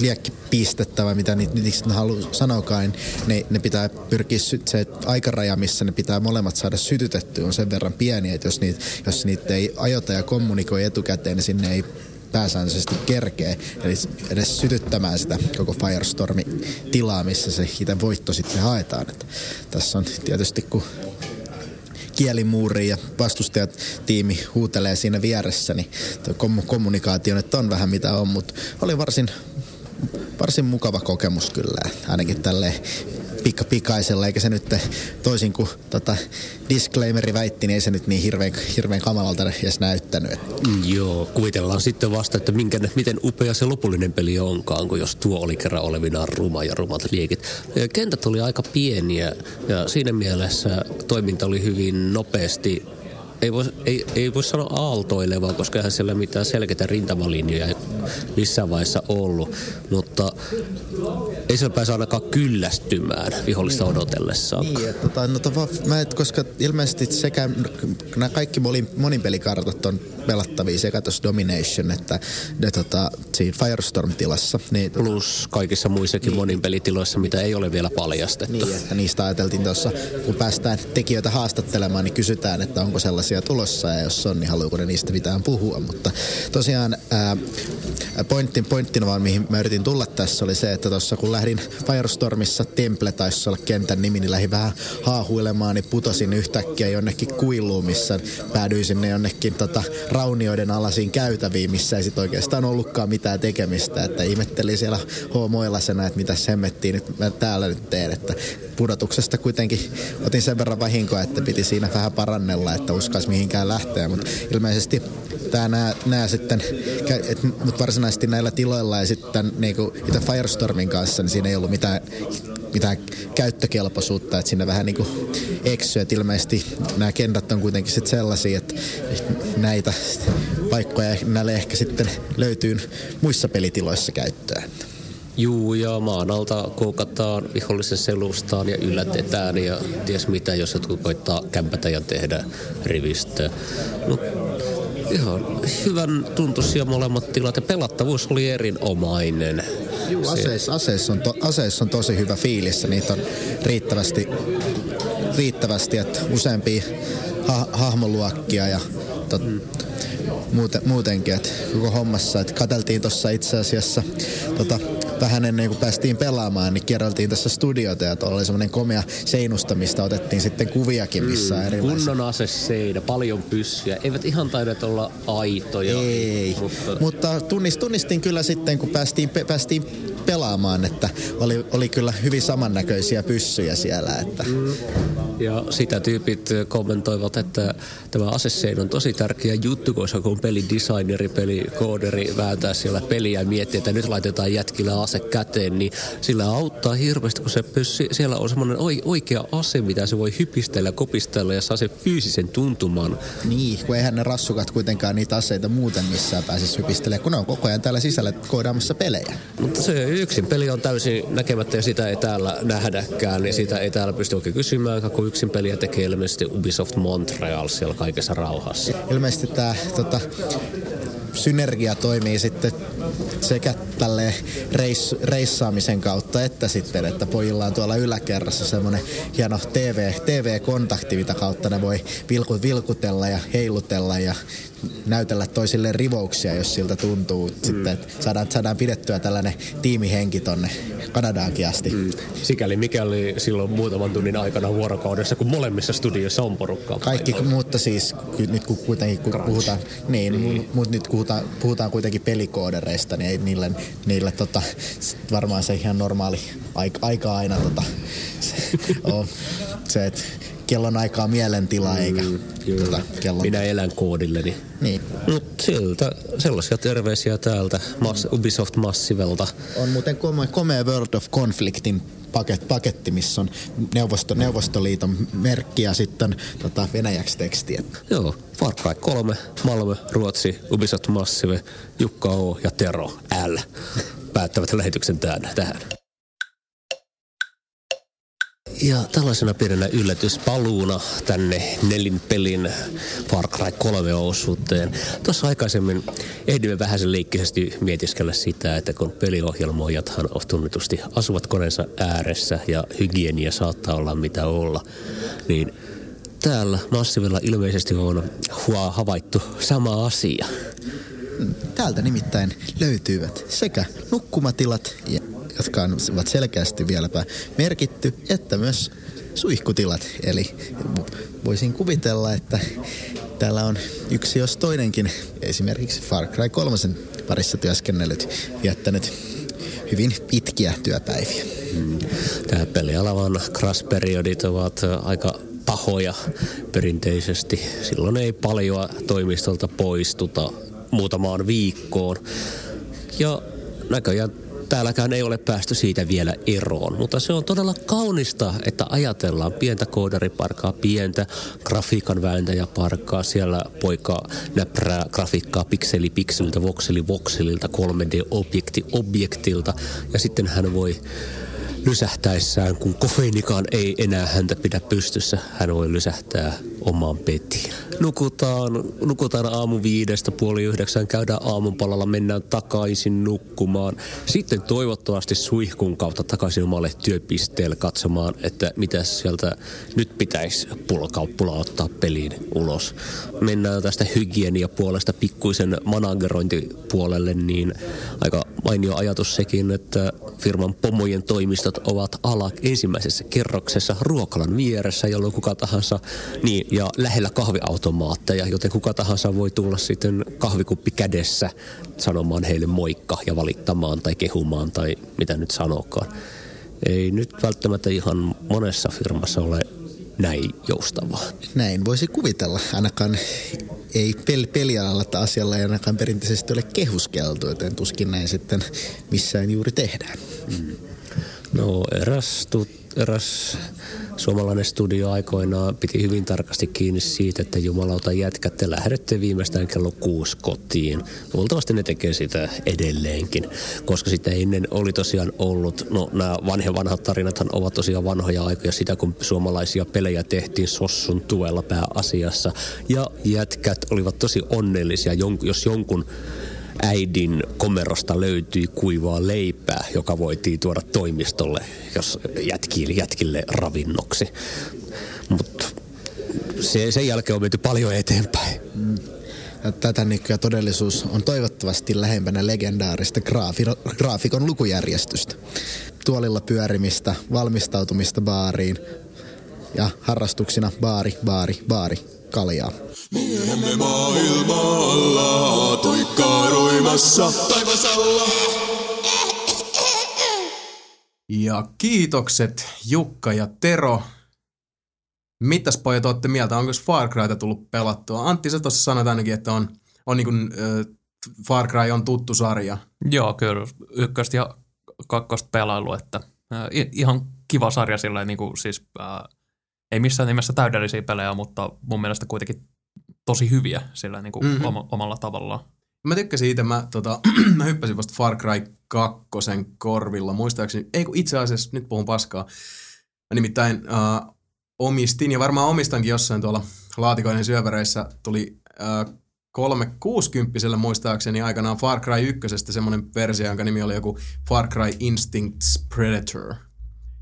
liekkipistettä, vai mitä niitä haluaa sanokaan, niin ne pitää pyrkiä, se aikaraja, missä ne pitää molemmat saada sytytettyä, on sen verran pieni, että jos niitä ei ajota ja kommunikoi etukäteen, niin sinne ei pääsäännöllisesti kerkee edes sytyttämään sitä koko Firestormi-tilaa, missä se itse voitto sitten haetaan. Että tässä on tietysti, kun kielimuuri ja vastustajatiimi huutelee siinä vieressä, niin kommunikaatio nyt on vähän mitä on, mutta oli varsin mukava kokemus kyllä, ainakin tälleen pikaisella, eikä se nyt toisin kuin disclaimeri väitti, niin ei se nyt niin hirveän kamalalta edes näyttänyt. Joo, kuvitellaan sitten vasta, että miten upea se lopullinen peli onkaan, kun jos tuo oli kerran olevinaan ruma ja rumat liekit. Kentät oli aika pieniä ja siinä mielessä toiminta oli hyvin nopeasti. Ei voi sanoa aaltoilevaa, koska eihän siellä mitään selkeitä rintamalinjoja missään vaiheessa ollut, mutta ei siellä pääse ainakaan kyllästymään vihollista odotellessaan. Niin, koska ilmeisesti sekä nämä kaikki moninpelikartat on pelattavia sekä tuossa Domination että siinä Firestorm-tilassa. Niin, plus kaikissa muissakin niin moninpelitiloissa, mitä ei ole vielä paljastettu. Niin, että niistä ajateltiin tuossa, kun päästään tekijöitä haastattelemaan, niin kysytään, että onko sellaisia tulossa, ja jos on, niin haluuko ne niistä mitään puhua, mutta tosiaan pointtina vaan, mihin mä yritin tulla tässä, oli se, että tuossa kun lähdin Firestormissa, Temple taisi olla kentän nimi, niin lähdin vähän haahuilemaan, niin putosin yhtäkkiä jonnekin kuiluun, missä päädyin sinne jonnekin raunioiden alaisiin käytäviin, missä ei sit oikeastaan ollutkaan mitään tekemistä, että ihmettelin siellä hoomoilasena, että mitäs hemmettiin nyt mä täällä nyt teen, että pudotuksesta kuitenkin otin sen verran vahinkoa, että piti siinä vähän parannella, että uskaisi mihinkään lähteä, mutta ilmeisesti nämä sitten, mutta varsinaisesti näillä tiloilla ja sitten niinku itse Firestormin kanssa, niin siinä ei ollut mitään käyttökelpoisuutta, että siinä vähän niinku eksyy, että ilmeisesti nämä kentät on kuitenkin sitten sellaisia, että näitä paikkoja näille ehkä sitten löytyy muissa pelitiloissa käyttöä. Juu, ja maan alta koukataan vihollisen selustaan ja yllätetään ja ties mitä, jos jotkut koittaa kämpätä ja tehdä rivistä. No, ihan hyvän tuntuisia molemmat tilat ja pelattavuus oli erinomainen. Juu, aseissa on tosi hyvä fiilis, niitä on riittävästi että useampia hahmoluokkia ja muutenkin, että koko hommassa, että katseltiin tuossa itse asiassa vähän ennen kuin päästiin pelaamaan, niin kierreltiin tässä studiota ja tuolla oli semmoinen komea seinusta, mistä otettiin sitten kuviakin, missä on erilaisia. Kunnon aseseinä, paljon pyssyjä, eivät ihan taidet olla aitoja. Ei, mutta tunnistin kyllä sitten, kun päästiin pelaamaan, että oli kyllä hyvin samannäköisiä pyssyjä siellä. Että. Ja sitä tyypit kommentoivat, että tämä asesein on tosi tärkeä juttu, koska kun pelidesigneri, pelikooderi vääntää siellä peliä ja miettii, että nyt laitetaan jätkillä ase käteen, niin sillä auttaa hirveästi, kun se pyssy, siellä on semmoinen oikea ase, mitä se voi hypistellä, kopistella ja saa sen fyysisen tuntuman. Niin, kun eihän ne rassukat kuitenkaan niitä aseita muuten missään pääsisi hypistelemään, kun ne on koko ajan täällä sisällä koodaamassa pelejä. Mutta se yksin peli on täysin näkemättä ja sitä ei täällä nähdäkään, niin sitä ei täällä pysty oikein kysymään, kun yksin peliä tekee ilmeisesti Ubisoft Montreal siellä kaikessa rauhassa. Ilmeisesti tämä synergia toimii sitten sekä tälleen reissaamisen kautta että sitten, että pojilla on tuolla yläkerrassa semmoinen hieno TV-kontakti, mitä kautta ne voi vilkutella ja heilutella ja näytellä toisille rivouksia, jos siltä tuntuu sitten, että saadaan pidettyä tällainen tiimihenki tonne Kanadaankin asti. Sikäli mikäli silloin muutaman tunnin aikana vuorokaudessa, kun molemmissa studioissa on porukkaa. Kaikki, mutta siis nyt kun kuitenkin puhutaan, puhutaan kuitenkin pelikoodereista, niin ei niille varmaan se ihan normaali aika aina on se, että kellon aikaa mielentilaa eikä kellon. Minä elän koodilleni. Niin. Mut siltä sellaisia terveisiä täältä Ubisoft Massivelta. On muuten komea World of Conflictin paketti, missä on Neuvostoliiton merkki ja sitten venäjäksi tekstiä. Joo, Far Cry 3, Malmö, Ruotsi, Ubisoft Massive, Jukka O ja Tero L päättävät lähetyksen tähän. Ja tällaisena pienenä yllätyspaluuna tänne Nelin Pelin Far Cry 3-osuuteen. Tuossa aikaisemmin ehdimme vähäsen leikkisesti mietiskellä sitä, että kun peliohjelmoijathan tunnetusti asuvat koneensa ääressä ja hygienia saattaa olla mitä olla, niin täällä Massivella ilmeisesti on havaittu sama asia. Täältä nimittäin löytyvät sekä nukkumatilat ja jotka ovat selkeästi vieläpä merkitty, että myös suihkutilat. Eli voisin kuvitella, että täällä on yksi jos toinenkin, esimerkiksi Far Cry 3 parissa työskennellyt, viettänyt hyvin pitkiä työpäiviä. Tämä pelialavan crash-periodit ovat aika pahoja perinteisesti. Silloin ei paljoa toimistolta poistuta muutamaan viikkoon. Ja näköjään täälläkään ei ole päästy siitä vielä eroon, mutta se on todella kaunista, että ajatellaan pientä koodariparkaa, pientä grafiikan vääntäjäparkaa. Siellä poika näprää grafiikkaa pikseli pikseliltä, vokseli vokselilta, 3D-objekti objektilta ja sitten hän voi lysähtäessään, kun kofeiinikaan ei enää häntä pidä pystyssä, hän voi lysähtää omaan petiin. Nukutaan aamu 5:30, 8:30, käydään aamupalalla, mennään takaisin nukkumaan. Sitten toivottavasti suihkun kautta takaisin omalle työpisteelle katsomaan, että mitä sieltä nyt pitäisi pulakauppula ottaa peliin ulos. Mennään tästä hygieniapuolesta pikkuisen managerointipuolelle, niin aika mainio ajatus sekin, että firman pomojen toimistot ovat ensimmäisessä kerroksessa ruokalan vieressä, jolloin kuka tahansa ja lähellä kahviautomaatteja, joten kuka tahansa voi tulla sitten kahvikuppi kädessä sanomaan heille moikka ja valittamaan tai kehumaan tai mitä nyt sanokaan. Ei nyt välttämättä ihan monessa firmassa ole näin joustavaa. Näin voisi kuvitella. Ainakaan ei pelialalla tai asialla ei ainakaan perinteisesti ole kehuskeltu, joten tuskin näin sitten missään juuri tehdään. No eräs eräs suomalainen studio aikoinaan piti hyvin tarkasti kiinni siitä, että jumalauta jätkät, te lähdette viimeistään kello 6 kotiin. Luultavasti ne tekee sitä edelleenkin, koska sitä ennen oli tosiaan ollut, no nämä vanhat tarinathan ovat tosiaan vanhoja aikoja sitä, kun suomalaisia pelejä tehtiin sossun tuella pääasiassa. Ja jätkät olivat tosi onnellisia, jos jonkun äidin komerosta löytyi kuivaa leipää, joka voitiin tuoda toimistolle, jos jätkille ravinnoksi. Mutta sen jälkeen on menty paljon eteenpäin. Tätä nykyään todellisuus on toivottavasti lähempänä legendaarista graafikon lukujärjestystä. Tuolilla pyörimistä, valmistautumista baariin ja harrastuksina baari, kaljaa. Miehemme maailmalla tuikkaroimassa taivasalla. Ja kiitokset Jukka ja Tero. Mitäs pojat ootte mieltä? Onko Far Cryta tullut pelattua? Antti, sä tuossa sanoit ainakin, että on niin kuin, Far Cry on tuttu sarja. Joo, kyllä. Ykköstä ja kakkosta pelailu. Että, ihan kiva sarja silleen, niin kuin, siis, ei missään nimessä täydellisiä pelejä, mutta mun mielestä kuitenkin tosi hyviä sillä niin kuin omalla tavallaan. Mä tykkäsin itse, mä hyppäsin vasta Far Cry 2 korvilla, muistaakseni, ei kun itse asiassa, nyt puhun paskaa, mä nimittäin omistin ja varmaan omistankin jossain tuolla laatikoiden syöväreissä tuli 360-sellä muistaakseni aikanaan Far Cry 1 semmoinen versio, jonka nimi oli joku Far Cry Instincts Predator,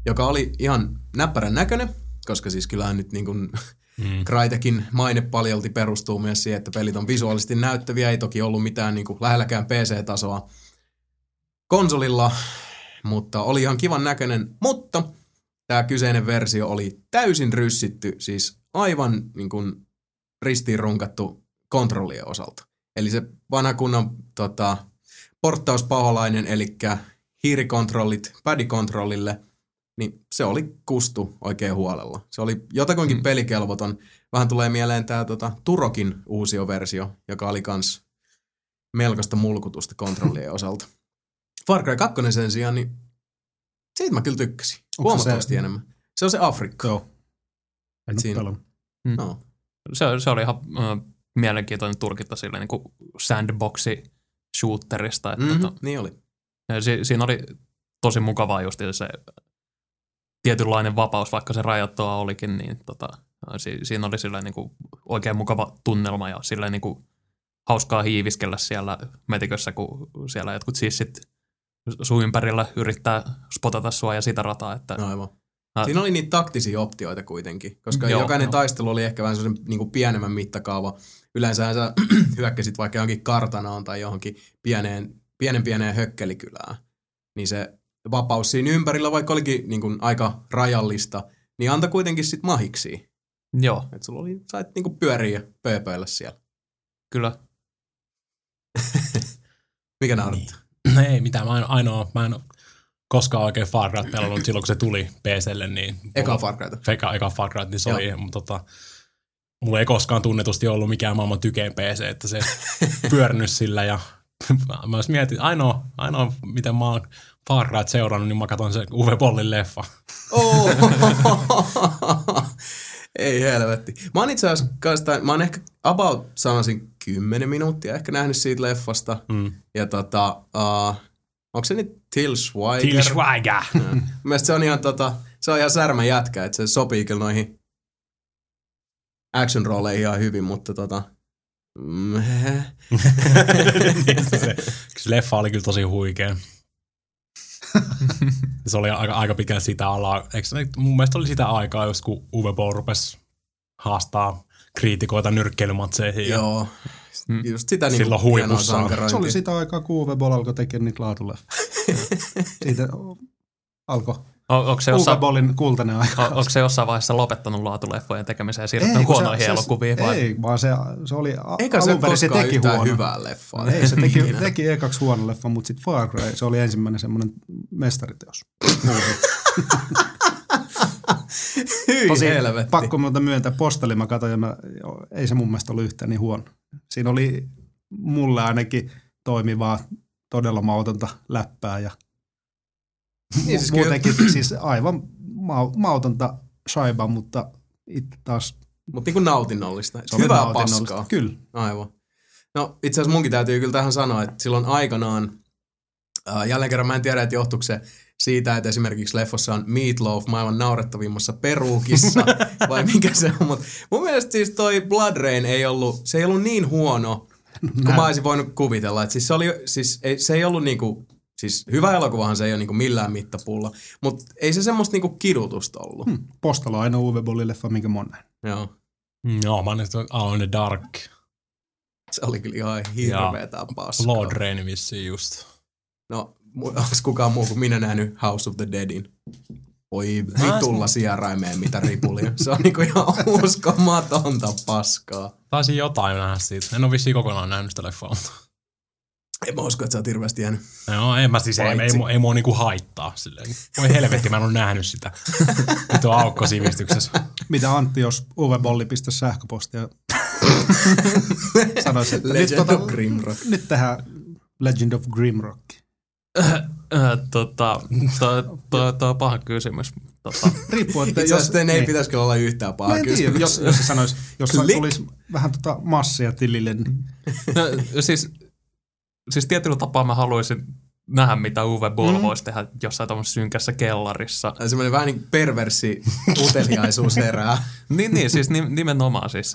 joka oli ihan näppärän näköinen, koska siis kyllähän nyt niin kuin Crytekin maine paljolti perustuu myös siihen, että pelit on visuaalisesti näyttäviä, ei toki ollut mitään niin kuin lähelläkään PC-tasoa konsolilla, mutta oli ihan kivan näköinen, mutta tämä kyseinen versio oli täysin ryssitty, siis aivan niin kuin ristiinrunkattu kontrollien osalta. Eli se vanha kunnon porttauspaholainen, eli hiirikontrollit pädikontrollille, niin se oli kustu oikein huolella. Se oli jotakuinkin pelikelvoton. Vähän tulee mieleen tämä Turokin uusioversio, joka oli kans melkoista mulkutusta kontrollien osalta. Far Cry 2 sen sijaan, niin siitä mä kyllä tykkäsin. Onko huomattavasti se enemmän. Se on se Afrikka. Joo. En ole no. Se oli ihan mielenkiintoinen turkinta silleen niin kuin sandboxi shooterista. Että niin oli. Siinä oli tosi mukavaa just se tietynlainen vapaus, vaikka se rajoittua olikin, niin siinä oli silleen niin kuin oikein mukava tunnelma ja silleen niin kuin hauskaa hiiviskellä siellä metikössä, kun siellä jotkut sissit suun ympärillä yrittää spotata sua ja sitä rataa. Että no aivan. Siinä oli niitä taktisia optioita kuitenkin, koska jokainen taistelu oli ehkä vähän sellaisen niin kuin pienemmän mittakaava. Yleensä sä hyökkäsit vaikka johonkin kartanoon tai johonkin pienen hökkelikylään, niin se vapaus siinä ympärillä, vaikka olikin niin kuin aika rajallista, niin antoi kuitenkin sit mahiksi. Joo. Että sulla oli, sait niin kuin pyöriä ja pööpöillä siellä. Kyllä. Mikä naurattaa? Niin. Ei mitään, mä en koskaan oikein Far Cryt pelannut silloin, kun se tuli PClle. Niin eka Far Cryt, niin se oli, mutta mulla ei koskaan tunnetusti ollut mikään maailman tykein PC, että se pyörnyt sillä ja mä jos mietin, ainoa miten mä oon Far Cryt seurannut, niin mä katson se Uwe Bollin leffa. Ei helvetti. Mä oon itse asiassa, mä oon ehkä about sanoisin 10 minuuttia ehkä nähnyt siitä leffasta. Mm. Ja onko se nyt Till Schweiger? Till Schweiger. Mielestäni se on ihan se on ihan särmä jätkä, että se sopii kyllä noihin action rooleihin ihan hyvin, mutta se leffa oli kyllä tosi huikea. Se oli aika pitkään sitä alaa. Mun mielestä oli sitä aikaa, jos kun Uwe Boll rupesi haastaa kriitikoita nyrkkeilymatseihin. Joo, just sitä niin silloin huipussaan. Se oli sitä aikaa, kun Uwe Boll alkoi tekemään niitä laatuleffaa. Siitä alkoi Uwe Bollin kultainen aika. Onko se jossain vaiheessa lopettanut laatuleffojen tekemiseen ja siirrytty huonoihin elokuviin? Ei, vaan se oli alun perin se teki huono. Hyvää leffaa. Ei, se teki ekaksi huono leffa, mutta sitten Far Cry, se oli ensimmäinen semmoinen mestariteos. Tosi helvetti. Pakko muuta myöntää, posteli mä katsoin ja ei se mun mielestä ollut yhtään niin huono. Siinä oli mulle ainakin toimivaa, todella mautonta läppää ja muutenkin siis aivan mautonta saibaa, mutta itse taas... Mutta niin kuin nautinnollista. Hyvää paskaa. Kyllä. Aivan. No itse asiassa munkin täytyy kyllä tähän sanoa, että silloin aikanaan, jälleen kerran mä en tiedä, että johtuuko se siitä, että esimerkiksi leffossa on Meatloaf maailman naurettavimmassa peruukissa vai mikä se on. Mutta mun mielestä siis toi Blood Rain ei ollut niin huono, kun mä olisin voinut kuvitella. Että siis se ei ollut niinku... Siis hyvä elokuvahan se ei ole niinku millään mittapulla, mutta ei se semmoista niinku kidutusta ollut. Postalla aina Uwe Boll-leffa, minkä monen. Joo. Joo, mä annan sitä Alone in the Dark. Se oli kyllä ihan hirveetä paskaa. Blood Rain vissiin just. No, onks kukaan muu kuin minä nähnyt House of the Deadin? Voi vitulla sieraimeen mitä ripulia. Se on niinku ihan uskomatonta paskaa. Taisin jotain nähdä siitä. En ole vissiin kokonaan nähnyt sitä leffaa, mutta... En mä usko, että sä oot hirveästi jäänyt. No, en mä siis, ei mua niinku haittaa silleen. Voi helvetti, mä en oo nähnyt sitä. Nyt on aukko sivistyksessä. Mitä Antti, jos Uwe Bolli pistäisi sähköpostia? Sanoisi, että nyt tähän Legend of Grimrock. Toi on paha kysymys. Riippuu, että jos... Itse ei pitäisi kyllä olla yhtään paha kysymys. Jos sä sanois, jos tulisi vähän massia tilille. No siis tietyllä tapaa mä haluaisin nähdä, mitä Uwe Boll voisi tehdä jossain tuommoisessa synkässä kellarissa. Semmoinen vähän niin perversi uteliaisuus erää. niin, siis nimenomaan. Siis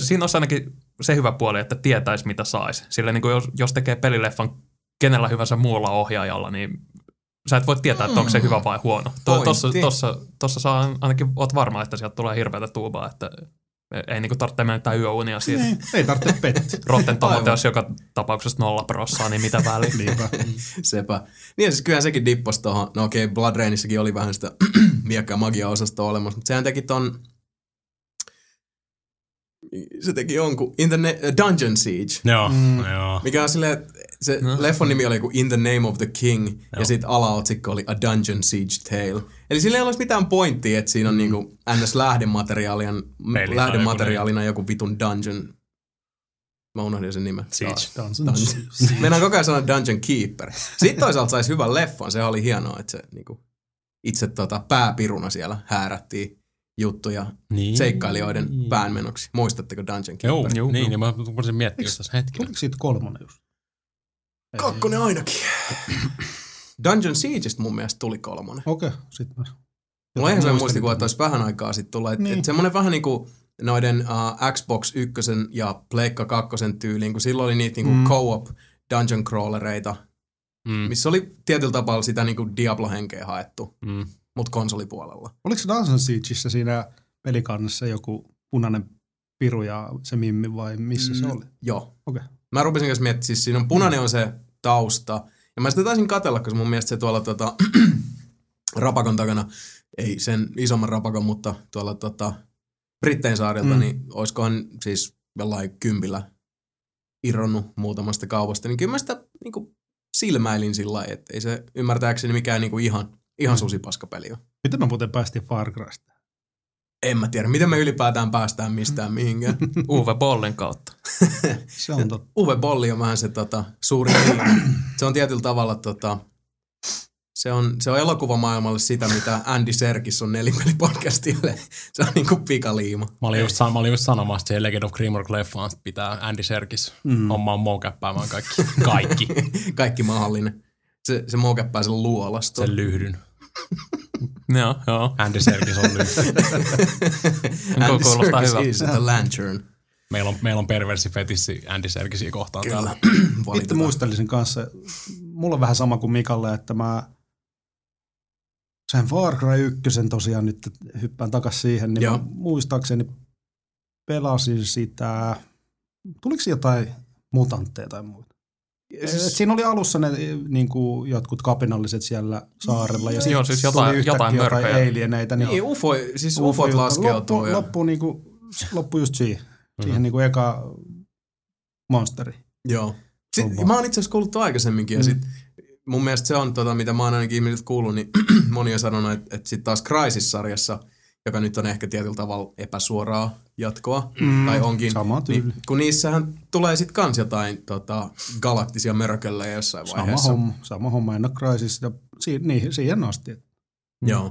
siinä olisi ainakin se hyvä puoli, että tietäisi mitä saisi. Sillä niin kuin jos tekee pelileffan kenellä hyvänsä muulla ohjaajalla, niin sä et voi tietää, että onko se hyvä vai huono. Tuossa saa ainakin, oot varma, että sieltä tulee hirveätä tuubaa, että... Ei niinku tarvitse mennä yöunia siitä. Ei tarvitse pettyä. Rotten Tomatoes joka tapauksessa 0%, niin mitä väliä. Niinpä. Sepä. Niin siis kyllähän sekin dippasi tuohon. No okei, Blood Rainissakin oli vähän sitä miekkaa magia-osastoa olemassa, mutta sehän teki ton... Se teki jonkun Dungeon Siege. Joo, joo. Mikä on silleen, se leffon nimi oli joku In the Name of the King, ja sit alaotsikko oli A Dungeon Siege Tale. Eli sillä ei olisi mitään pointtia, että siinä on niinku lähdemateriaalina joku vitun dungeon. Mä unohdin sen nimen. Siege. Mennään koko ajan sanoa Dungeon Keeper. Sitten toisaalta saisi hyvän leffon, se oli hienoa, että se niinku itse pääpiruna siellä häärättiin juttuja seikkailijoiden päänmenoksi. Muistatteko Dungeon Keeper? Joo. Niin mä voisin miettiä just tässä hetkellä. Oliko siitä 3 just? 2 ainakin. Dungeon Siegest mun mielestä tuli 3. Okei, sitten mä. Mulla ei semmoinen muistikuva, että olisi vähän aikaa sitten tulla. Että semmoinen vähän niin kuin noiden Xbox 1 ja Pleikka 2 tyyliin, kun silloin oli niitä niin kuin co-op dungeon crawlereita, missä oli tietyllä tapaa sitä niin kuin Diablo-henkeä haettu, mutta konsolipuolella. Oliko se Dungeon Siegessä siinä pelikannassa joku punainen piru ja se mimmi vai missä se oli? Joo. Okei. Mä rupesin kanssa miettimään, siis siinä on punainen on se tausta. Ja mä sitä taisin katsella, koska mun mielestä se tuolla rapakon takana, ei sen isomman rapakon, mutta tuolla Brittein saarilta, niin oiskohan siis jollain kympillä irronnut muutamasta kaupasta. Niin kyllä mä sitä niin kuin silmäilin sillä lailla, että ei se ymmärtääkseni mikään niin kuin ihan susipaskapeli on. Miten me muuten päästiin Far Crysta? En mä tiedä. Miten me ylipäätään päästään mistään mihinkään? Uwe Bollin kautta. Se on totta. Uwe Bolli on vähän se suuri se on tietyllä tavalla se on elokuvamaailmalle sitä, mitä Andy Serkis on Nelin Pelin podcastille. Se on niinku pikaliima. Mä olin just sanomassa, että se Legend of Grimrock-leffaan pitää Andy Serkis hommaan mocap-päämään kaikki. Kaikki mahdollinen. Se mocap-pää sen luolasta. Sen lyhdyn. Joo. Andy Serkis on lyhyt. Andy Serkis is the lantern. Meillä on perversi fetissi Andy Serkisiä kohtaan täällä. Itse muistelisin kanssa, mulla on vähän sama kuin Mikalle, että mä sen Far Cry 1 tosiaan nyt hyppään takaisin siihen, niin mä muistaakseni pelasin sitä, tuliko jotain mutantteja tai muuta? Siinä oli alussa ne niin kuin jotkut kapinalliset siellä saarella ja sitten siis tuli yhtäkkiä jotain alieneitä. Niin ufot laskeutuu. Loppu just siihen niin kuin eka monsteri. Joo. Mä oon itse asiassa kuullut aikaisemminkin ja sitten mun mielestä se on mitä mä oon ainakin ihmisiltä kuullut, niin moni on sanonut, että sitten taas Crysis-sarjassa joka nyt on ehkä tietyllä tavalla epäsuoraa jatkoa, tai onkin. Sama tyyli. Niin, kun niissähän tulee sitten kans jotain galaktisia mörköllejä jossain vaiheessa. Sama homma, en ole Crysista siihen asti. Mm. Joo.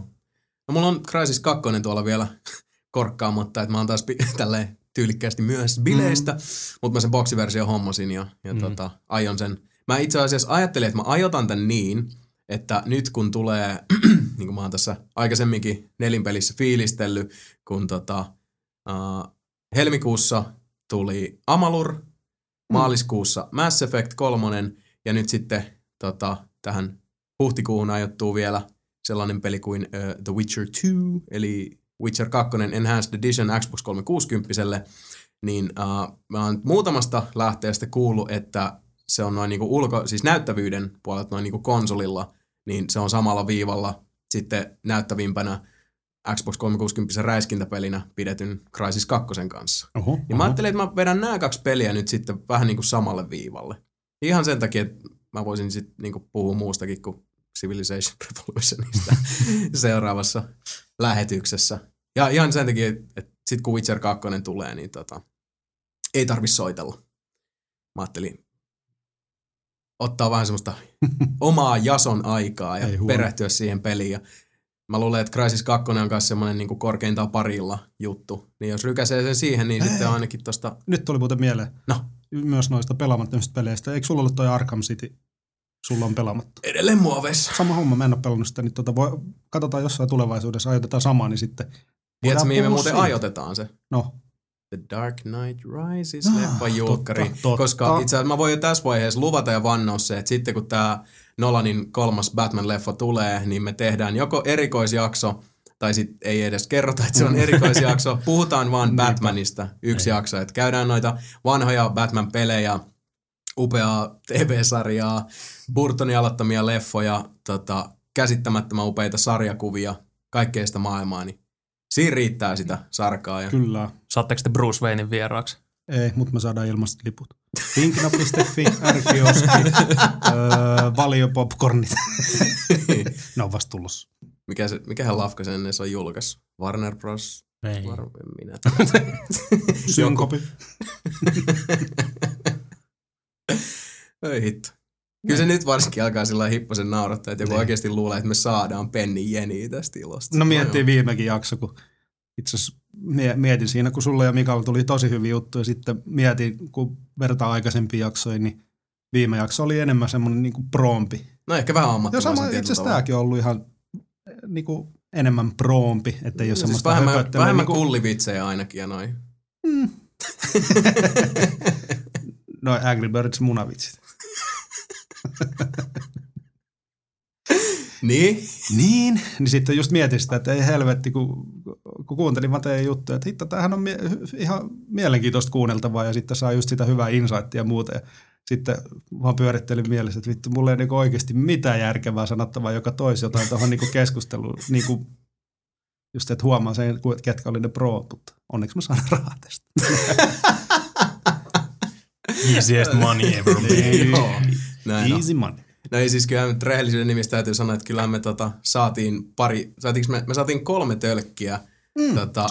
No mulla on Crysis 2 tuolla vielä korkkaamatta, että mä oon taas tälleen tyylikkäästi myöhässä bileistä, mutta mä sen boksiversio hommasin ja aion sen. Mä itse asiassa ajattelin, että mä ajotan tän niin, että nyt kun tulee, niin kuin mä oon tässä aikaisemminkin nelinpelissä fiilistellyt, kun helmikuussa tuli Amalur, maaliskuussa Mass Effect 3, ja nyt sitten tähän huhtikuuhun ajoittuu vielä sellainen peli kuin The Witcher 2, eli Witcher 2 Enhanced Edition Xbox 360, niin mä oon muutamasta lähteestä kuullut, että se on noin niinku siis näyttävyyden puolelta noin niinku konsolilla, niin se on samalla viivalla sitten näyttävimpänä Xbox 360 räiskintäpelinä pidetyn Crysis 2 kanssa. Mä ajattelin, että mä vedän nämä kaksi peliä nyt sitten vähän niinku samalle viivalle. Ihan sen takia, että mä voisin sitten niinku puhua muustakin kuin Civilization Revolutionista seuraavassa lähetyksessä. Ja ihan sen takia, että sitten kun Witcher 2 tulee, niin ei tarvitse soitella. Mä ajattelin ottaa vähän semmoista omaa jason aikaa ja perehtyä siihen peliin. Ja mä luulen, että Crysis 2 on myös semmoinen niin kuin korkeintaan parilla juttu. Niin jos rykäsee sen siihen, niin sitten ainakin tosta... Nyt tuli muuten mieleen. No. Myös noista pelaamattomista peleistä. Eikö sulla ollut toi Arkham City? Sulla on pelaamatta. Edelleen muoveissa. Sama homma, mä en ole pelannut sitä. Niin katsotaan jossain tulevaisuudessa, ajoitetaan samaa, niin sitten... Tiedätkö, mihin me muuten ajoitetaan se? No. The Dark Knight Rises -leffajulkkari, koska itse asiassa mä voin jo tässä vaiheessa luvata ja vannoa se, että sitten kun tää Nolanin kolmas Batman-leffa tulee, niin me tehdään joko erikoisjakso, tai sitten ei edes kerrota, että se on erikoisjakso, puhutaan vaan Batmanista yksi jakso, että käydään noita vanhoja Batman-pelejä, upeaa TV-sarjaa, Burtonin aloittamia leffoja, käsittämättömän upeita sarjakuvia, kaikkea sitä maailmaa, niin siinä riittää sitä sarkaa. Ja... Kyllä. Saatteko te Bruce Waynein vieraaksi? Ei, mutta me saadaan ilmaiset liput. Finkina.fi, R-kioski, valiopopcornit. Ne on vasta tulossa. Mikähän lafkasen ennen se on julkaissut? Warner Bros. Ei. Varmin minä. Synkopi. Ei hitto. Kyllä se nyt varsinkin alkaa sillä lailla hippasen naurattaa, että joku oikeasti luulee, että me saadaan pennin jeniä tästä ilosta. No miettii viimekin jakso, kun itse asiassa mietin siinä, kun sulle ja Mikalla tuli tosi hyviä juttuja. Sitten mietin, kun vertaa aikaisempiin jaksoihin, niin viime jakso oli enemmän semmoinen niin kuin proompi. No ehkä vähän ammattilaisen tietyllä. Itse asiassa tämäkin on ollut ihan niin kuin enemmän proompi, että ei ole semmoista siis höpöttelua. Vähemmän niin kuin... kullivitsejä ainakin ja noin. Noin Angry Birds munavitsit. Niin sitten just mietin sitä, että ei helvetti, kun kuuntelin vaan teidän juttuja, että hitto, tämähän on ihan mielenkiintoista kuunneltavaa ja sitten saa just sitä hyvää insightia ja muuta. Ja sitten vaan pyörittelin mielessä, että vittu, mulla ei niinku oikeasti mitään järkevää sanottavaa, joka toisi jotain tuohon niinku keskusteluun. Niinku, just että huomaa sen, ketkä oli ne pro, mutta onneksi mä saan rahaa tästä. Easiest money ever made. Näin easy money. No ei siis kyllähän rehellisyyden nimissä täytyy sanoa, että kyllähän me saatiin kolme tölkkiä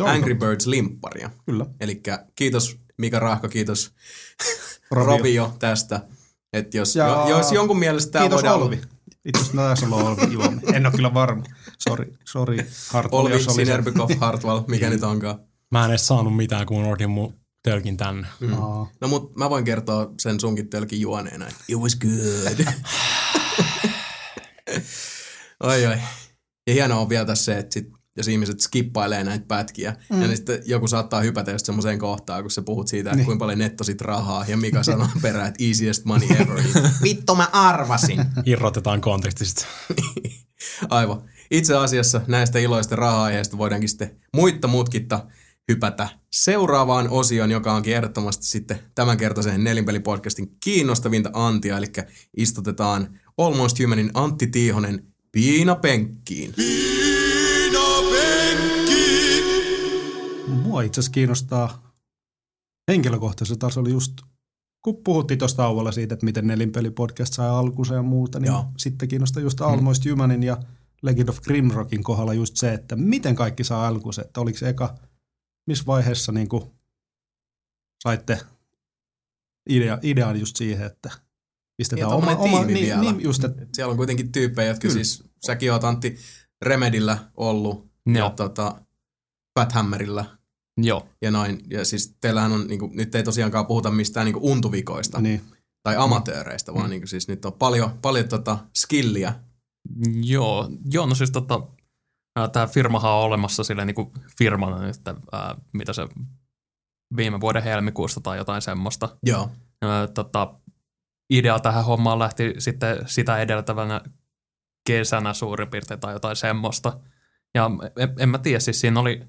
Angry Birds-limpparia. Kyllä. Elikkä kiitos Mika Rahko, kiitos Robio tästä. Että jos jonkun mielestä tämä voidaan... Kiitos Olvi. Itse asiassa tässä on Olvi Juomi. En ole kyllä varma. Sori Hartwell. Olvi, Sinerbykov, Hartwell, mikä nyt onkaan. Mä en edes saanut mitään, kun ordin mun... Tölkin tänne. No mut mä voin kertoa sen sunkin tölkin juoneena. It was good. Oi. Ja hienoa on vielä tässä se, että sit, jos ihmiset skippailee näitä pätkiä, ja niin sitten joku saattaa hypätä just semmoiseen kohtaan, kun sä puhut siitä, että kuinka paljon nettosit rahaa, ja Mika sanoo perään, että easiest money ever. Vittu mä arvasin. Irrotetaan kontekstista. Aivan. Itse asiassa näistä iloista raha-aiheista voidaankin sitten muitta mutkitta hypätä seuraavaan osioon, joka onkin ehdottomasti sitten tämänkertaisen Nelinpeli-podcastin kiinnostavinta antia, eli istutetaan Almost Humanin Antti Tiihonen piinapenkkiin. Piinapenkkiin! Mua itse asiassa kiinnostaa henkilökohtaisella tasolla just, kun puhuttiin tuossa tauolla siitä, että miten Nelinpeli-podcast sai alkunsa ja muuta, niin sitten kiinnostaa just Almost Humanin ja Legend of Grimrockin kohdalla just se, että miten kaikki saa alkuunsa, että oliko se eka, missä vaiheessa niin kuin saitte idean just siihen, että pistetään oma tiimi niin, just, että siellä on kuitenkin tyyppejä, jotka siis säkin oot Antti Remedillä ollut ja Bathammerillä. Joo. Ja noin, ja siis teillähän on, niin kuin, nyt ei tosiaankaan puhuta mistään niin kuin untuvikoista tai amatööreistä, vaan niin kuin, siis nyt on paljon skilliä. Joo, no siis tämä firmahan on olemassa silleen niin kuin firmana nyt, mitä se viime vuoden helmikuusta tai jotain semmoista. Joo. Idea tähän hommaan lähti sitten sitä edeltävänä kesänä suurin piirtein tai jotain semmoista. Ja en mä tiedä, siis siinä oli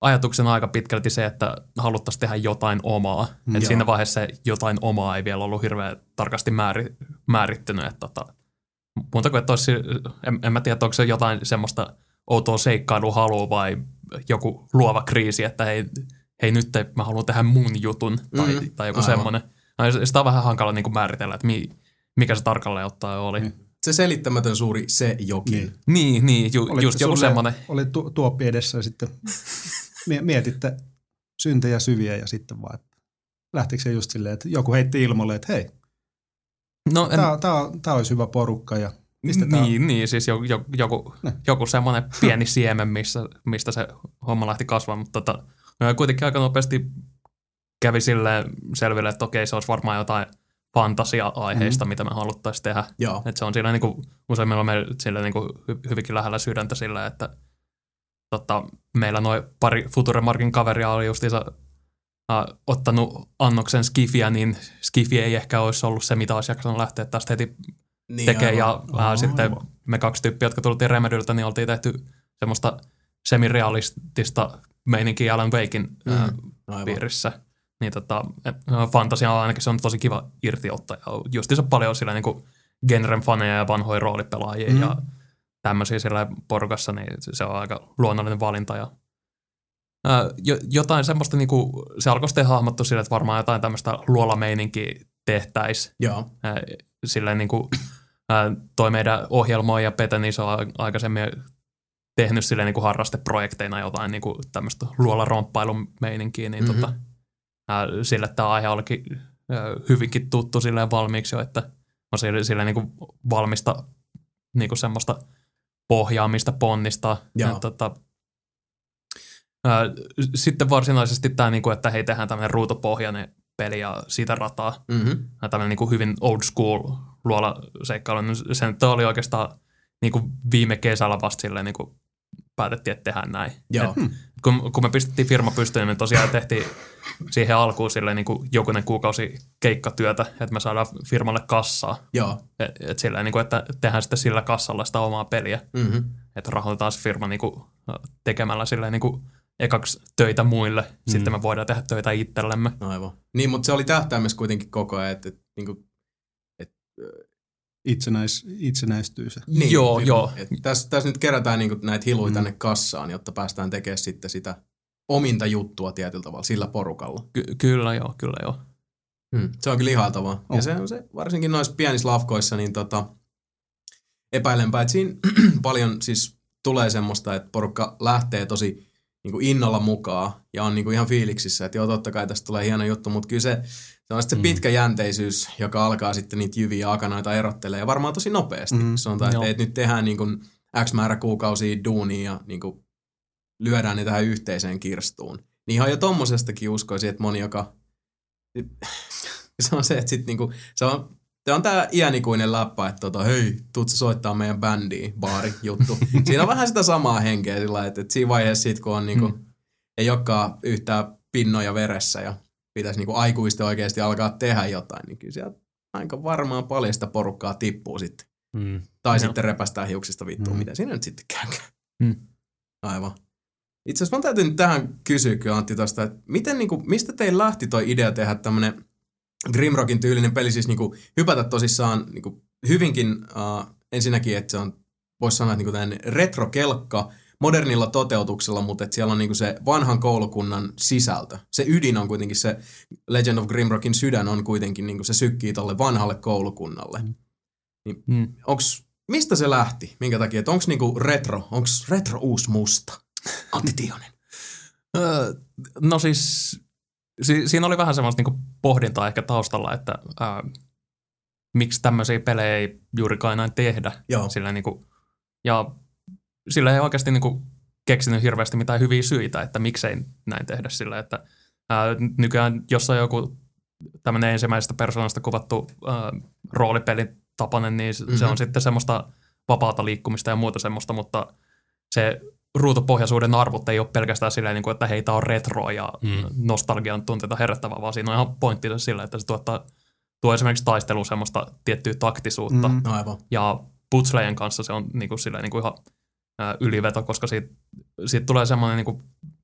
ajatuksena aika pitkälti se, että haluttaisiin tehdä jotain omaa. Et siinä vaiheessa jotain omaa ei vielä ollut hirveän tarkasti määrittynyt. Muuta kuin, että olisi, en mä tiedä, onko se jotain semmoista outoa seikkailuhalua vai joku luova kriisi, että hei nyt mä haluan tehdä mun jutun tai joku semmoinen. No, sitä on vähän hankala niin kuin määritellä, että mikä se tarkalleen ottaen oli. Se selittämätön suuri se jokin. Niin just joku semmoinen. Oli tuoppi edessä ja sitten mietitte syntejä syviä ja sitten vaan, että lähtikö se just silleen, että joku heitti ilmoille, että hei, no, tää olisi hyvä porukka ja pistetään. Niin siis joku semmoinen pieni siemen, mistä se homma lähti kasvamaan, mutta kuitenkin aika nopeasti kävi silleen selville, että okei, se olisi varmaan jotain fantasia-aiheista, mitä me haluttaisiin tehdä. Että se on siinä niinku, useimmilla meillä sillä niinku hyvinkin lähellä sydäntä sillä, että meillä noin pari Futuremarkin kaveria oli justiinsa ottanut annoksen skifiä, niin skifi ei ehkä olisi ollut se, mitä olisi jaksanut lähteä tästä heti tekemään. Sitten me kaksi tyyppiä, jotka tultiin Remedyltä, niin oltiin tehty semmoista semirealistista meininkiä Alan Wakein piirissä. Niin fantasia on ainakin, se on tosi kiva irtiottaja. Justiinsa paljon sillä niinku genren faneja ja vanhoja roolipelaajia ja tämmöisiä sillä porukassa, niin se on aika luonnollinen valinta. Ja jotain semmoista, niinku, se alkoi sitten hahmottua sillä, että varmaan jotain tämmöistä luolameininkiä tehtäisiin. Silleen niinku, toi meidän ohjelmoija ja Pete, niin se on aikaisemmin tehnyt silleen niinku harrasteprojekteina jotain niinku tämmöistä luolaromppailun meininkiä, niin sillä tämä aihe olikin hyvinkin tuttu silleen valmiiksi jo, että on silleen niinku valmista niinku semmoista pohjaa, mistä ponnistaa. Sitten varsinaisesti tämä, niinku, että hei, tehdään tämmöinen ruutopohjainen peli ja sitä rataa. Tämmöinen niinku hyvin old school luolaseikkailu. Se oli oikeastaan niinku viime kesällä vasta silleen niinku päätettiin, että tehdään näin. Kun me pistettiin firma pystyyn, niin me tosiaan tehtiin siihen alkuun silleen niin kuin jokunen kuukausi keikkatyötä, että me saadaan firmalle kassaa. Et silleen, niin kuin, että tehdään sitten sillä kassalla sitä omaa peliä. Että rahoitetaan se firma niin kuin tekemällä silleen niin kuin ekaksi töitä muille, sitten me voidaan tehdä töitä itsellemme. Aivan. Niin, mutta se oli tähtäimessä kuitenkin koko ajan, että niin kuin, itsenäistyy se. Niin, joo. Tässä nyt kerätään niinku näitä hiluja tänne kassaan, jotta päästään tekemään sitten sitä ominta juttua tietyllä tavalla sillä porukalla. Kyllä joo. Se on kyllä ihailtavaa. Ja se varsinkin noissa pienissä lafkoissa, niin epäilenpä, että siinä paljon siis tulee semmoista, että porukka lähtee tosi niinku innolla mukaan ja on niinku ihan fiiliksissä, että joo, totta kai tästä tulee hieno juttu, mutta kyllä se on sitten se pitkä jänteisyys, joka alkaa sitten niitä jyviä ja akanoita erottelee, ja varmaan tosi nopeasti. Sanotaan, että nyt tehdään niin kuin X määrä kuukausia duunia ja niin kuin lyödään ne tähän yhteiseen kirstuun. Niin ihan jo tommosestakin uskoisin, että moni, joka se on se, että sitten niin kuin se on tämä iänikuinen läppä, että hei, tuutko soittaa meidän bändiin, baari, juttu. Siinä on vähän sitä samaa henkeä sillä, että siinä vaiheessa sitten, kun on niin kuin, ei olekaan yhtään pinnoja veressä ja pitäisi niinku aikuisten oikeasti alkaa tehdä jotain, niin kyllä siellä aika varmaan paljon sitä porukkaa tippuu sitten. Tai sitten repästää hiuksista vittua, mitä siinä nyt sitten käykään. Aivan. Itse asiassa mä täytyy nyt tähän kysyä kyllä, Antti, tosta, että miten, niinku, mistä teillä lähti toi idea tehdä tämmöinen Grimrockin tyylinen peli, siis niinku, hypätä tosissaan niinku, hyvinkin ensinnäkin, että se on, voisi sanoa, että niinku, tämmöinen retrokelkka, modernilla toteutuksella, mutta et siellä on niinku se vanhan koulukunnan sisältö. Se ydin on kuitenkin se Legend of Grimrockin sydän on kuitenkin niinku se sykkii tolle vanhalle koulukunnalle. Niin, onks mistä se lähti? Minkä takia? Onko niinku retro? Onko retro uusi musta? Antti Tiihonen. No siis, siinä oli vähän semmoista niinku pohdintaa ehkä taustalla, että miksi tämmöisiä pelejä ei juurikaan enää tehdä. Joo. Sillä niinku, ja sillä ei oikeasti niinku keksinyt hirveästi mitään hyviä syitä, että miksei näin tehdä sillä, että nykyään jos on joku tämmöinen ensimmäisestä persoonasta kuvattu roolipelin tapainen, niin se on sitten semmoista vapaata liikkumista ja muuta semmoista, mutta se ruutupohjaisuuden arvot ei ole pelkästään silleen, että hei, tää on retro ja nostalgian tunteita herättävää, vaan siinä on ihan pointtinsa sillä, että se tuo esimerkiksi taisteluun semmoista tiettyä taktisuutta. Aivan. Ja putslejen kanssa se on niinku silleen niinku ihan yliveto, koska siitä tulee semmoinen niinku,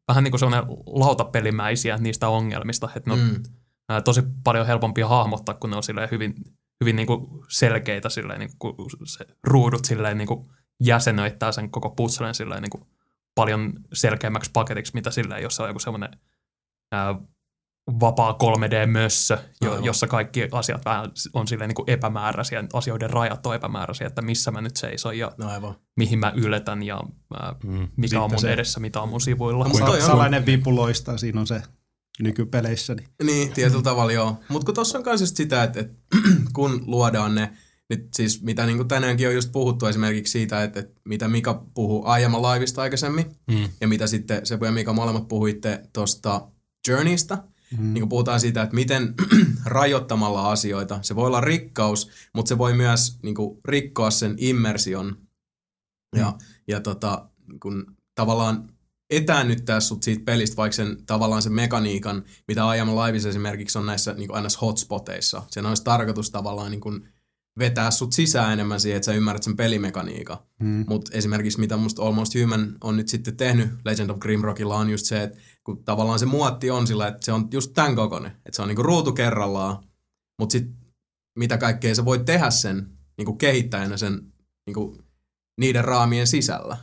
vähän niin kuin semmoinen lautapelimäisiä niistä ongelmista, että ne on tosi paljon helpompia hahmottaa, kun ne on silleen hyvin, hyvin niin kuin selkeitä, silleen niin kuin se ruudut silleen niin kuin jäsenöittää sen koko putselen silleen niin kuin paljon selkeämmäksi paketiksi, mitä silleen, jos on joku semmoinen vapaa 3D-mössö, jossa kaikki asiat vähän on silleen niin kuin epämääräisiä, asioiden rajat on epämääräisiä, että missä mä nyt seison ja mihin mä yletän ja mikä on mun edessä, mitä on mun sivuilla. Mutta salainen vipu loistaa, siinä on se nykypeleissä. Niin, tietyllä tavalla joo. Mutta kun tossa on myös just sitä, että kun luodaan ne, nyt siis mitä niin kuin tänäänkin on just puhuttu esimerkiksi siitä, että mitä Mika puhui aiemman laivista aikaisemmin ja mitä sitten Sebu ja Mika molemmat puhuitte tuosta Journeysta, niin kun puhutaan siitä, että miten rajoittamalla asioita, se voi olla rikkaus, mutta se voi myös niin kun rikkoa sen immersion ja kun tavallaan etäännyttää sut siitä pelistä, vaikka sen, tavallaan sen mekaniikan, mitä aiemmin laivissa esimerkiksi on näissä niin aina hotspoteissa. Sen olisi tarkoitus tavallaan niin kun vetää sut sisään enemmän siihen, että sä ymmärrät sen pelimekaniikan. Mutta esimerkiksi mitä musta Almost Human on nyt sitten tehnyt Legend of Grimrockilla on just se, että kun tavallaan se muotti on sillä, että se on just tämän kokoinen. Että se on niinku ruutu kerrallaan, mutta sitten mitä kaikkea sä voit tehdä sen niinku kehittäjänä sen niinku niiden raamien sisällä.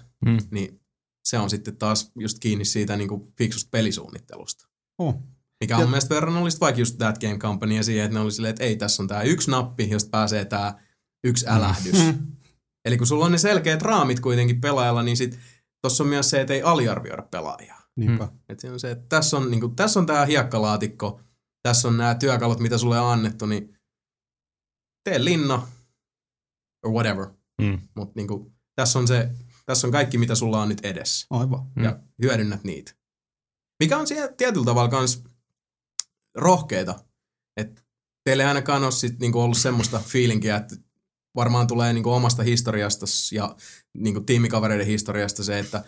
Niin se on sitten taas just kiinni siitä niinku fiksusta pelisuunnittelusta. Mikä on mielestäni verrannollista vaikka just That Game Company ja siihen, että ne oli silleen, että ei, tässä on tää yksi nappi, josta pääsee tää yksi älähdys. Eli kun sulla on ne selkeät raamit kuitenkin pelaajalla, niin sit tossa on myös se, että ei aliarvioida pelaajaa. Että se on se, että tässä on, niin kuin, tässä on tämä hiekkalaatikko, tässä on nämä työkalut, mitä sulle on annettu, niin tee linna or whatever. Mutta niin kuin, tässä on kaikki, mitä sulla on nyt edessä. Ja hyödynnät niitä. Mikä on siellä tietyllä tavalla kans rohkeita. Että teille ainakaan ole sit, niin kuin ollut semmoista fiilinkiä, että varmaan tulee niin kuin omasta historiasta ja niin kuin tiimikavereiden historiasta se, että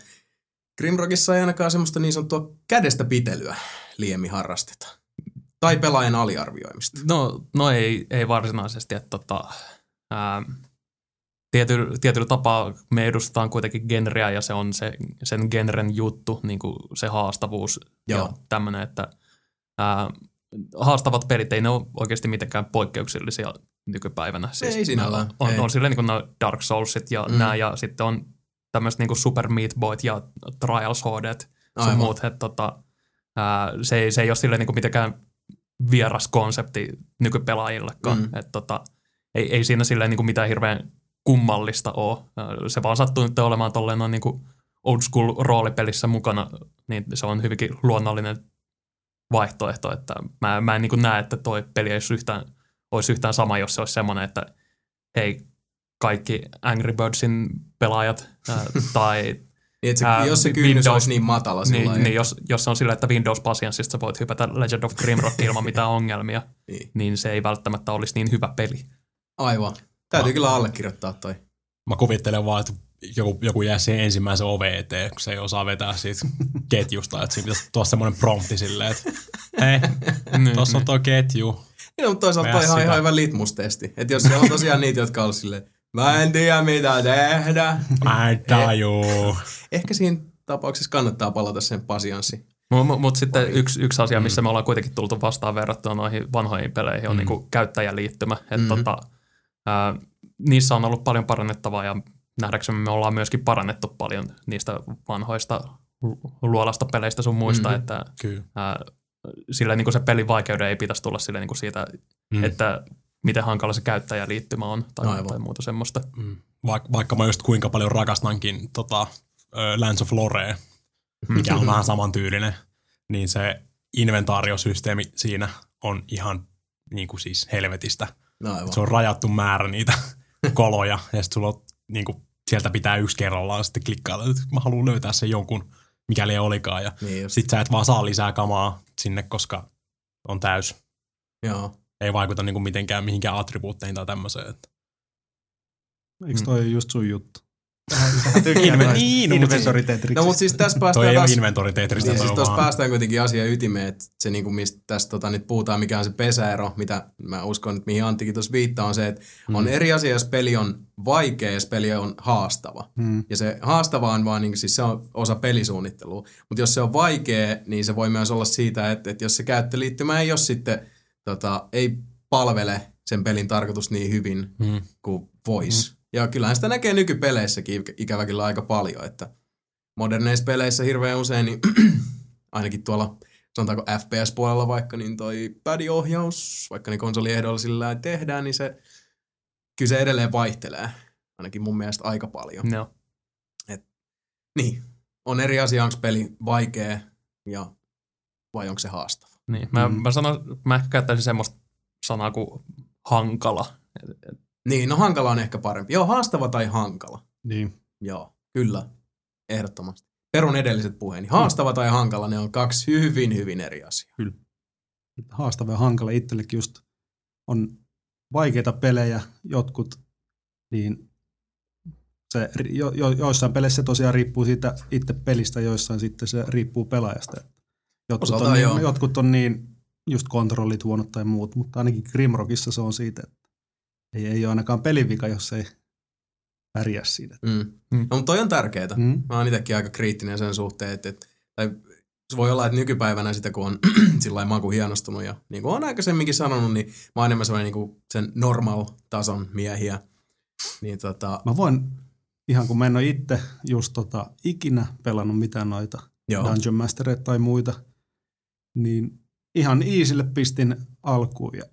Grimrockissa ei ainakaan semmoista niin sanottua kädestä pitelyä liemi harrasteta. Tai pelaajan aliarvioimista. No ei varsinaisesti. Että tietyllä tapaa me edustetaan kuitenkin genreä ja se on sen genren juttu, niin kuin se haastavuus ja tämmöinen, että haastavat pelit ei ne ole oikeasti mitenkään poikkeuksellisia nykypäivänä. Siis ei sinällään. On silleen niin kuin nämä Dark Soulsit ja nämä ja sitten on tämmöiset niinku Super Meat Boyt ja Trials HDt sun muut, että se ei ole silleen niinku mitenkään vieras konsepti nykypelaajillekaan, että ei siinä silleen niinku mitään hirveän kummallista ole. Se vaan sattuu nyt olemaan tolleen noin niinku old school roolipelissä mukana, niin se on hyvinkin luonnollinen vaihtoehto, että mä en niinku näe, että toi peli ei olisi yhtään sama, jos se olisi semmoinen, että hei, kaikki Angry Birdsin pelaajat tai jos se kynnys Windows, olisi niin matala sillä niin jos se on sillä, että Windows-pasianssista voit hypätä Legend of Grimrock ilman mitään ongelmia, niin se ei välttämättä olisi niin hyvä peli. Aivan. Täytyy kyllä allekirjoittaa toi. Mä kuvittelen vaan, että joku jää siihen ensimmäisen oveen eteen, kun se ei osaa vetää siitä ketjusta. Että siinä pitäisi tuoda semmoinen prompti silleen, että hei, tuossa on toi ketju. Niin, mutta toisaalta toi ihan hyvä litmustesti. Että jos siellä on tosiaan niitä, jotka on silleen, mä en tiedä mitä tehdä. Mä en tajuu. Ehkä siinä tapauksessa kannattaa palata sen pasianssi. Mutta sitten yksi asia, missä me ollaan kuitenkin tultu vastaan verrattuna noihin vanhoihin peleihin, on niinku käyttäjäliittymä. Niissä on ollut paljon parannettavaa ja nähdäksemme me ollaan myöskin parannettu paljon niistä vanhoista luolasta peleistä sun muista. Että, sillä niinku se pelin vaikeuden ei pitäisi tulla sillä niinku siitä, että miten hankala se käyttäjäliittymä on tai muuta semmoista. vaikka mä just kuinka paljon rakastankin Lands of Lorea, mikä on vähän samantyylinen, niin se inventaariosysteemi siinä on ihan niin kuin siis helvetistä. No, se on rajattu määrä niitä koloja ja sitten sulla on niin kuin, sieltä pitää yksi kerrallaan sitten klikkailla, että mä haluan löytää sen jonkun, mikäli ei olikaan. Ja niin sit sä et vaan saa lisää kamaa sinne, koska on täys. Joo. Ei vaikuta niin kuin mitenkään mihinkään attribuutteihin tai tämmöiseen. Eikö toi just sun juttu? Tähän tykkään inventoritetriksistä. No mutta siis tässä päästään toi taas... Toi ei ole inventoritetristä. Niin, siis tuossa päästään kuitenkin asiaan ytimeen, että se niinku mistä tässä nyt puhutaan, mikä on se pesäero, mitä mä uskon, että mihin Anttikin tuossa viittaa, on se, että on eri asia, jos peli on vaikea, jos peli on haastava. Ja se haastava on vaan niinku, siis se on osa pelisuunnittelua. Mutta jos se on vaikea, niin se voi myös olla siitä, että jos se käyttöliittymä ei ole sitten, ei palvele sen pelin tarkoitus niin hyvin kuin voisi. Ja kyllähän sitä näkee nykypeleissäkin ikävä kyllä aika paljon, että moderneissa peleissä hirveän usein, niin ainakin tuolla sanotaanko FPS-puolella vaikka, niin toi padiohjaus, vaikka ne konsoliehdoilla sillä tehdään, niin se kyllä se edelleen vaihtelee, ainakin mun mielestä aika paljon. No. Et, niin, on eri asia, onko peli vaikea ja vai onko se haastava. Niin, mä ehkä käyttäisin semmoista sanaa kuin hankala. Niin, no hankala on ehkä parempi. Joo, haastava tai hankala. Niin. Joo, kyllä. Ehdottomasti. Perun edelliset puheeni. Haastava tai hankala, ne on kaksi hyvin, hyvin eri asiaa. Kyllä. Haastava ja hankala itsellekin just on vaikeita pelejä jotkut, niin se joissain peleissä tosiaan riippuu siitä itse pelistä, joissain sitten se riippuu pelaajasta. Jotkut on niin, just kontrollit huonot tai muut, mutta ainakin Grimrockissa se on siitä, että ei ole ainakaan pelin vika, jos ei pärjää siinä. No, mutta toi on tärkeetä. Mä oon itsekin aika kriittinen sen suhteen, että voi olla, että nykypäivänä sitä, kun on sillain maku hienostunut ja niin kuin on aikaisemminkin sanonut, niin mä oon enemmän sellainen niin sen normal-tason miehiä. Niin, mä voin, ihan kun mä en ole itse just ikinä pelannut mitään noita Dungeon Mastereita tai muita, niin ihan easylle pistin alkuun ja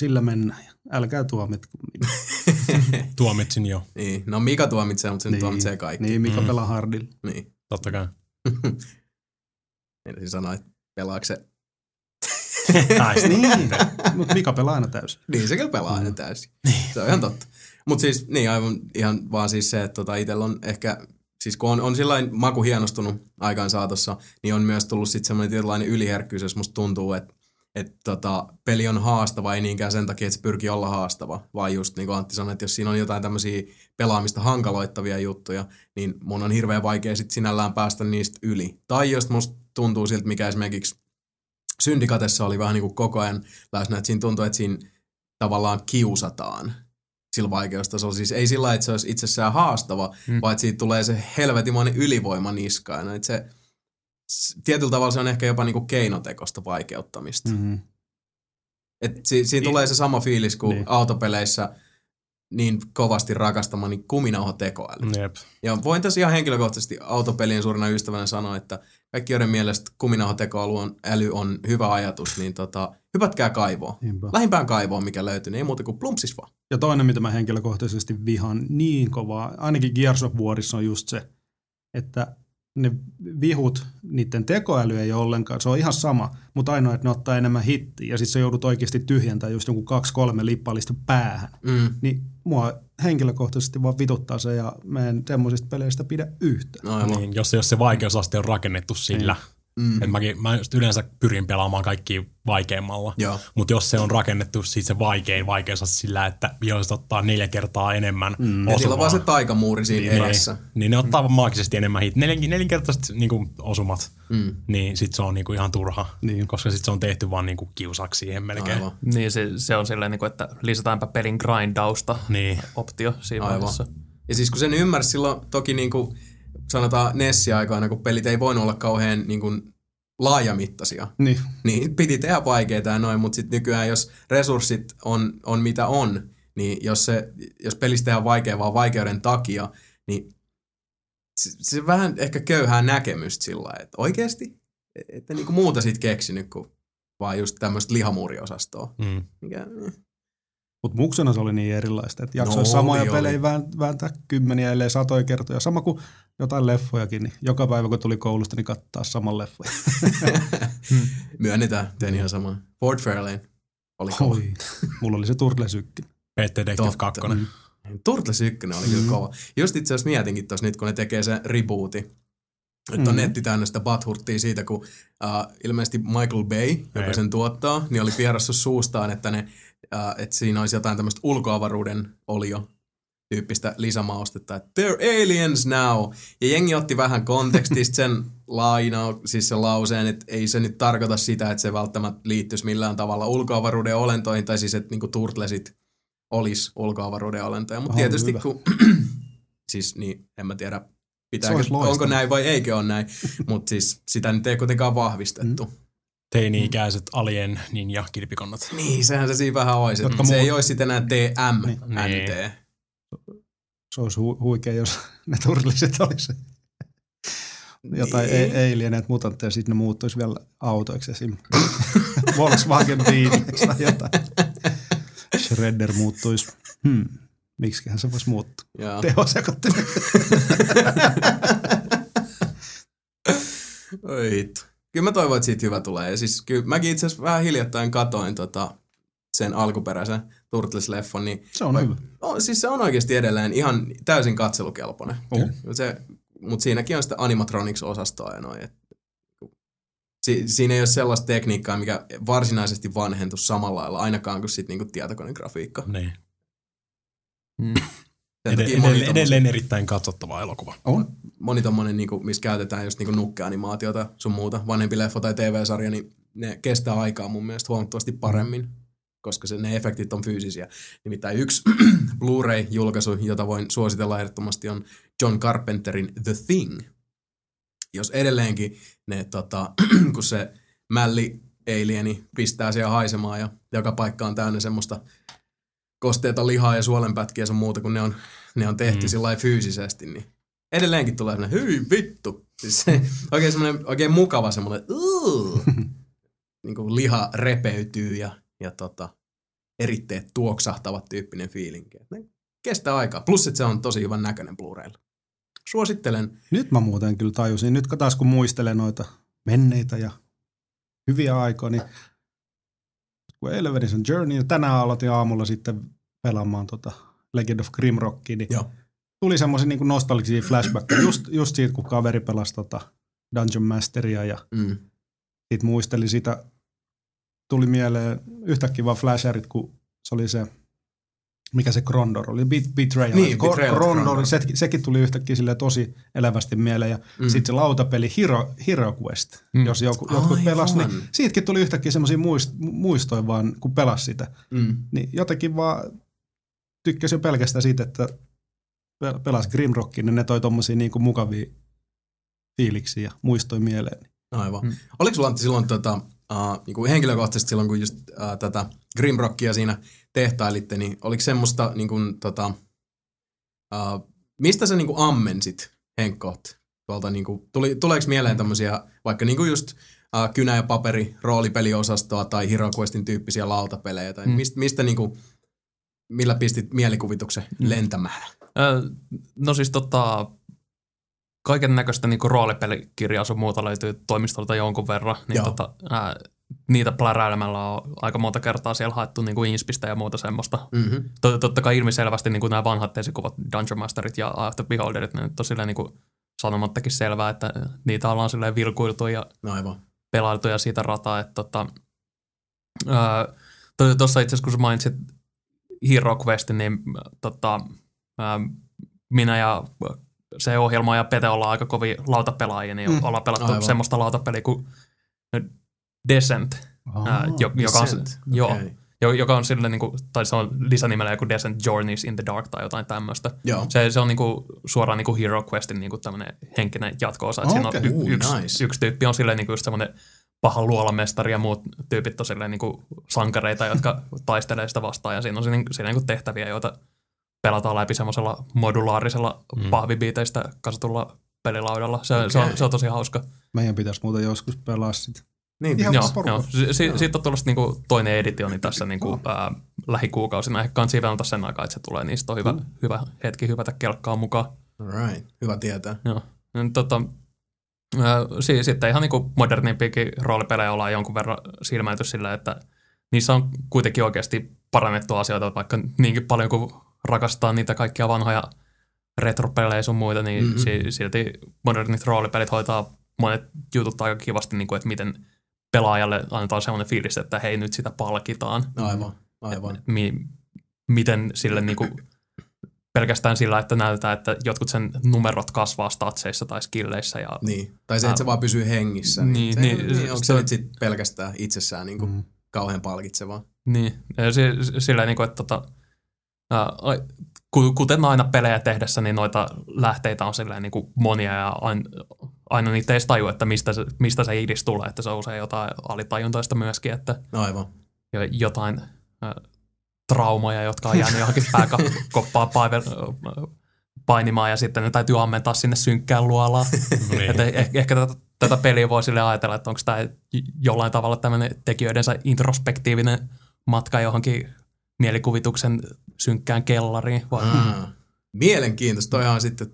sillä mennään. Älkää tuomitko. Tuomitsin jo. Niin. No Mika tuomitsee, mutta sen tuomitsee kaikki. Niin, Mika pelaa hardilla. Niin. Totta kai. Meinasin sanoa, että pelaako se? Niin, mutta Mika pelaa aina täysin. Niin, se kyllä pelaa aina täysin. Se on ihan totta. Mutta siis, niin ihan vaan siis se, että itsellä on ehkä, siis kun on sillain maku hienostunut aikaan saatossa, niin on myös tullut sitten semmoinen tietynlainen yliherkkyys, jos musta tuntuu, että peli on haastava, ei niinkään sen takia, että se pyrkii olla haastava, vaan just niin kuin Antti sanoi, että jos siinä on jotain tämmöisiä pelaamista hankaloittavia juttuja, niin mun on hirveän vaikea sitten sinällään päästä niistä yli. Tai jos musta tuntuu siltä, mikä esimerkiksi Syndicatessa oli vähän niin kuin koko ajan läsnä, että siinä tuntuu, että siinä tavallaan kiusataan sillä vaikeustasolla. Siis ei sillä, että se olisi itsessään haastava, vaan että siitä tulee se helvetimainen ylivoima niskaan. No, että se tietyllä tavalla se on ehkä jopa niinku keinotekosta vaikeuttamista. Et siinä tulee se sama fiilis kuin autopeleissä niin kovasti rakastamani kuminauhatekoäly. Ja voin tässä ihan henkilökohtaisesti autopelien suurena ystävänä sanoa, että kaikki, joiden mielestä kuminauhatekoäly on hyvä ajatus, niin hypätkää kaivoon. Lähimpään kaivoon, mikä löytyy, niin ei muuta kuin plumpsis vaan. Ja toinen, mitä mä henkilökohtaisesti vihaan niin kovaa, ainakin Gears of Warissa on just se, että ne vihut, niiden tekoäly ei ole ollenkaan, se on ihan sama, mutta ainoa, että ne ottaa enemmän hittiä ja sitten sä joudut oikeasti tyhjentämään just jonkun 2-3 lippallista päähän. Niin mua henkilökohtaisesti vaan vituttaa se ja mä en semmoisista peleistä pidä yhtään. No, niin, jos se vaikeusaste on rakennettu sillä. Että mä just yleensä pyrin pelaamaan kaikki vaikeammalla, mutta jos se on rakennettu siis se vaikeusaste sillä, että jos ottaa 4 kertaa enemmän osumaan. Ja sillä on vaan se taikamuuri siinä edessä. Niin ne ottaa maagisesti enemmän hit. 4 kertaisesti niinku osumat, niin sit se on niinku ihan turha, koska sit se on tehty vaan niinku kiusaksi siihen melkein. Aivan. Niin se on silleen, niinku, että lisätäänpä pelin grindausta optio siinä vaiheessa. Ja siis kun sen ymmärsi silloin toki niinku... Sanotaan NES-aikana, kun pelit ei voinut olla kauhean niin kuin, laajamittaisia, niin piti tehdä vaikeita ja noin, mutta sitten nykyään jos resurssit on mitä on, niin jos pelistä tehdään vaikea vaan vaikeuden takia, niin se vähän ehkä köyhää näkemystä sillä lailla, että oikeasti, että niin kuin muuta sitten keksinyt kuin vaan just tämmöistä lihamuuriosastoa. Mikä, Mutta muksena se oli niin erilaista, että jaksoi samoja pelejä vääntää kymmeniä, ellei satoja kertoja. Sama kuin jotain leffojakin, niin joka päivä kun tuli koulusta, niin kattaa saman leffon. Myönnetään, tein ihan samaa. Ford Fairlane oli kova. Mulla oli se Turtles 1. Pete Detective 2. Turtles 1 oli kyllä kova. Just itse asiassa mietinkin tuossa nyt, kun ne tekee sen rebootin. Nyt on netti täynnä sitä butthurttia siitä, kun ilmeisesti Michael Bay, joka sen tuottaa, niin oli vierassut suustaan, että ne... että siinä olisi jotain tämmöistä ulkoavaruuden olio-tyyppistä lisämaustetta, että they're aliens now. Ja jengi otti vähän kontekstista sen siis sen lauseen, että ei se nyt tarkoita sitä, että se välttämättä liittyisi millään tavalla ulkoavaruuden olentoihin, tai siis että niinku turtlesit olisi ulkoavaruuden olentoja. Mutta tietysti hyvä. Kun, siis niin, en mä tiedä, pitääkö, onko näin vai eikö ole näin, mutta siis sitä nyt ei kuitenkaan vahvistettu. Teini-ikäiset alien ninja kilpikonnat. Niin, sehän se siinä vähän olisi. Se ei olisi sitten enää TMNT. Niin. Se olisi huikea, jos ne turliset olisi jotain alieneet mutantteja, ja sitten ne muuttuisi vielä autoiksi esimerkiksi. Volkswagen Beetleksi tai jotain. Shredder muuttuisi. Miksiköhän se voisi muuttua? Tehosekottinen. Oi hitto. Kyllä mä toivon, että siitä hyvä tulee. Ja siis kyllä mäkin itse asiassa vähän hiljattain katoin sen alkuperäisen Turtles-leffon. Niin se on hyvä. Siis se on oikeasti edelleen ihan täysin katselukelpoinen. Mutta siinäkin on sitä animatronics-osastoa ja noin. Siinä ei ole sellaista tekniikkaa, mikä varsinaisesti vanhentuu samalla lailla, ainakaan kuin niinku tietokonegrafiikka. Niin. Edelleen erittäin katsottava elokuva. On. Moni tommonen, missä käytetään just nukkeanimaatiota sun muuta, vanhempi leffo tai TV-sarja, niin ne kestää aikaa mun mielestä huomattavasti paremmin, koska ne efektit on fyysisiä. Nimittäin yksi Blu-ray-julkaisu, jota voin suositella ehdottomasti, on John Carpenterin The Thing. Jos edelleenkin ne, kun se mälli-alieni pistää siellä haisemaan ja joka paikka on täynnä semmoista kosteita lihaa ja suolenpätkiä sun muuta, kun ne on tehty sillä fyysisesti, niin edelleenkin tulee semmoinen, hyi vittu. Siis se, oikein mukava semmoinen, niin kuin liha repeytyy ja eritteet tuoksahtavat tyyppinen fiilinki. Kestää aikaa. Plus, että se on tosi hyvän näköinen Blu-raylla. Suosittelen. Nyt mä muuten kyllä tajusin. Nyt taas kun muistelen noita menneitä ja hyviä aikoja, niin kun eilen vedin sen Journey, ja tänään aloitin aamulla sitten pelaamaan Legend of Grimrockia, niin tuli semmoisia niin nostalgisia flashbackia just siitä, kun kaveri pelasi Dungeon Masteria, ja sitten muisteli sitä, tuli mieleen yhtäkkiä vaan flasherit, kun se oli se, mikä se Krondor oli, Betrayal. Niin, Krondor. Sekin tuli yhtäkkiä silleen tosi elävästi mieleen. Ja sitten se lautapeli HeroQuest, jos jotkut pelasi, niin siitäkin tuli yhtäkkiä semmoisia muistoja vaan, kun pelasi sitä. Niin jotenkin vaan tykkäsin jo pelkästään siitä, että pelasi Grimrockin, niin ne toi tommosia niinku mukavia fiiliksiä ja muistoja mieleen. Aivan. Oliko sulla Antti silloin niinku henkilökohtaisesti silloin, kun just tätä Grimrockia siinä tehtailitte, niin oliko semmoista, niin kuin, mistä sä niin kuin ammensit henkkohti? Niin tuleeko mieleen tämmöisiä, vaikka niin kuin just kynä- ja paperi, roolipeliosastoa tai HeroQuestin tyyppisiä lautapelejä, tai mistä niin kuin, millä pistit mielikuvituksen lentämään? No siis kaiken näköistä niinku roolipelikirjaa sun muuta löytyy toimistolta jonkun verran, niin niitä pläräilemällä on aika monta kertaa siellä haettu niinku inspistä ja muuta semmoista. Totta kai ilmiselvästi niinku nämä vanhat esikuvat, Dungeon Masterit ja Eye of the Beholderit, ne nyt on silleen niinku sanomattakin selvää, että niitä ollaan silleen vilkuiltu ja pelailtu ja siitä rataa. Tuossa itse asiassa kun sä mainitsit HeroQuestin, niin minä ja se ohjelma ja Pete ollaan aika kovia lautapelaajia, niin ollaan pelattu semmoista lautapeliä kuin Descent, joka on silleen, niin kuin, tai se on lisänimellä joku Descent Journeys in the Dark tai jotain tämmöistä. Se on niin kuin, suoraan niin kuin HeroQuestin niin kuin tämmöinen henkinen jatko-osa. Siinä on yksi tyyppi on silleen niin kuin just semmoinen paha luolamestari ja muut tyypit on silleen niin kuin sankareita, jotka taistelee sitä vastaan, ja siinä on silleen niin kuin tehtäviä, joita pelataan läpi semmoisella modulaarisella pahvibiiteistä kasatulla pelilaudalla. Se on tosi hauska. Meidän pitäisi muuten joskus pelaa sitä. Niin, ihan porukalla. Siitä on tullut niinku toinen editioni tässä niinku, lähikuukausina ehkä kansivelta sen aikaa, että se tulee, niin sitten on hyvä hetki hyvätä kelkkaan mukaan. Right. Hyvä tietää. Joo. Sitten ihan niin modernimpiakin roolipelejä ollaan jonkun verran silmäilty sillä, että niissä on kuitenkin oikeasti parannettu asioita, vaikka niinkin paljon kuin rakastaa niitä kaikkia vanhoja retropelejä sun muita, niin silti modernit roolipelit hoitaa monet jutut aika kivasti, niin kuin, että miten pelaajalle annetaan sellainen fiilis, että hei, nyt sitä palkitaan. Aivan. Miten sille niin kuin, pelkästään sillä, että näytetään, että jotkut sen numerot kasvaa statseissa tai skilleissä. Ja, niin, tai se, että se vaan pysyy hengissä. Niin, onko se nyt sitten pelkästään itsessään niin kuin, kauhean palkitsevaa? Niin, sillä niin kuin, että kuten aina pelejä tehdessä, niin noita lähteitä on silleen niin kuin monia ja aina niitä ei tajua, että mistä se idis tulee, että se on usein jotain alitajuntaista myöskin, että jotain traumoja, jotka on jäänyt johonkin pääkoppaan painimaan ja sitten ne täytyy ammentaa sinne synkkään luolaan. Ehkä tätä peliä voi silleen ajatella, että onko tämä jollain tavalla tämmöinen tekijöidensä introspektiivinen matka johonkin mielikuvituksen synkkään kellariin. Mielenkiintoista. Toihan sitten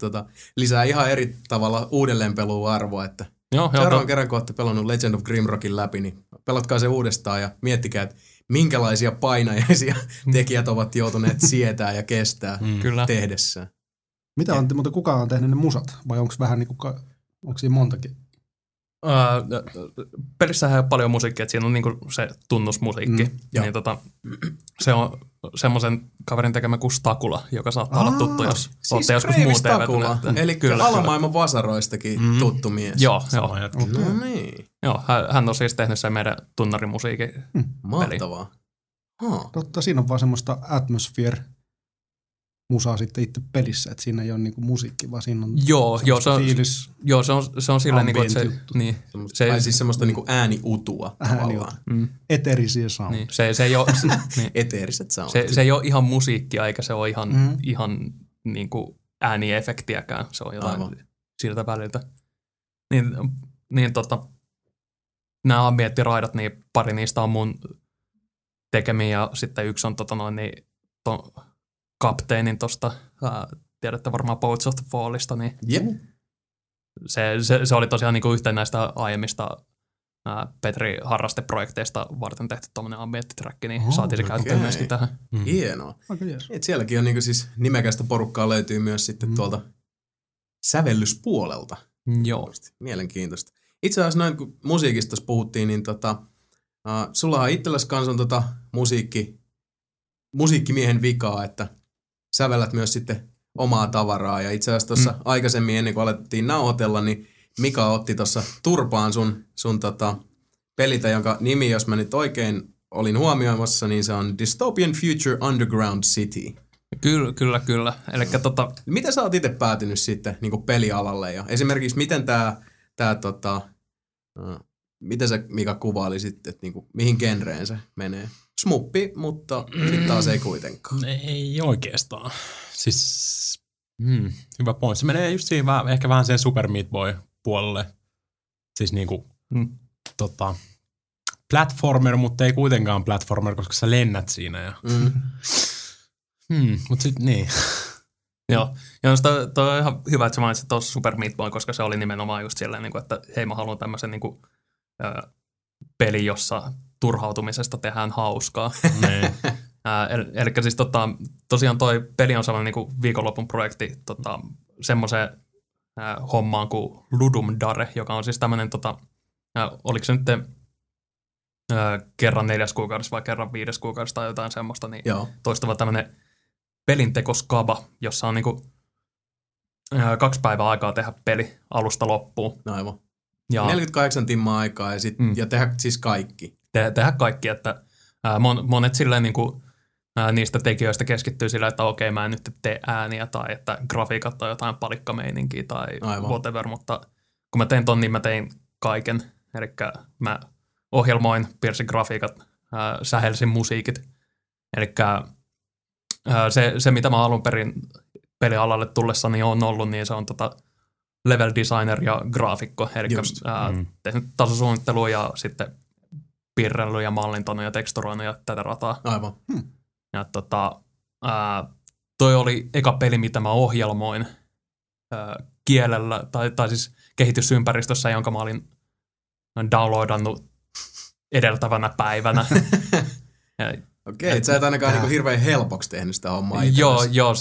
lisää ihan eri tavalla uudelleenpeluun arvoa, että seuraavan kerran kun olette pelannut Legend of Grimrockin läpi, niin pelatkaa se uudestaan ja miettikää, että minkälaisia painajaisia tekijät ovat joutuneet sietää ja kestää tehdessään. Mitä on, mutta kukaan on tehnyt ne musat vai onko vähän niin kuin, onko siinä montakin? Pelissähän on paljon musiikkia, että siinä on niinku se tunnusmusiikki. Niin se on semmoisen kaverin tekemä kuin Stakula, joka saattaa olla tuttu, jos olette joskus muuten vetänyt. Eli alamaailman vasaroistakin tuttu mies. Joo, hän on siis tehnyt sen meidän tunnarimusiikin peli. Mahtavaa. Totta, siinä on vaan semmoista atmosphere musaa sitten itse pelissä, että siinä ei ole niinku musiikki, vaan siinä on fiilis. Joo, se on silleen niinku, että se... Niin, tai siis semmoista niinku ääniutua tavallaan. Eteerisiä soundeja. Niin, se ei ole... Eteeriset soundeja. Se ei ole ihan musiikkia, eikä se ole ihan niinku ääniefektiäkään. Se on jotain siltä väliltä. Nämä ambienttiraidat, niin pari niistä on mun tekemiä, ja sitten yksi on kapteenin tuosta, tiedätte varmaan Boats of the Fallista, niin se oli tosiaan niinku yhteen näistä aiemmista Petri harrasteprojekteista varten tehty tuommoinen ambienttitrackki, niin saatiin se käyttöön myöskin tähän. Hienoa. Sielläkin on niinku siis nimekäistä porukkaa löytyy myös sitten tuolta sävellyspuolelta. Joo. Mielenkiintoista. Itse asiassa noin, kun musiikista tuossa puhuttiin, niin sullahan itselläsi kanssa on musiikkimiehen vikaa, että sävellät myös sitten omaa tavaraa. Ja itse asiassa tuossa aikaisemmin, ennen kuin alettiin nauhoitella, niin Mika otti tuossa turpaan sun pelitä, jonka nimi, jos mä nyt oikein olin huomioimassa, niin se on Dystopian Future Underground City. Kyllä. Elikkä miten sä oot itse päätynyt sitten niin kuin pelialalle? Ja esimerkiksi miten miten sä, Mika, kuvaili sitten, että niin kuin, mihin genreen se menee? Smuppi, mutta sitten taas ei kuitenkaan. Ei oikeastaan. Siis, hyvä point. Se menee just siinä ehkä vähän sen Super Meat Boy-puolelle. Siis niinku, platformer, mutta ei kuitenkaan platformer, koska sä lennät siinä. Ja. Mut sit niin. Joo, toi on ihan hyvä, että sä mainitsit tuossa Super Meat Boy, koska se oli nimenomaan just silleen, niin kuin, että hei, mä haluan tämmöisen niinku peli, jossa turhautumisesta tehdään hauskaa. Eli siis tosiaan toi peli on sellainen niinku viikonlopun projekti semmoiseen hommaan kuin Ludum Dare, joka on siis tämmöinen, oliko se nyt kerran 4 kuukaudessa vai kerran 5 kuukaudessa tai jotain semmoista, niin toistava tämmöinen pelintekoskaba, jossa on niinku 2 päivää aikaa tehdä peli alusta loppuun. Aivan. Ja 48 timmaa aikaa ja, ja tehdä siis kaikki. Tehdä kaikki, että monet silleen niin kuin, niistä tekijöistä keskittyy sillä, että okei, mä en nyt tee ääniä tai että grafiikat tai jotain palikkameininkiä tai whatever, mutta kun mä tein ton, niin mä tein kaiken. Eli mä ohjelmoin, piirsin grafiikat, sähelsin musiikit. Eli se, mitä mä alun perin pelialalle tullessani on ollut, niin se on level designer ja graafikko. Eli tehnyt tasosuunnittelua ja sitten piirrellyt ja mallintanut ja teksturoinut ja tätä rataa. Aivan. Ja toi oli eka peli, mitä mä ohjelmoin kielellä, tai siis kehitysympäristössä, jonka mä olin downloadannut edeltävänä päivänä. Okei, et sä et ainakaan niinku hirveän helpoksi tehnyt sitä hommaa itse. Joo,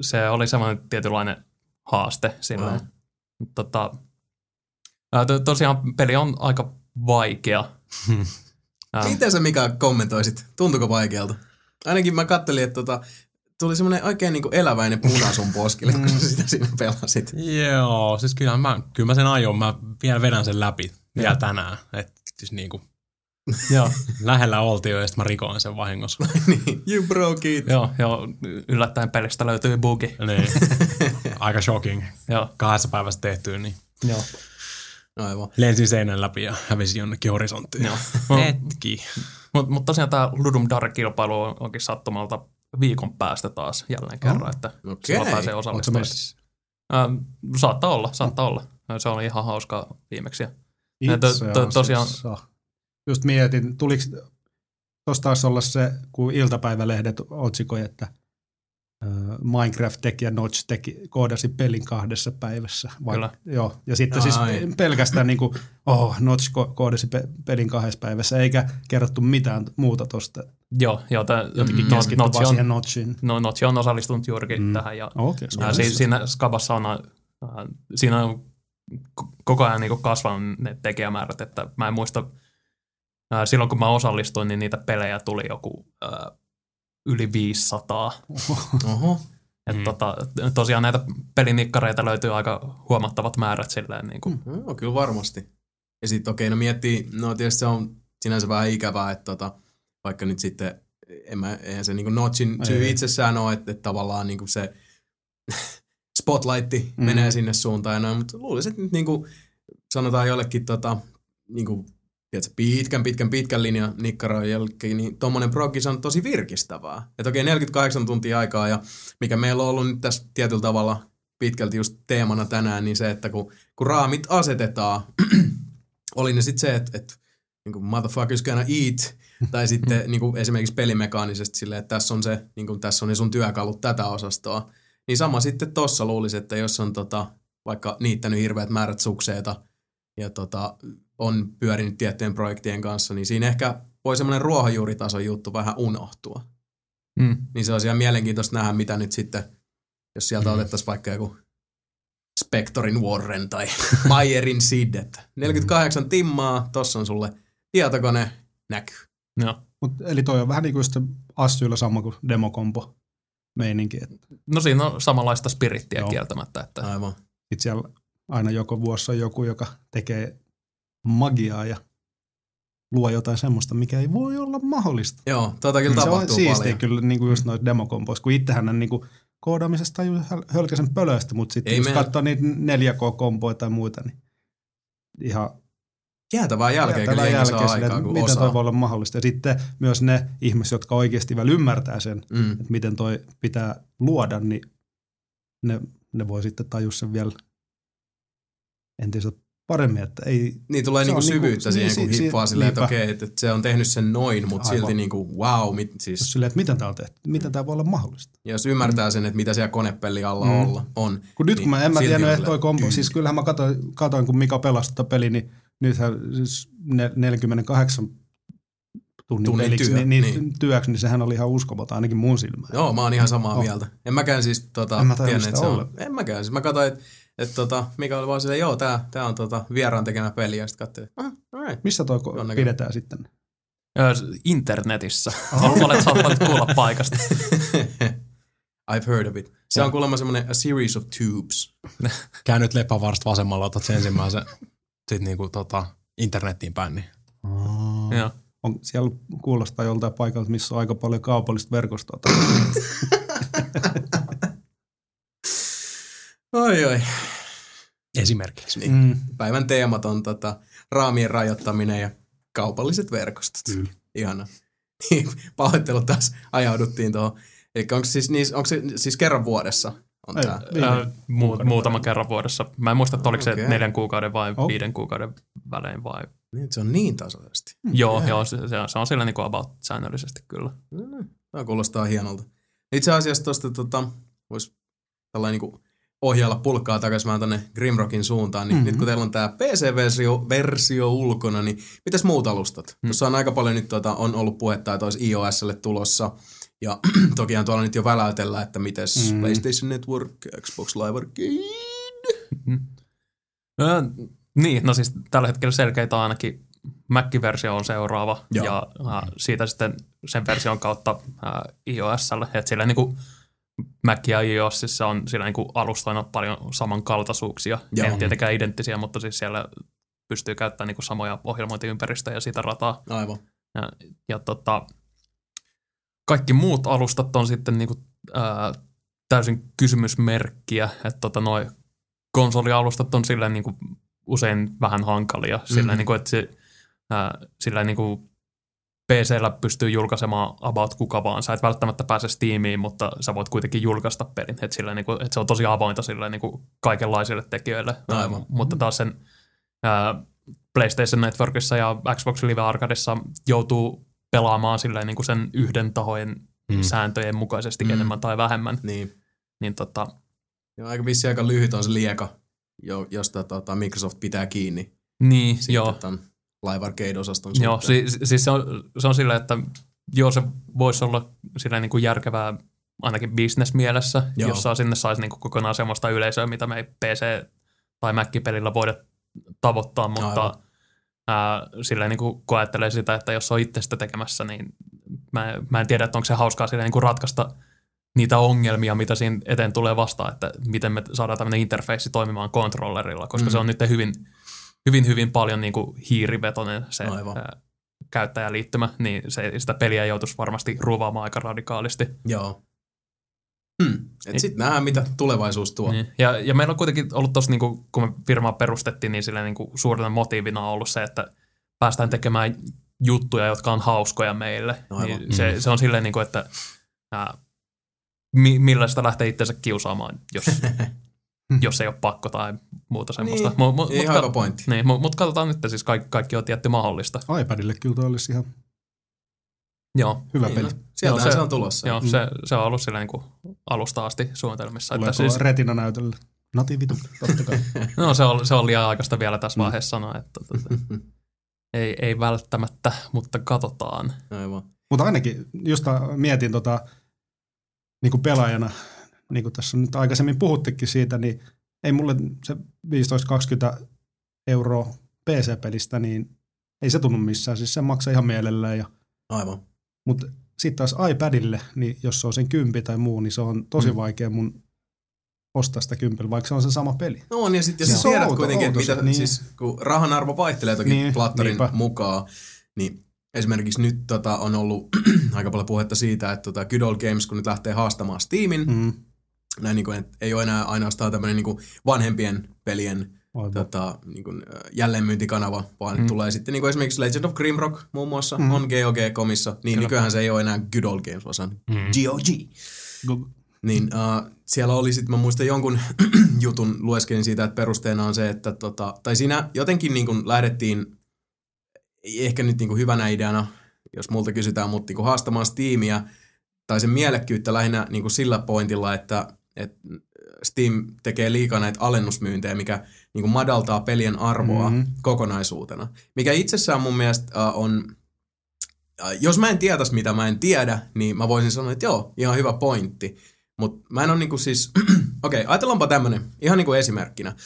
se oli semmoinen tietynlainen haaste silloin. Tosiaan peli on aika vaikea. Miten sä, Mika, kommentoisit? Tuntuuko vaikealta? Ainakin mä kattelin, että tuli semmoinen oikein niinku eläväinen puna sun poskille, kun sä sitä siinä pelasit. Joo, siis kyllä mä sen aion. Mä vielä vedän sen läpi vielä tänään. Että siis niinku... Joo, lähellä oltiin jo, ja sitten mä rikoin sen vahingossa. You broke it. Joo, yllättäen pelistä löytyi bugi. Niin. Aika shocking. Joo. 2 päivässä tehtyä, niin. Joo. Aivan. Lensin seinän läpi ja hävisin jonnekin horisonttiin. Joo. Hetki. Mutta tosiaan tää Ludum Dare-kilpailu onkin sattumalta viikon päästä taas jälleen kerran, että sillä pääsee osallistumaan. Saattaa olla. Se oli ihan hauskaa viimeksi. Tosiaan. Just mietin, tuliko, tuossa taisi olla se, kun iltapäivälehdet otsikoi, että Minecraft-teki ja Notch-teki koodasi pelin 2 päivässä. Joo, ja sitten siis pelkästään niin kuin, Notch koodasi pelin 2 päivässä, eikä kerrottu mitään muuta tuosta. Joo, jotenkin keskitty vaan siihen Notchiin. No, Notch on osallistunut juurikin tähän, ja siinä skabassa on, siinä on koko ajan niin kuin kasvanut ne tekijämäärät, että mä en muista... Silloin kun mä osallistuin, niin niitä pelejä tuli joku yli 500. Oho. Tosiaan näitä pelinikkareita löytyy aika huomattavat määrät silleen. Niin kuin. Joo, kyllä varmasti. Ja sitten no miettii, no tietysti se on sinänsä vähän ikävää, että vaikka nyt sitten, eihän se niin kuin Notchin syy itsessään ole, että tavallaan niin kuin se spotlightti menee sinne suuntaan. Mutta luulisin, että nyt niin kuin sanotaan jollekin niin kuin pitkän linjan nikkarojen jälkeen, niin tuommoinen progis on tosi virkistävää. Että 48 tuntia aikaa, ja mikä meillä on ollut nyt tässä tietyllä tavalla pitkälti just teemana tänään, niin se, että kun raamit asetetaan, oli ne sitten se, että niin kuin motherfuckers gonna eat, tai sitten niin kuin esimerkiksi pelimekaanisesti silleen, että tässä on se, niin kuin tässä on ne sun työkalut tätä osastoa. Niin sama sitten tossa luulisi, että jos on vaikka niittänyt hirveät määrät sukseita, ja on pyörinyt tiettyjen projektien kanssa, niin siinä ehkä voi semmoinen ruohonjuuritason juttu vähän unohtua. Niin se on ihan mielenkiintoista nähdä, mitä nyt sitten, jos sieltä otettaisiin vaikka joku Spectorin Warren tai Mayerin Sid, 48 timmaa, tossa on sulle tietokone, näkyy. No. Eli toi on vähän niin kuin just Assyllä sama kuin demokompo meininki. No siinä on samanlaista spirittiä kieltämättä. Että... Aivan. Sitten siellä aina joko vuossa on joku, joka tekee magiaa ja luo jotain semmoista, mikä ei voi olla mahdollista. Joo, kyllä tapahtuu paljon. Se on siistiä kyllä niin kuin just noita demokompoissa, kun itsehän on niin kuin koodaamisesta tajuu hölkäsen pölöstä, mutta sitten jos katsoo niitä 4K-kompoja tai muita, niin ihan jäätävää jälkeä kyllä jengi saa aikaa, kun miten osaa. Toi voi olla mahdollista. Ja sitten myös ne ihmiset, jotka oikeasti vielä ymmärtää sen, että miten toi pitää luoda, niin ne voi sitten tajua sen vielä entistä paremmin, että ei... Niin tulee niinku syvyyttä siihen, kun hippaa silleen, että okei, että se on tehnyt sen noin, mutta silti niinku wow. Siis... Silleen, että miten tämä on tehty, miten tämä voi olla mahdollista. Ja jos ymmärtää sen, että mitä siellä konepelli alla on. Kun nyt kun mä en mä tiennyt, että toi kompo, siis kyllähän mä katoin, kun Mika pelasi tota peli, niin nythän siis 48 tunnin peliksi työksi, niin sehän oli ihan uskomaton, ainakin mun silmään. Joo, mä oon ihan samaa mieltä. En mäkään siis tiennyt, että se on. En mäkään, siis mä katoin, että Mika oli vaan silleen, joo, tää on vieraan tekemä peli, ja sitten katselin, alright. Missä toi pidetään sitten? Internetissä. Olet saattanut kuulla paikasta. I've heard of it. Se on kuulemma semmoinen a series of tubes. Käy nyt lepävarsta vasemmalla, otat sen ensimmäisen sit niinku internettiin päin. Niin. Joo. Siellä kuulostaa joltain paikalta, missä on aika paljon kaupallista verkostoa. Oi. Esimerkiksi. Niin. Päivän teemat on raamien rajoittaminen ja kaupalliset verkostot. Ihana. Pahoittelut taas ajauduttiin tuohon. Eli onko se siis kerran vuodessa? On muutama kerran vuodessa. Mä en muista, että oliko se 4 kuukauden vai 5 kuukauden välein vai... Niin, se on niin tasaisesti. Joo, se on sillä niin kuin about säännöllisesti kyllä. Tämä kuulostaa hienolta. Itse asiassa tuosta voisi tällainen niin ohjailla pulkkaa takaisin vähän tuonne Grimrockin suuntaan. Niin nyt kun teillä on tämä PC-versio ulkona, niin mitäs muut alustat? Tuossa on aika paljon nyt on ollut puhetta, että olisi iOSlle tulossa. Ja tokihan tuolla nyt jo väläytellään, että mites PlayStation Network, Xbox Live Arcade. Niin, no siis tällä hetkellä selkeitä ainakin Mac-versio on seuraava. Joo. Ja siitä sitten sen version kautta iOSlle. Että sillä niinku Mac ja iOSissa on sillä niinku alustoina paljon samankaltaisuuksia. Joo. En tietenkään identtisiä, mutta siis siellä pystyy käyttämään niinku samoja ohjelmointiympäristöjä ja sitä rataa. Aivan. Ja kaikki muut alustat on sitten niinku, täysin kysymysmerkkiä, että noi konsolialustat on silleen niinku usein vähän hankalia. Silleen niinku, että silleen niinku PC:llä pystyy julkaisemaan about kuka vaan. Sä et välttämättä pääse Steamiin, mutta sä voit kuitenkin julkaista pelin. Että silleen niinku, et se on tosi avointa silleen niinku kaikenlaisille tekijöille. Aivan. Mutta taas sen PlayStation Networkissa ja Xbox Live Arcadessa joutuu pelaamaan silleen niin kuin sen yhden tahojen sääntöjen mukaisesti enemmän tai vähemmän. Niin ja aika vissiin aika lyhyt on se lieka, josta Microsoft pitää kiinni. Niin, sitten joo. Tämän Live Arcade-osaston suhteen. Joo, siis se on silleen, että joo, se voisi olla silleen niin kuin järkevää ainakin business-mielessä, jos sinne saisi niin kuin kokonaan sellaista yleisöä, mitä me ei PC- tai Mac-pelillä voida tavoittaa, mutta... Aivan. Silleen niin kuin kun ajattelee sitä, että jos on itse sitä tekemässä, niin mä en tiedä, että onko se hauskaa silleen niin kuin ratkaista niitä ongelmia, mitä siinä eteen tulee vastaan, että miten me saadaan tämmöinen interface toimimaan kontrollerilla, koska se on nyt hyvin paljon niin kuin hiirivetoinen se käyttäjäliittymä, niin sitä peliä joutuisi varmasti ruuvaamaan aika radikaalisti. Joo. Et sitten nähdään, mitä tulevaisuus tuo. Niin. Ja meillä on kuitenkin ollut tuossa, niin kun me firmaa perustettiin, niin silleen, niin suurena motiivina on ollut se, että päästään tekemään juttuja, jotka on hauskoja meille. No niin se on silleen, niin kuin, että millä sitä lähtee itsensä kiusaamaan, jos ei ole pakko tai muuta semmoista. Niin, ihan hyvä pointti. Niin, mutta katsotaan nyt, että siis kaikki on tietty mahdollista. iPadille kyllä toi olisi ihan... Joo. Hyvä peli. Sieltähän se on tulossa. Joo, se on ollut silleen niin kuin alusta asti suunnitelmissa. Tuleeko siis... retina näytölle? Natiivitu, totta kai. No se on liian aikaista vielä tässä vaiheessa sanoa, että ei välttämättä, mutta katsotaan. Aivan. Mutta ainakin, just mietin niin kuin pelaajana, niin kuin tässä nyt aikaisemmin puhuttikin siitä, niin ei mulle se 15-20 euroa PC-pelistä, niin ei se tunnu missään. Siis sen maksaa ihan mielellään ja... Aivan. Mutta sitten taas iPadille, niin jos se on sen 10 tai muu, niin se on tosi vaikea mun ostaa sitä 10, vaikka se on se sama peli. No on, ja sitten jos tiedät kuitenkin, mitä, niin. Siis, kun rahan arvo vaihtelee toki niin, plattorin mukaan, niin esimerkiksi nyt on ollut aika paljon puhetta siitä, että Good Old Games, kun nyt lähtee haastamaan Steamin, näin, niin kuin, että ei ole enää ainoastaan tämmöinen niin kuin vanhempien pelien niin kuin jälleenmyyntikanava, vaan tulee sitten niin kuin esimerkiksi Legend of Grimrock muun muassa on GOG.comissa, niin nykyään se ei ole enää Good Old Games, vaan GOG. Niin siellä oli sitten, mä muistan jonkun jutun lueskelin siitä, että perusteena on se, että tai siinä jotenkin niin kuin lähdettiin, ei ehkä nyt niin kuin hyvänä ideana, jos multa kysytään, mutta niin kuin haastamaan Steamia, tai sen mielekkyyttä lähinnä niin kuin sillä pointilla, että Steam tekee liikaa näitä alennusmyyntejä, mikä niin kuin madaltaa pelien arvoa kokonaisuutena. Mikä itsessään mun mielestä on, jos mä en tietäisi mitä mä en tiedä, niin mä voisin sanoa, että joo, ihan hyvä pointti. Mutta mä en ole niin kuin siis, okei, ajatellaanpa tämmönen, ihan niin kuin esimerkkinä.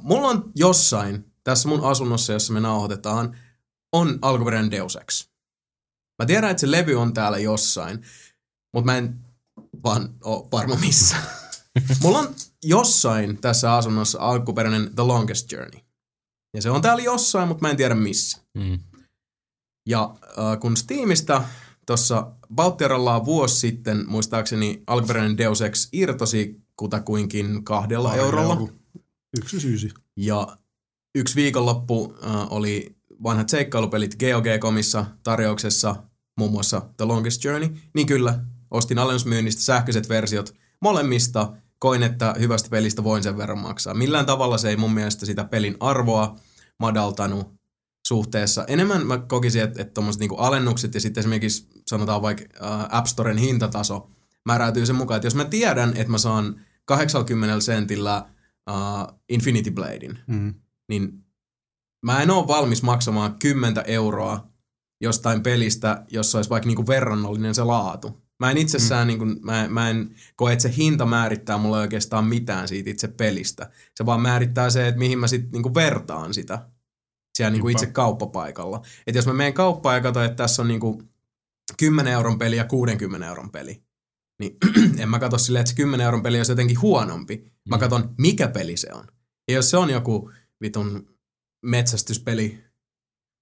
Mulla on jossain, tässä mun asunnossa, jossa me nauhoitetaan, on alkuperäinen Deus Ex. Mä tiedän, että se levy on täällä jossain, mutta mä en vaan ole varma missä. Mulla on jossain tässä asunnossa alkuperäinen The Longest Journey. Ja se on täällä jossain, mutta mä en tiedä missä. Ja kun Steamista tuossa Valtterallaan vuosi sitten, muistaakseni alkuperäinen Deus Ex irtosi kutakuinkin 2 eurolla. Yksi syysi. Ja yksi viikonloppu oli vanhat seikkailupelit GOG.comissa tarjouksessa, muun muassa The Longest Journey. Niin kyllä, ostin alennusmyynnistä sähköiset versiot molemmista. Koin, että hyvästä pelistä voin sen verran maksaa. Millään tavalla se ei mun mielestä sitä pelin arvoa madaltanut, suhteessa. Enemmän mä kokisin, että tuommoiset niinku alennukset ja sitten esimerkiksi sanotaan vaikka App Storen hintataso määräytyy sen mukaan, että jos mä tiedän, että mä saan 80 sentillä Infinity Bladein, niin mä en ole valmis maksamaan 10 € jostain pelistä, jossa olisi vaikka niinku verrannollinen se laatu. Mä en itsessään, niinku, mä en koe, että se hinta määrittää mulle oikeastaan mitään siitä itse pelistä. Se vaan määrittää se, että mihin mä sitten niinku vertaan sitä siellä niinku itse kauppapaikalla. Että jos mä menen kauppaan ja katsoin, että tässä on niinku 10 € peli ja 60 € peli, niin en mä katso silleen, että se 10 € peli olisi jotenkin huonompi. Mä katson, mikä peli se on. Ja jos se on joku vitun metsästyspeli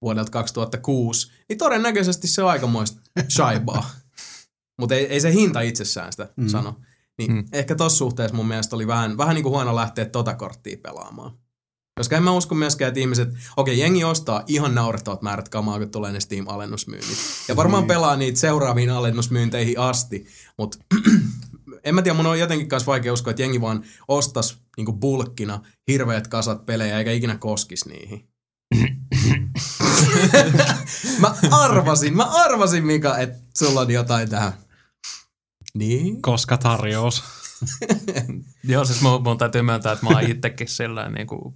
vuodelta 2006, niin todennäköisesti se on aikamoista shaibaa. Mutta ei se hinta itsessään sitä sano. Niin ehkä tossa suhteessa mun mielestä oli vähän niin kuin huono lähteä tota korttia pelaamaan. Koska en mä usko myöskään, että ihmiset, okei, jengi ostaa ihan naurettavat määrät kamaa, kun tulee ne Steam-alennusmyynnit. Ja varmaan pelaa niitä seuraaviin alennusmyynteihin asti. Mutta en mä tiedä, mun on jotenkin kanssa vaikea uskoa, että jengi vaan ostaisi niinku bulkkina hirveät kasat pelejä, eikä ikinä koskisi niihin. mä arvasin Mika, että sulla on jotain tähän. Niin? Koska tarjous. Joo, siis mun täytyy myöntää, että mä oon itsekin silleen niinku,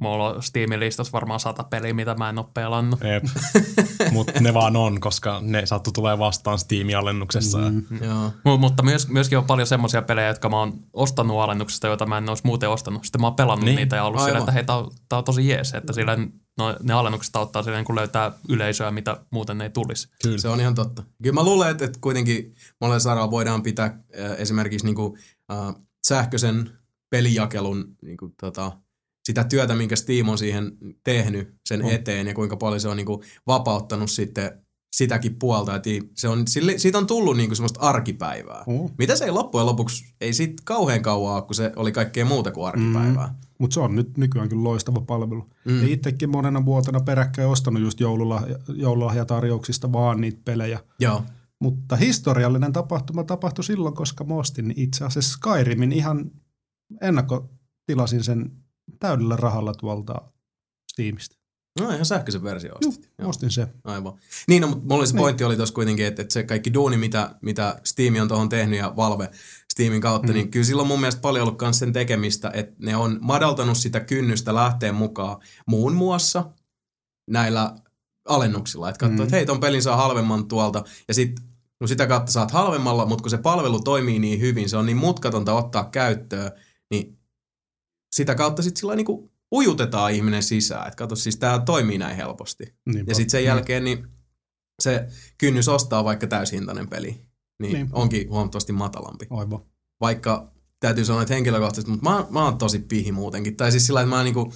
mulla on Steamin listassa varmaan 100 peliä, mitä mä en oo pelannut. Jep, mutta ne vaan on, koska ne sattuu tulee vastaan Steam-alennuksessa. Mutta myöskin on paljon semmoisia pelejä, jotka mä oon ostanut alennuksesta, joita mä en ois muuten ostanut. Sitten mä oon pelannut niitä ja ollut silleen, että hei, tää on tosi jees, että silleen ne alennukset auttaa silleen, kun löytää yleisöä, mitä muuten ei tulisi. Kyllä. Se on ihan totta. Kyllä mä luulen, että kuitenkin monella saralla voidaan pitää esimerkiksi niinku, sähköisen pelijakelun niinku, sitä työtä, minkä Steam on siihen tehnyt sen eteen ja kuinka paljon se on niinku, vapauttanut sitten sitäkin puolta. Et se on, siitä on tullut niinku, semmoista arkipäivää. Mitä se ei loppujen lopuksi, ei siitä kauhean kauan ole, kun se oli kaikkea muuta kuin arkipäivää. Mutta se on nyt nykyään kyllä loistava palvelu. Ja itsekin monena vuotena peräkkäin ostanut just joululahjatarjouksista vaan niitä pelejä. Joo. Mutta historiallinen tapahtuma tapahtui silloin, koska mä ostin itse asiassa Skyrimin ihan ennakkotilasin sen täydellä rahalla tuolta Steamista. No ihan sähköisen versio ostit. Joo, ostin se. Aivan. Niin, no, mutta mulla oli se pointti oli tuossa kuitenkin, että se kaikki duuni, mitä Steam on tuohon tehnyt ja Valve Steamin kautta, niin kyllä silloin mun mielestä paljon ollut myös sen tekemistä, että ne on madaltanut sitä kynnystä lähteen mukaan muun muassa näillä alennuksilla. Että katsoo, että hei, ton pelin saa halvemman tuolta ja sitten no sitä kautta saat halvemmalla, mutta kun se palvelu toimii niin hyvin, se on niin mutkatonta ottaa käyttöön, niin sitä kautta sitten sillä niinku ujutetaan ihminen sisään. Että kato, siis tää toimii näin helposti. Niinpä. Ja sitten sen jälkeen niin se kynnys ostaa vaikka täyshintainen peli. Niin onkin huomattavasti matalampi. Aivan. Vaikka täytyy sanoa, että henkilökohtaisesti, mutta mä oon tosi pihi muutenkin. Tai siis sillä, että mä niin kuin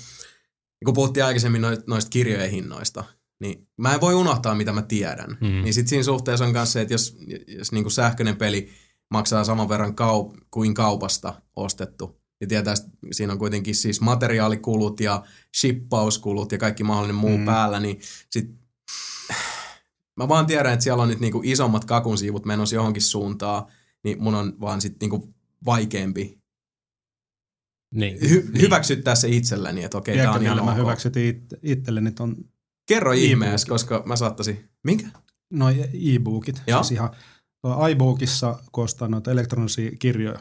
puhuttiin aikaisemmin noista kirjojen hinnoista, niin mä en voi unohtaa, mitä mä tiedän. Niin sit siinä suhteessa on myös se, että jos niin kuin sähköinen peli maksaa saman verran kuin kaupasta ostettu, ja tietää, että siinä on kuitenkin siis materiaalikulut ja shippauskulut ja kaikki mahdollinen muu päällä, niin sit mä vaan tiedän, että siellä on nyt niinku isommat kakunsiivut menossa johonkin suuntaan, niin mun on vaan sitten niinku vaikeampi hyväksyttää se itselleni, että okei, tää on ihan mä hyväksytin itselleni ton. Kerro ihmeessä, koska mä saattaisin. Minkä? No e-bookit. Joo. Siis ihan iBookissa koostaa noita elektronisia kirjoja.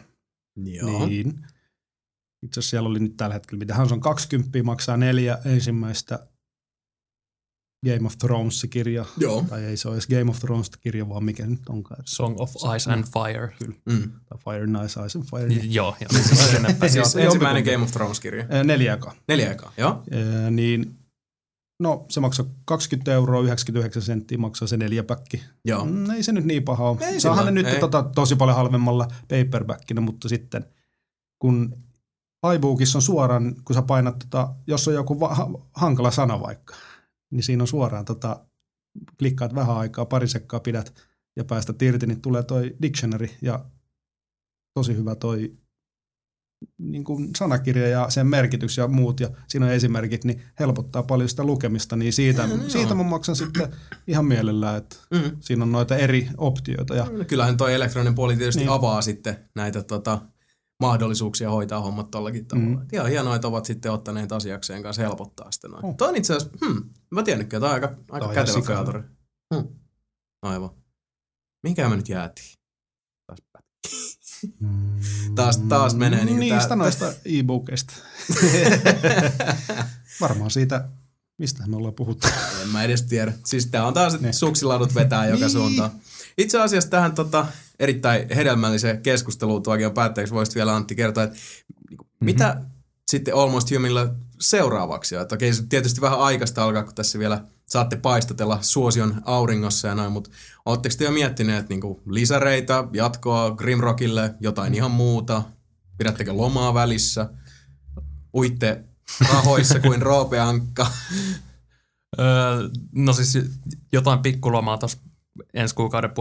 Joo. Niin. Itse asiassa siellä oli nyt tällä hetkellä, mitähän se on 20 maksaa 4 ensimmäistä Game of Thrones-kirja. Joo. Tai ei se ole edes Game of Thrones-kirja, vaan mikä nyt onkaan. Song of Ice and Fire. Kyllä. Tai Fire and Ice, Ice and Fire. Niin. Joo. Siis ensimmäinen Game of Thrones-kirja. 4 ekaa. Joo. Niin, no se maksaa 20 €, 99 senttiä maksaa se 4-pack. Joo. Ei se nyt niin paha ole. Ei saahan ne nyt tosi paljon halvemmalla paperbackinä, mutta sitten kun iBookissa on suoraan, kun sä painat, jos on joku hankala sana vaikka, niin siinä on suoraan, klikkaat vähän aikaa, pari sekkaa pidät ja päästät irti, niin tulee toi dictionary ja tosi hyvä toi niin kuin sanakirja ja sen merkitys ja muut ja siinä on esimerkit, niin helpottaa paljon sitä lukemista, niin siitä mä maksan sitten ihan mielellään, että siinä on noita eri optioita. Ja kyllähän toi elektroninen puoli tietysti niin avaa sitten näitä mahdollisuuksia hoitaa hommat tollakin tavalla. Ihan hienoa, että ovat sitten ottaneet asiakseen kanssa helpottaa sitä noin. Toi on itse asiassa, mä tiennytkään, tämä on aika kätevä kreatori. Aivan. Mihinkä me nyt jäätiin? Taas menee niin niistä noista e-bookeista. Varmaan siitä, mistä me ollaan puhuttu. En mä edes tiedä. Siis tää on taas, että suksilaudut vetää joka suuntaan. Itse asiassa tähän erittäin hedelmälliseen keskusteluun tuokin päätteeksi voisit vielä Antti kertoa, että mitä sitten Almost Humanilla seuraavaksi on? Että okei, se tietysti vähän aikaista alkaa, kun tässä vielä saatte paistatella suosion auringossa ja noin, mutta ootteko te jo miettineet niinku lisäreitä, jatkoa Grimrockille, jotain ihan muuta? Pidättekö lomaa välissä? Uitte rahoissa kuin roopeankka? No siis jotain pikkulomaa tuossa ensi kuukauden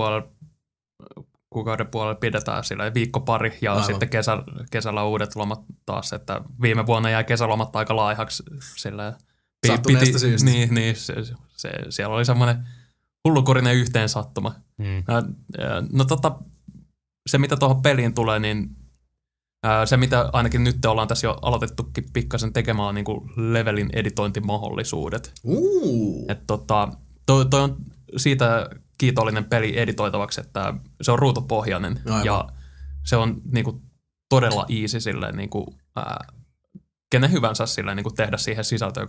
puolella pidetään sillä viikko pari ja aivan. Sitten kesällä uudet lomat taas, että viime vuonna jäi kesälomat aika laihaksi sillä sattuneesta syystä. Niin siellä oli semmoinen hullukorinen yhteensattuma. No se mitä tuohon peliin tulee, niin se mitä ainakin nyt ollaan tässä jo aloitettukin pikkasen tekemään on niin kuin levelin editointimahdollisuudet. Että toi on siitä kiitollinen peli editoitavaksi, että se on ruutupohjainen. Aivan. Ja se on niinku todella easy silleen niinku kenen hyvänsä silleen niinku tehdä siihen sisältöä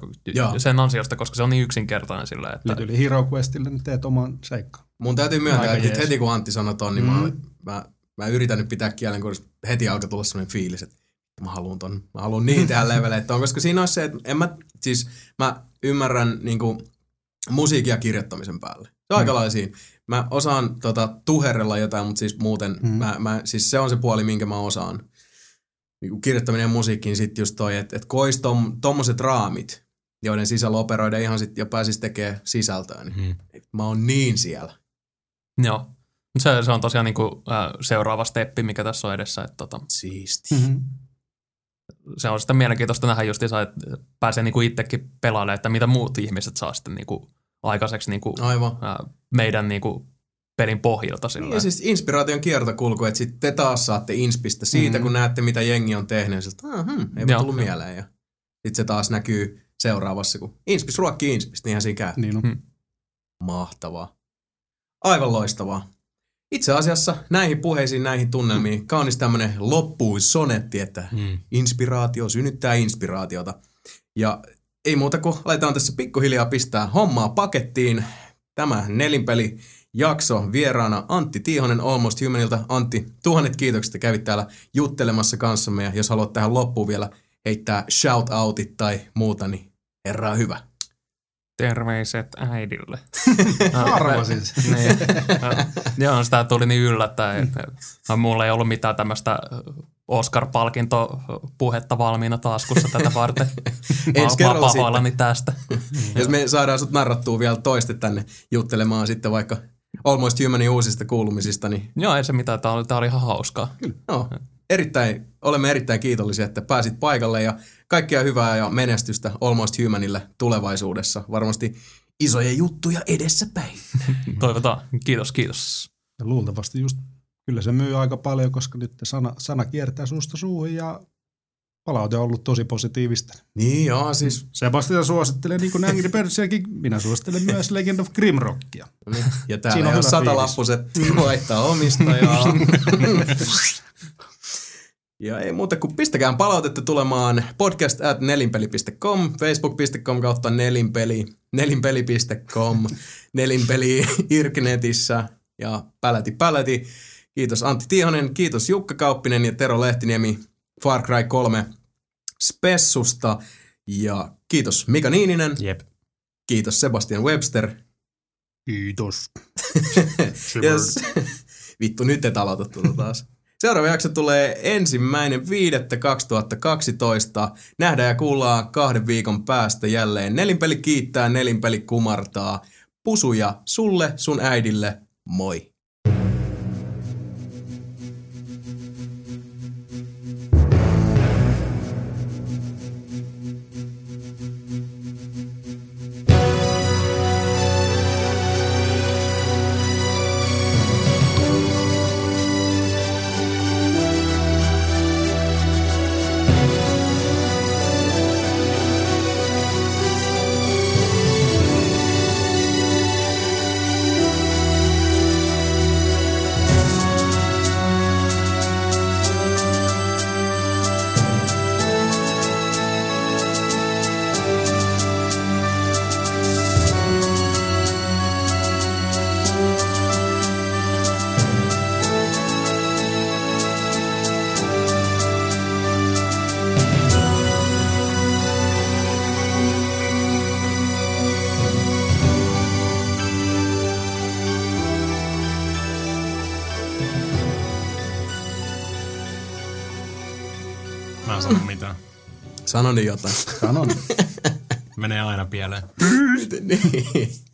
sen ansiosta, koska se on niin yksinkertainen silleen. Että nyt yli HeroQuestille niin teet oman seikkaan. Mun täytyy myöntää, että heti kun Antti sanoi ton, niin mä yritän nyt pitää kielen, kun heti alkaa tulla sellainen fiilis, että mä haluun niin tehdä leveleitä, koska siinä on se, että mä ymmärrän niinku musiikia kirjoittamisen päälle. Se on aikalaisiin. Mä osaan tuherrella jotain, mutta siis muuten, siis se on se puoli, minkä mä osaan. Niin kirjoittaminen ja musiikkiin sitten just toi, että kois tommoset raamit, joiden sisällä operoida ihan sitten ja pääsis tekemään sisältöä. Niin mä oon niin siellä. Joo. Se on tosiaan niinku seuraava steppi, mikä tässä on edessä. Että siisti. Se on sitten mielenkiintoista nähdä justiinsa, että pääsee niinku itsekin pelaamaan, että mitä muut ihmiset saa sitten niinku aikaiseksi niinku, meidän niinku pelin pohjilta. Sillä. Ja siis inspiraation kiertokulku, että sitten te taas saatte inspistä siitä, kun näette mitä jengi on tehnyt. Siltä, ei ole tullut mieleen. Ja sitten se taas näkyy seuraavassa, kun inspis ruokkii inspistä, niinhän siinä käy. Niin on. Mahtavaa. Aivan loistavaa. Itse asiassa näihin puheisiin, näihin tunnelmiin, kaunis tämmöinen loppuun sonetti, että inspiraatio synnyttää inspiraatiota. Ja ei muuta kuin laitetaan tässä pikkuhiljaa pistää hommaa pakettiin. Tämä nelinpelijakso vieraana Antti Tiihonen Almost Humanilta. Antti, tuhannet kiitokset, että kävit täällä juttelemassa kanssamme. Ja jos haluat tähän loppuun vielä heittää shoutoutit tai muuta, niin herra hyvä. Terveiset äidille. Arvasin. Niin. Joo, sitä tuli niin yllättäen. Mulla ei ollut mitään tämmöistä Oscar-palkintopuhetta valmiina taskussa tätä varten. Ensi kerralla sitten. Tästä. Jos me saadaan sut narrattua vielä toiste tänne juttelemaan sitten vaikka Almost Humanin uusista kuulumisista. Niin. Joo, ei se mitään. Tää oli ihan hauskaa. No, olemme erittäin kiitollisia, että pääsit paikalle ja kaikkea hyvää ja menestystä Almost Humanille tulevaisuudessa. Varmasti isoja juttuja edessäpäin. Toivotaan. Kiitos. Ja luultavasti just kyllä se myy aika paljon, koska nyt sana kiertää suusta suuhun ja palaute on ollut tosi positiivista. Niin joo, siis Sebastian suosittelee niin kuin Angry Birdsiäkin, minä suosittelen myös Legend of Grimrockia. Ja täällä on satalappuset vaihtaa omistajaa. Ja ei muuta kuin pistäkään palautetta tulemaan podcast@nelinpeli.com, facebook.com/nelinpeli, nelinpeli.com, nelinpeli irknetissä ja päläti. Kiitos Antti Tiihonen, kiitos Jukka Kauppinen ja Tero Lehtiniemi Far Cry 3 spessusta ja kiitos Mika Niininen. Jep. Kiitos Sebastian Webster. Kiitos. Yes. Vittu, nyt et aloita tuota taas. Seuraava jakso tulee 1.5.2012. Nähdään ja kuullaan 2 viikon päästä jälleen. Nelinpeli kiittää, nelinpeli kumartaa. Pusuja sulle, sun äidille. Moi. Mä en sano mitään. Sanoni jotain. Sanoni. Menee aina pieleen. Niin.